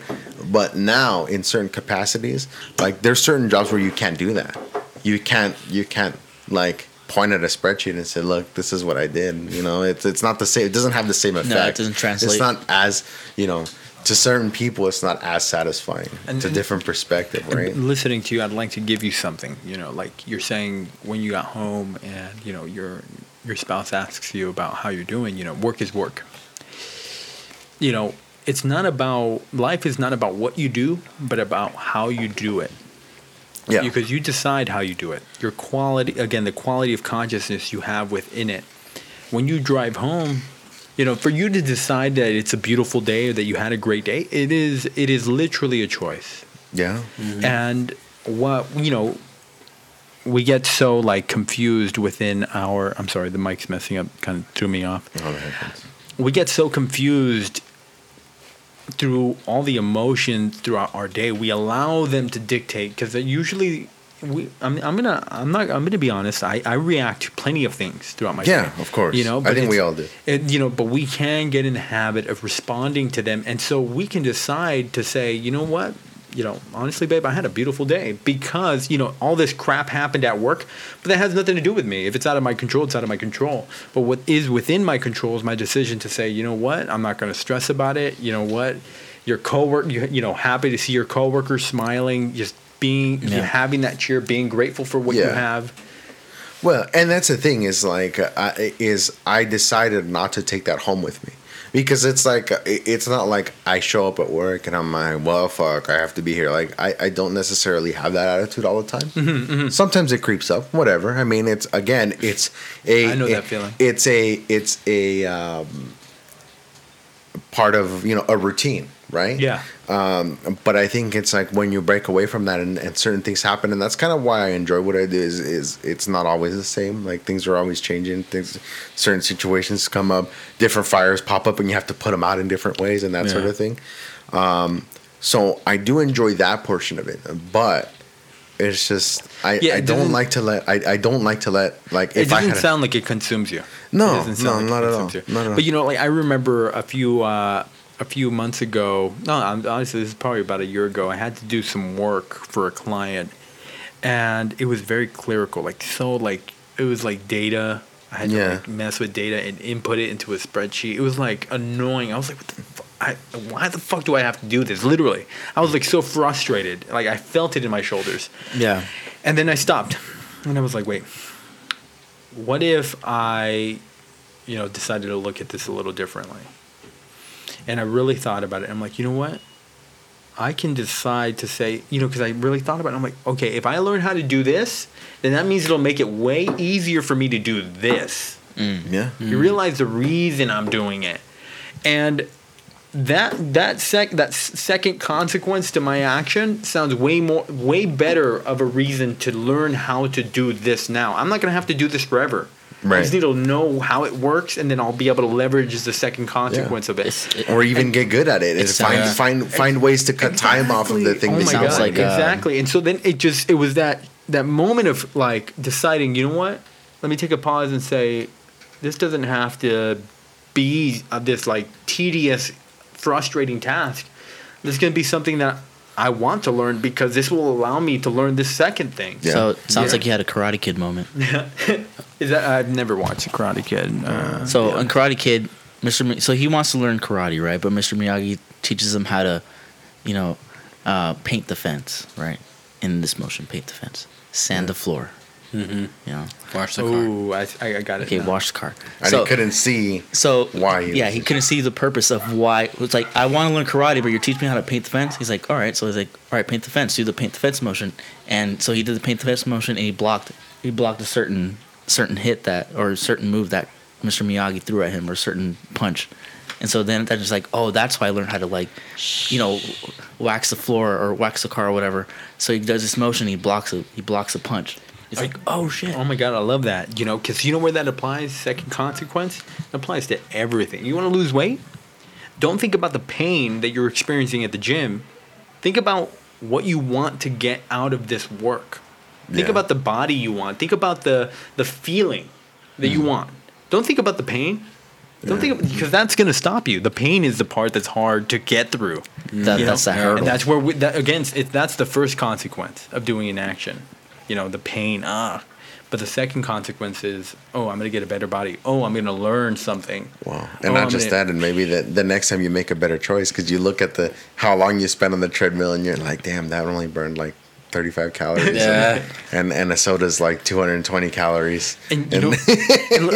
But now in certain capacities, like there's certain jobs where you can't do that. You can't you can't like point at a spreadsheet and say, look, this is what I did. You know, it's it's not the same. It doesn't have the same effect. No, it doesn't translate. It's not as, you know, to certain people, it's not as satisfying. And, it's a different perspective, right? Listening to you, I'd like to give you something. You know, like you're saying when you got home and, you know, your your spouse asks you about how you're doing, you know, work is work. You know, it's not about, life is not about what you do, but about how you do it. Yeah. Because you decide how you do it. Your quality, again, the quality of consciousness you have within it. When you drive home, you know, for you to decide that it's a beautiful day or that you had a great day, it is it is literally a choice. Yeah. Mm-hmm. And what, you know, we get so like confused within our, I'm sorry, the mic's messing up, kind of threw me off. Oh, that happens. We get so confused through all the emotions throughout our day. We allow them to dictate because usually we, I'm, I'm gonna I'm not I'm gonna be honest. I, I react to plenty of things throughout my yeah, day. Yeah, of course. You know, but I think we all do. It, you know, but we can get in the habit of responding to them, and so we can decide to say, you know what, you know, honestly, babe, I had a beautiful day because you know all this crap happened at work, but that has nothing to do with me. If it's out of my control, it's out of my control. But what is within my control is my decision to say, you know what, I'm not going to stress about it. You know what, your coworker, you, you know, happy to see your coworker smiling, just. Being yeah. having that cheer, being grateful for what yeah. you have. Well, and that's the thing is like uh, is I decided not to take that home with me because it's like it's not like I show up at work and I'm like, well, fuck, I have to be here. Like I, I don't necessarily have that attitude all the time. Mm-hmm, mm-hmm. Sometimes it creeps up, whatever. I mean, it's again, it's a I know it, that feeling. It's a it's a um, part of you know a routine. Right? Yeah. Um, but I think it's like when you break away from that and, and certain things happen, and that's kind of why I enjoy what I do is, is it's not always the same. Like things are always changing. Things, certain situations come up, different fires pop up and you have to put them out in different ways and that yeah. sort of thing. Um, so I do enjoy that portion of it, but it's just I, yeah, I don't like to let I, I don't like to let like if it doesn't I had sound a, like it consumes you. No, it no, like not, it at all. You. not at all. But you know, like I remember a few. Uh, A few months ago, no, honestly, this is probably about a year ago, I had to do some work for a client, and it was very clerical, like so, like it was like data. I had yeah. to like mess with data and input it into a spreadsheet. It was like annoying. I was like, what the fuck? I, why the fuck do I have to do this? Literally, I was like so frustrated. Like I felt it in my shoulders. Yeah. And then I stopped, and I was like, wait, what if I, you know, decided to look at this a little differently? And I really thought about it. I'm like, you know what? I can decide to say, you know, because I really thought about it. I'm like, okay, if I learn how to do this, then that means it'll make it way easier for me to do this. Mm, yeah. Mm. You realize the reason I'm doing it. And that that sec that second consequence to my action sounds way more way better of a reason to learn how to do this now. I'm not going to have to do this forever. Right. I just need to know how it works, and then I'll be able to leverage the second consequence yeah. of it, it, or even get good at it. It's find uh, find find ways to cut exactly. time off of the thing. Oh that my sounds God. Like exactly. Uh, and so then it just it was that that moment of like deciding. You know what? Let me take a pause and say, this doesn't have to be uh, this like tedious, frustrating task. This is going to be something that I want to learn because this will allow me to learn this second thing. Yeah. So it sounds yeah. like you had a Karate Kid moment. Yeah. Is that I've never watched Karate Kid. Uh, so yeah. in Karate Kid, Mister Mi- so he wants to learn karate, right? But Mister Miyagi teaches him how to, you know, uh, paint the fence, right? In this motion, paint the fence, sand yeah. the floor, mm-hmm. you know, wash the car. Ooh, I, I got it. Okay, now. Wash the car. And so, he couldn't see. So why? Yeah, he couldn't see the purpose of why. It's like I want to learn karate, but you're teaching me how to paint the fence. He's like, all right. So he's like, all right, paint the fence. Do the paint the fence motion. And so he did the paint the fence motion, and he blocked. He blocked a certain. certain hit that or a certain move that Mister Miyagi threw at him or a certain punch. And so then that's just like, oh, that's why I learned how to like, you know, wax the floor or wax the car or whatever. So he does this motion, he blocks a, he blocks a punch. It's like, oh shit. Oh my God, I love that. You know, because you know where that applies? Second consequence? It applies to everything. You want to lose weight? Don't think about the pain that you're experiencing at the gym. Think about what you want to get out of this work. Think yeah. about the body you want. Think about the the feeling that mm-hmm. you want. Don't think about the pain. Don't think because that's going to stop you. The pain is the part that's hard to get through. That, that's the hurdle. And that's where we, that, again, it, that's the first consequence of doing an action. You know, the pain, ah. But the second consequence is, oh, I'm going to get a better body. Oh, I'm going to learn something. Wow. And oh, not I'm just gonna... that, and maybe the, the next time you make a better choice, because you look at the how long you spent on the treadmill and you're like, damn, that only burned like thirty-five calories. Yeah. And, and, and a soda's like two hundred twenty calories. And, you and, know,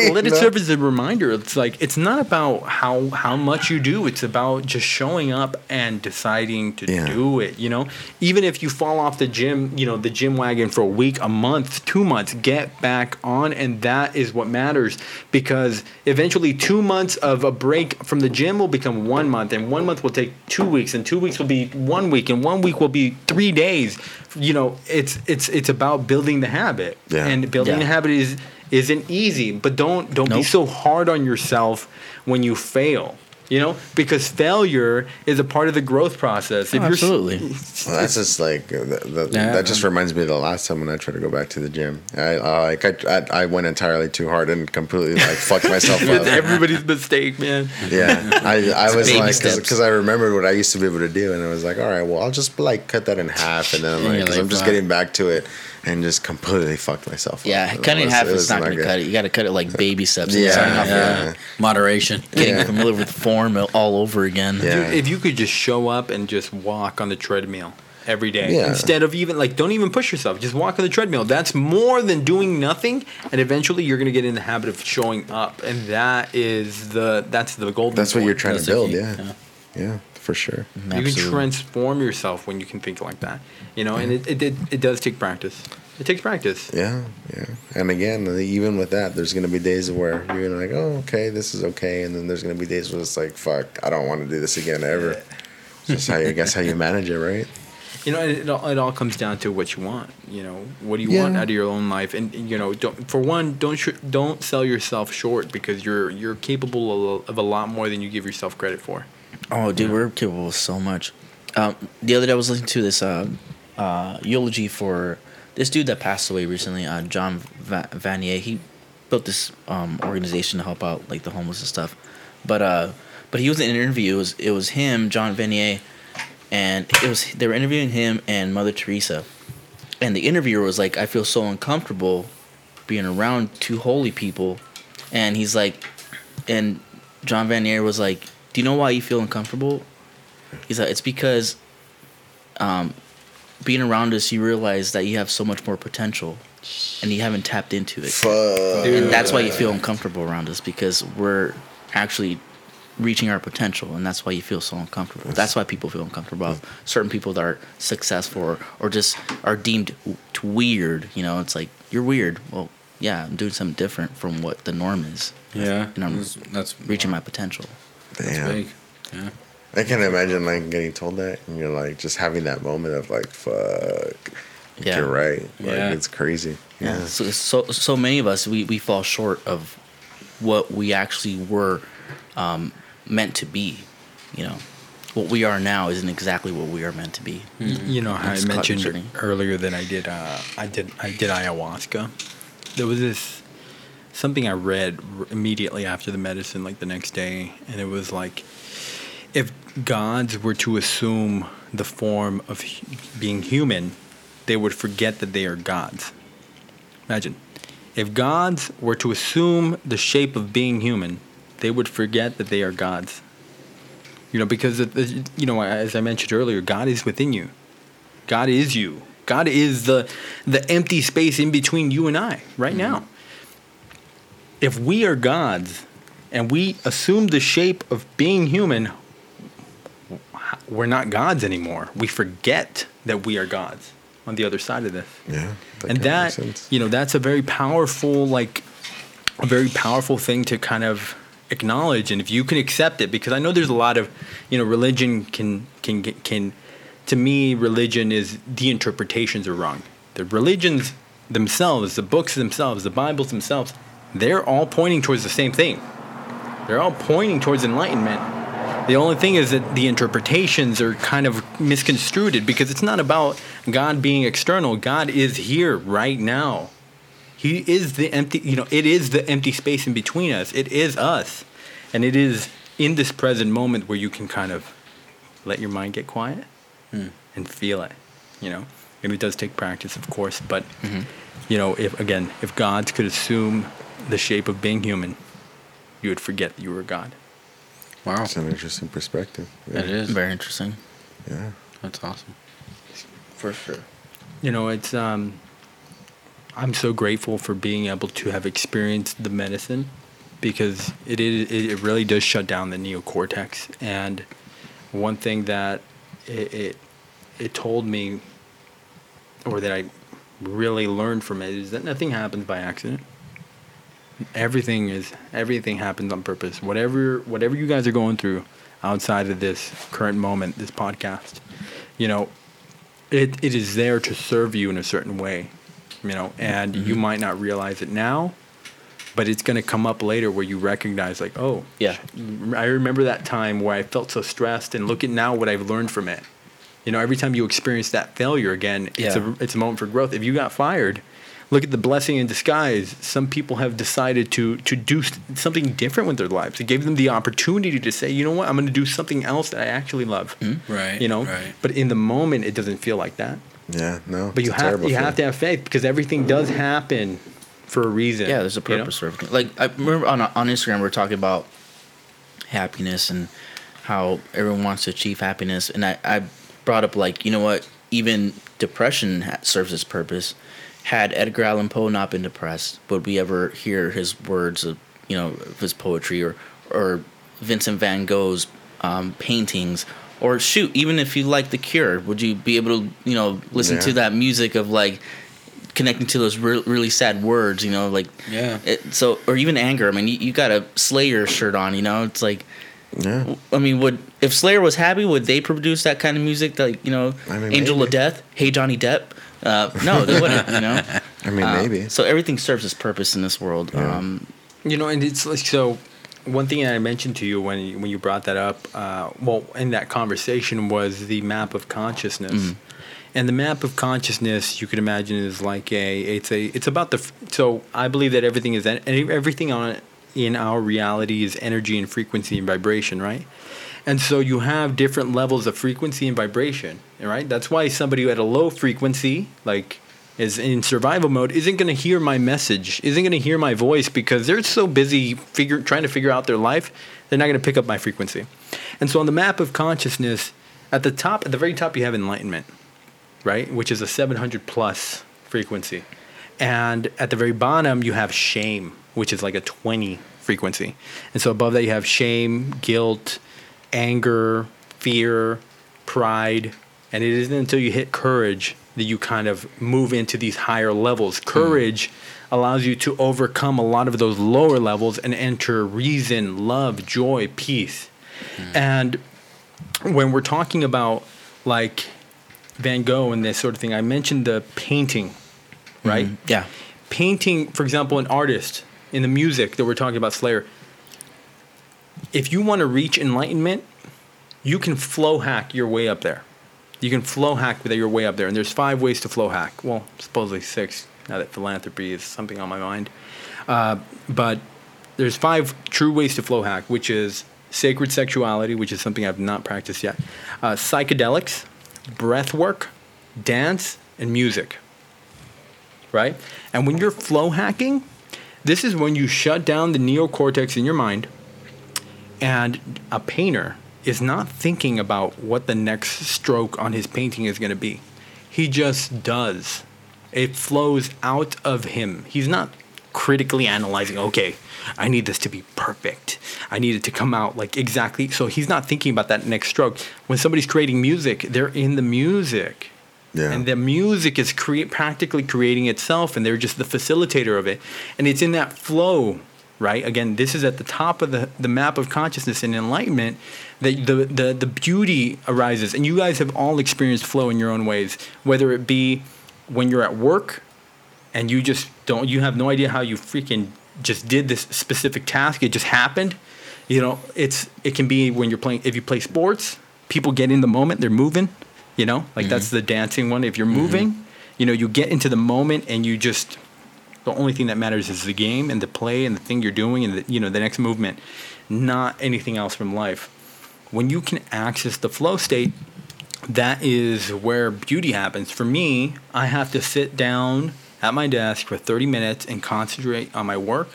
and let it serve as a reminder. It's like, it's not about how, how much you do. It's about just showing up and deciding to yeah. do it, you know? Even if you fall off the gym, you know, the gym wagon for a week, a month, two months, get back on. And that is what matters, because eventually two months of a break from the gym will become one month, and one month will take two weeks, and two weeks will be one week, and one week will be three days. You know, it's it's it's about building the habit, yeah. and building yeah. the habit is isn't easy. But don't don't nope. be so hard on yourself when you fail. You know, because failure is a part of the growth process. If oh, absolutely. You're, well, that's just like the, the, yeah. that just reminds me of the last time when I tried to go back to the gym. I uh, like I, I I went entirely too hard and completely like fucked myself up. It's everybody's mistake, man. Yeah, I I was like, because I remembered what I used to be able to do, and I was like, all right, well, I'll just like cut that in half, and then I'm like, because I'm just getting back to it. And just completely fucked myself yeah, up. Yeah, cutting it in half is not going to cut it. You got to cut it like baby steps. Yeah, yeah, yeah. yeah. Moderation. Getting yeah. familiar with the form all over again. Yeah. Dude, if you could just show up and just walk on the treadmill every day. Yeah. Instead of even, like, don't even push yourself. Just walk on the treadmill. That's more than doing nothing. And eventually you're going to get in the habit of showing up. And that is the, that's the golden That's point. What you're trying that's to build, yeah. yeah. Yeah, for sure. Mm-hmm. You Absolutely. Can transform yourself when you can think like that. You know, and it, it it it does take practice. It takes practice. Yeah, yeah. And again, even with that, there's going to be days where you're gonna like, oh, okay, this is okay. And then there's going to be days where it's like, fuck, I don't want to do this again ever. Yeah. Just how you, I guess how you manage it, right? You know, it, it, all, it all comes down to what you want. You know, what do you yeah. want out of your own life? And, and you know, don't, for one, don't sh- don't sell yourself short, because you're you're capable of a lot more than you give yourself credit for. Oh, dude, yeah. we're capable of so much. Um, the other day I was listening to this. Uh, Uh, eulogy for this dude that passed away recently, uh, John Va- Vanier. He built this um, organization to help out like the homeless and stuff. But uh, but he was in an interview. It was, it was him, John Vanier, and it was they were interviewing him and Mother Teresa. And the interviewer was like, "I feel so uncomfortable being around two holy people," and he's like, and John Vanier was like, "Do you know why you feel uncomfortable?" He's like, "It's because." Um, Being around us, you realize that you have so much more potential, and you haven't tapped into it. Fuck. And that's why you feel uncomfortable around us, because we're actually reaching our potential, and that's why you feel so uncomfortable. That's why people feel uncomfortable about certain people that are successful or, or just are deemed weird. You know, it's like, you're weird. Well, yeah, I'm doing something different from what the norm is. Yeah, and I'm that's, that's reaching my potential. Damn. That's big. Yeah. I can't imagine like getting told that, and you're like just having that moment of like, "Fuck, yeah. you're right." Like yeah. it's crazy. Yeah. yeah. So, so so many of us we, we fall short of what we actually were um, meant to be. You know, what we are now isn't exactly what we are meant to be. Mm-hmm. You know how I mentioned earlier that I did uh, I did I did ayahuasca. There was this something I read immediately after the medicine, like the next day, and it was like, if gods were to assume the form of being human, they would forget that they are gods. Imagine. If gods were to assume the shape of being human, they would forget that they are gods. You know, because, you know, as I mentioned earlier, God is within you. God is you. God is the the empty space in between you and I right mm-hmm. now. If we are gods and we assume the shape of being human, we're not gods anymore. We forget that we are gods on the other side of this. Yeah. That and that, you know, that's a very powerful, like, a very powerful thing to kind of acknowledge. And if you can accept it, because I know there's a lot of, you know, religion can, can, can, to me, religion is, the interpretations are wrong. The religions themselves, the books themselves, the Bibles themselves, they're all pointing towards the same thing. They're all pointing towards enlightenment. The only thing is that the interpretations are kind of misconstrued, because it's not about God being external. God is here right now. He is the empty, you know, it is the empty space in between us. It is us. And it is in this present moment where you can kind of let your mind get quiet mm. and feel it, you know? Maybe it does take practice, of course, but, mm-hmm. you know, if again, if gods could assume the shape of being human, you would forget that you were a god. Wow. That's an interesting perspective. Yeah. It is. Very interesting. Yeah. That's awesome. For sure. You know, it's, um, I'm so grateful for being able to have experienced the medicine because it is, it really does shut down the neocortex. And one thing that it, it, it told me, or that I really learned from it, is that nothing happens by accident. Everything is, everything happens on purpose. Whatever, whatever you guys are going through outside of this current moment, this podcast, you know, it, it is there to serve you in a certain way, you know, and mm-hmm. you might not realize it now, but it's going to come up later where you recognize like, oh, yeah, I remember that time where I felt so stressed, and look at now what I've learned from it. You know, every time you experience that failure again, it's yeah. a it's a moment for growth. If you got fired, look at the blessing in disguise. Some people have decided to to do something different with their lives. It gave them the opportunity to say, you know what, I'm going to do something else that I actually love. Mm-hmm. Right. You know, right. But in the moment, it doesn't feel like that. Yeah, no. But you have you thing. have to have faith because everything does happen for a reason. Yeah, there's a purpose, you know? For everything. Like I remember on on Instagram, we were talking about happiness and how everyone wants to achieve happiness, and I. I brought up like, you know what, even depression ha- serves its purpose. Had Edgar Allan Poe not been depressed, would we ever hear his words of, you know, of his poetry, or or Vincent van Gogh's um, paintings, or shoot, even if you like The Cure, would you be able to, you know, listen yeah. to that music of like connecting to those re- really sad words, you know, like yeah it, so or even anger. I mean, you, you got a Slayer shirt on, you know, it's like, yeah. I mean, would if Slayer was happy, would they produce that kind of music? Like, you know, I mean, Angel maybe. Of Death, Hey Johnny Depp. Uh, no, they wouldn't. You know, I mean, uh, maybe. So everything serves its purpose in this world. Yeah. Um, you know, and it's like so. One thing that I mentioned to you when when you brought that up, uh, well, in that conversation was the map of consciousness, mm. and the map of consciousness you could imagine is like a it's a it's about the so I believe that everything is everything on it. In our reality is energy and frequency and vibration, right? And so you have different levels of frequency and vibration, right? That's why somebody at a low frequency, like is in survival mode, isn't going to hear my message, isn't going to hear my voice because they're so busy figure, trying to figure out their life, they're not going to pick up my frequency. And so on the map of consciousness, at the top, at the very top, you have enlightenment, right? Which is a seven hundred plus frequency. And at the very bottom, you have shame, which is like a twenty frequency. And so above that you have shame, guilt, anger, fear, pride. And it isn't until you hit courage that you kind of move into these higher levels. Courage mm. allows you to overcome a lot of those lower levels and enter reason, love, joy, peace. Mm. And when we're talking about like Van Gogh and this sort of thing, I mentioned the painting, right? Mm. Yeah. Painting, for example, an artist... in the music that we're talking about, Slayer, if you want to reach enlightenment, you can flow hack your way up there. You can flow hack your way up there. And there's five ways to flow hack. Well, supposedly six, now that philanthropy is something on my mind. Uh, but there's five true ways to flow hack, which is sacred sexuality, which is something I've not practiced yet, uh, psychedelics, breath work, dance, and music. Right? And when you're flow hacking... this is when you shut down the neocortex in your mind, and a painter is not thinking about what the next stroke on his painting is going to be. He just does. It flows out of him. He's not critically analyzing, okay, I need this to be perfect. I need it to come out like exactly. So he's not thinking about that next stroke. When somebody's creating music, they're in the music. Yeah. And the music is create, practically creating itself, and they're just the facilitator of it. And it's in that flow, right? Again, this is at the top of the, the map of consciousness and enlightenment that the, the, the beauty arises. And you guys have all experienced flow in your own ways, whether it be when you're at work and you just don't, you have no idea how you freaking just did this specific task. It just happened. You know, it's it can be when you're playing, if you play sports, people get in the moment, they're moving. You know, like mm-hmm. that's the dancing one. If you're moving, mm-hmm. you know, you get into the moment and you just The only thing that matters is the game and the play and the thing you're doing and the, you know, the next movement, not anything else from life. When you can access the flow state, that is where beauty happens. For me, I have to sit down at my desk for thirty minutes and concentrate on my work.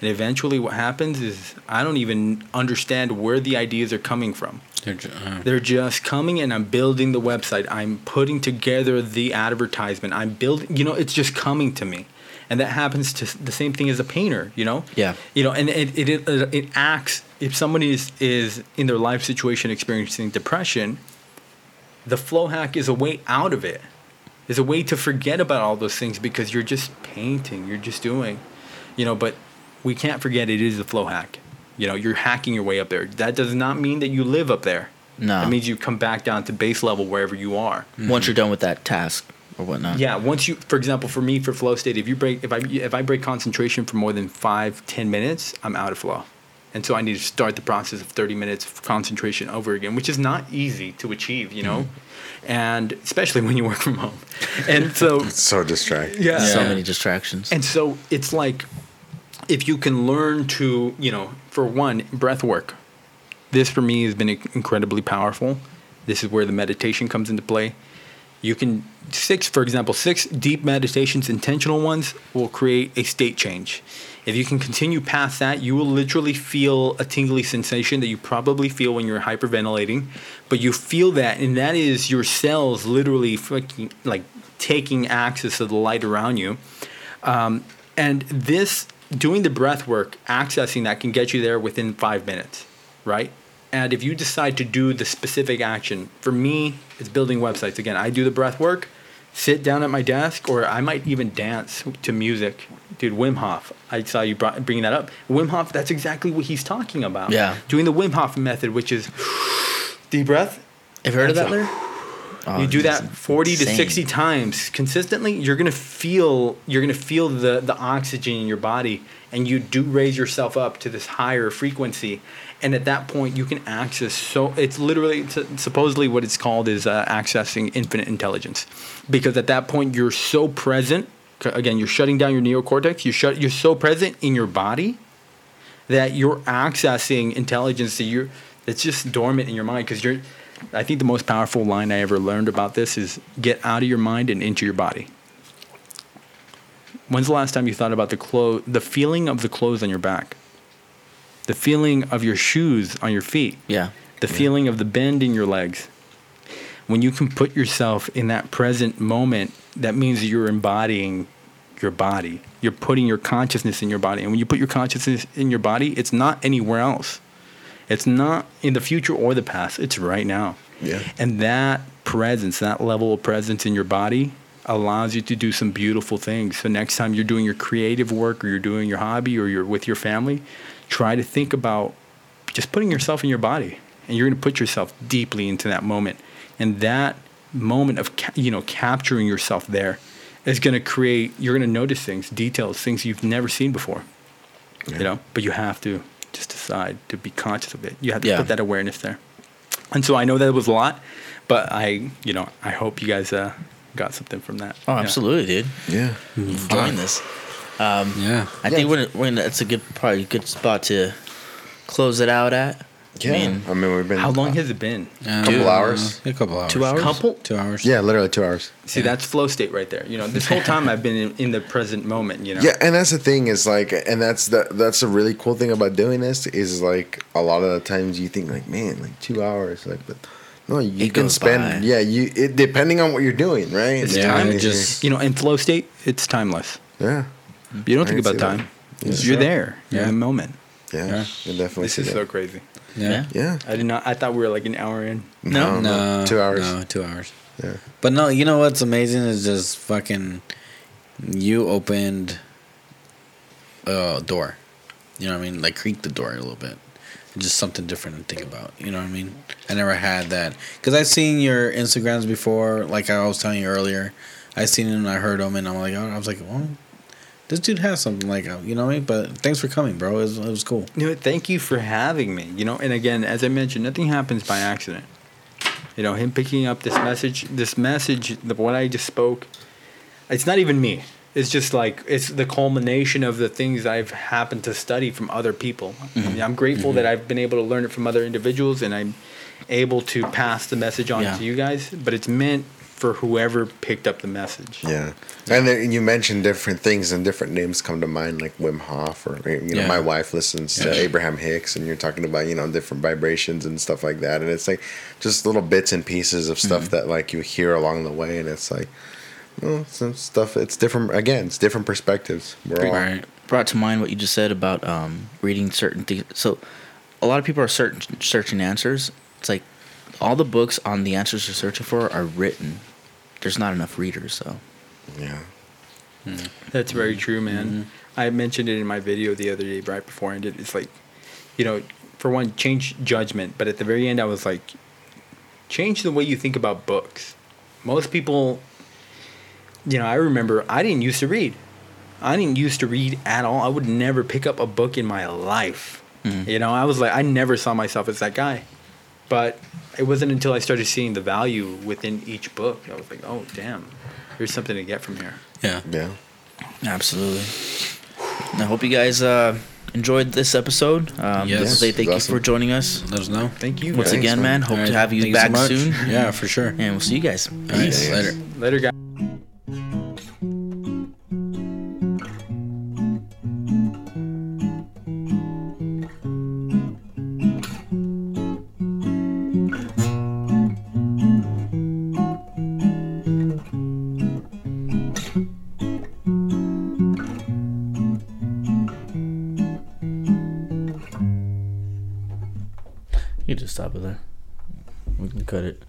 And eventually what happens is I don't even understand where the ideas are coming from. They're, ju- uh. They're just coming, and I'm building the website. I'm putting together the advertisement. I'm building, you know, it's just coming to me. And that happens to the same thing as a painter, you know? Yeah. You know, and it it, it, it acts, if somebody is, is in their life situation experiencing depression, the flow hack is a way out of it. It's a way to forget about all those things because you're just painting, you're just doing, you know, but we can't forget it is a flow hack. You know, you're hacking your way up there. That does not mean that you live up there. No. It means you come back down to base level wherever you are. Mm-hmm. Once you're done with that task or whatnot. Yeah. Once you, for example, for me, for flow state, if you break, if I, if I break concentration for more than five, ten minutes, I'm out of flow. And so I need to start the process of thirty minutes of concentration over again, which is not easy to achieve, you know, mm-hmm. and especially when you work from home. And so. It's so distracting. Yeah. So many distractions. And so it's like, if you can learn to, you know, for one, breath work. This for me has been incredibly powerful. This is where the meditation comes into play. You can, six, for example, six deep meditations, intentional ones, will create a state change. If you can continue past that, you will literally feel a tingly sensation that you probably feel when you're hyperventilating. But you feel that, and that is your cells literally fucking, like, taking access to the light around you. Um, and this... Doing the breath work, accessing that can get you there within five minutes, right? And if you decide to do the specific action, for me, it's building websites. Again, I do the breath work, sit down at my desk, or I might even dance to music. Dude, Wim Hof, I saw you brought, bringing that up. Wim Hof, that's exactly what he's talking about. Yeah. Doing the Wim Hof method, which is deep breath. Have you heard of that, Larry? Oh, you do that forty insane. To sixty times consistently, you're gonna feel you're gonna feel the, the oxygen in your body, and you do raise yourself up to this higher frequency, and at that point you can access. So it's literally it's a, supposedly what it's called is uh, accessing infinite intelligence, because at that point you're so present. Again, you're shutting down your neocortex. You shut. You're so present in your body that you're accessing intelligence that you're that's just dormant in your mind because you're. I think the most powerful line I ever learned about this is get out of your mind and into your body. When's the last time you thought about the clo- the feeling of the clothes on your back? The feeling of your shoes on your feet? Yeah. The yeah. feeling of the bend in your legs? When you can put yourself in that present moment, that means you're embodying your body. You're putting your consciousness in your body. And when you put your consciousness in your body, it's not anywhere else. It's not in the future or the past. It's right now. Yeah. And that presence, that level of presence in your body allows you to do some beautiful things. So next time you're doing your creative work or you're doing your hobby or you're with your family, try to think about just putting yourself in your body. And you're going to put yourself deeply into that moment. And that moment of, ca- you know, capturing yourself there is going to create, you're going to notice things, details, things you've never seen before. Yeah. You know, but you have to. Just decide to be conscious of it. You have to yeah. put that awareness there. And so I know that it was a lot, but I, you know, I hope you guys uh, got something from that. Oh, yeah. Absolutely, dude. Yeah. Mm-hmm. Enjoying this. Um, yeah. I yeah. think when it, when that's a good, probably a good spot to close it out at. Yeah. I mean, I mean we've been. How long uh, has it been? A couple hours. A couple hours. Two hours? Couple? Two hours. Yeah, literally two hours. See, yeah. that's flow state right there. You know, this whole time I've been in, in the present moment, you know. Yeah, and that's the thing is like, and that's the that's the really cool thing about doing this is like a lot of the times you think like, man, like two hours, like, but no, you it can spend, by. yeah, you it, depending on what you're doing, right? It's yeah, time. Just, you know, in flow state, it's timeless. Yeah. You don't I think about time. Yeah. You're there. Yeah. You're in the moment. Yeah, yeah. You definitely. This is that. So crazy. Yeah. yeah, I did not. I thought we were like an hour in. No, no, no two hours. No, two hours. Yeah, but no, you know what's amazing is just fucking. You opened a door. You know what I mean? Like creaked the door a little bit. Just something different to think about. You know what I mean? I never had that because I've seen your Instagrams before. Like I was telling you earlier, I seen them and I heard them and I'm like, oh, I was like, well. This dude has something like, you know what I mean? But thanks for coming, bro. It was, it was cool. You know, thank you for having me. You know, and again, as I mentioned, nothing happens by accident. You know, him picking up this message, this message, the, what I just spoke, it's not even me. It's just like, it's the culmination of the things I've happened to study from other people. Mm-hmm. I mean, I'm grateful mm-hmm. that I've been able to learn it from other individuals, and I'm able to pass the message on yeah. to you guys. But it's meant for whoever picked up the message. Yeah. And then you mentioned different things, and different names come to mind, like Wim Hof, or, you know, yeah. my wife listens yeah. to Abraham Hicks, and you're talking about, you know, different vibrations and stuff like that. And it's like just little bits and pieces of stuff mm-hmm. that like you hear along the way. And it's like, well, some stuff, it's different, again, it's different perspectives. We're all right. Brought to mind what you just said about um, reading certain things. So a lot of people are search- searching answers. It's like all the books on the answers you're searching for are written. There's not enough readers, so. Yeah. Mm. That's very true, man. Mm-hmm. I mentioned it in my video the other day, right before I ended. It's like, you know, for one, change judgment. But at the very end, I was like, change the way you think about books. Most people... You know, I remember I didn't used to read. I didn't used to read at all. I would never pick up a book in my life. Mm-hmm. You know, I was like, I never saw myself as that guy. But it wasn't until I started seeing the value within each book. I was like, oh, damn, there's something to get from here. Yeah. Yeah. Absolutely. I hope you guys uh, enjoyed this episode. Um, yes. Jose, thank you awesome. for joining us. Let us know. Thank you. Once Thanks, again, man. man. Hope right. to have you Thanks back so soon. Yeah, for sure. And we'll see you guys. Peace. Right. Yes. Later. Later, guys. Stop it there. We can cut it.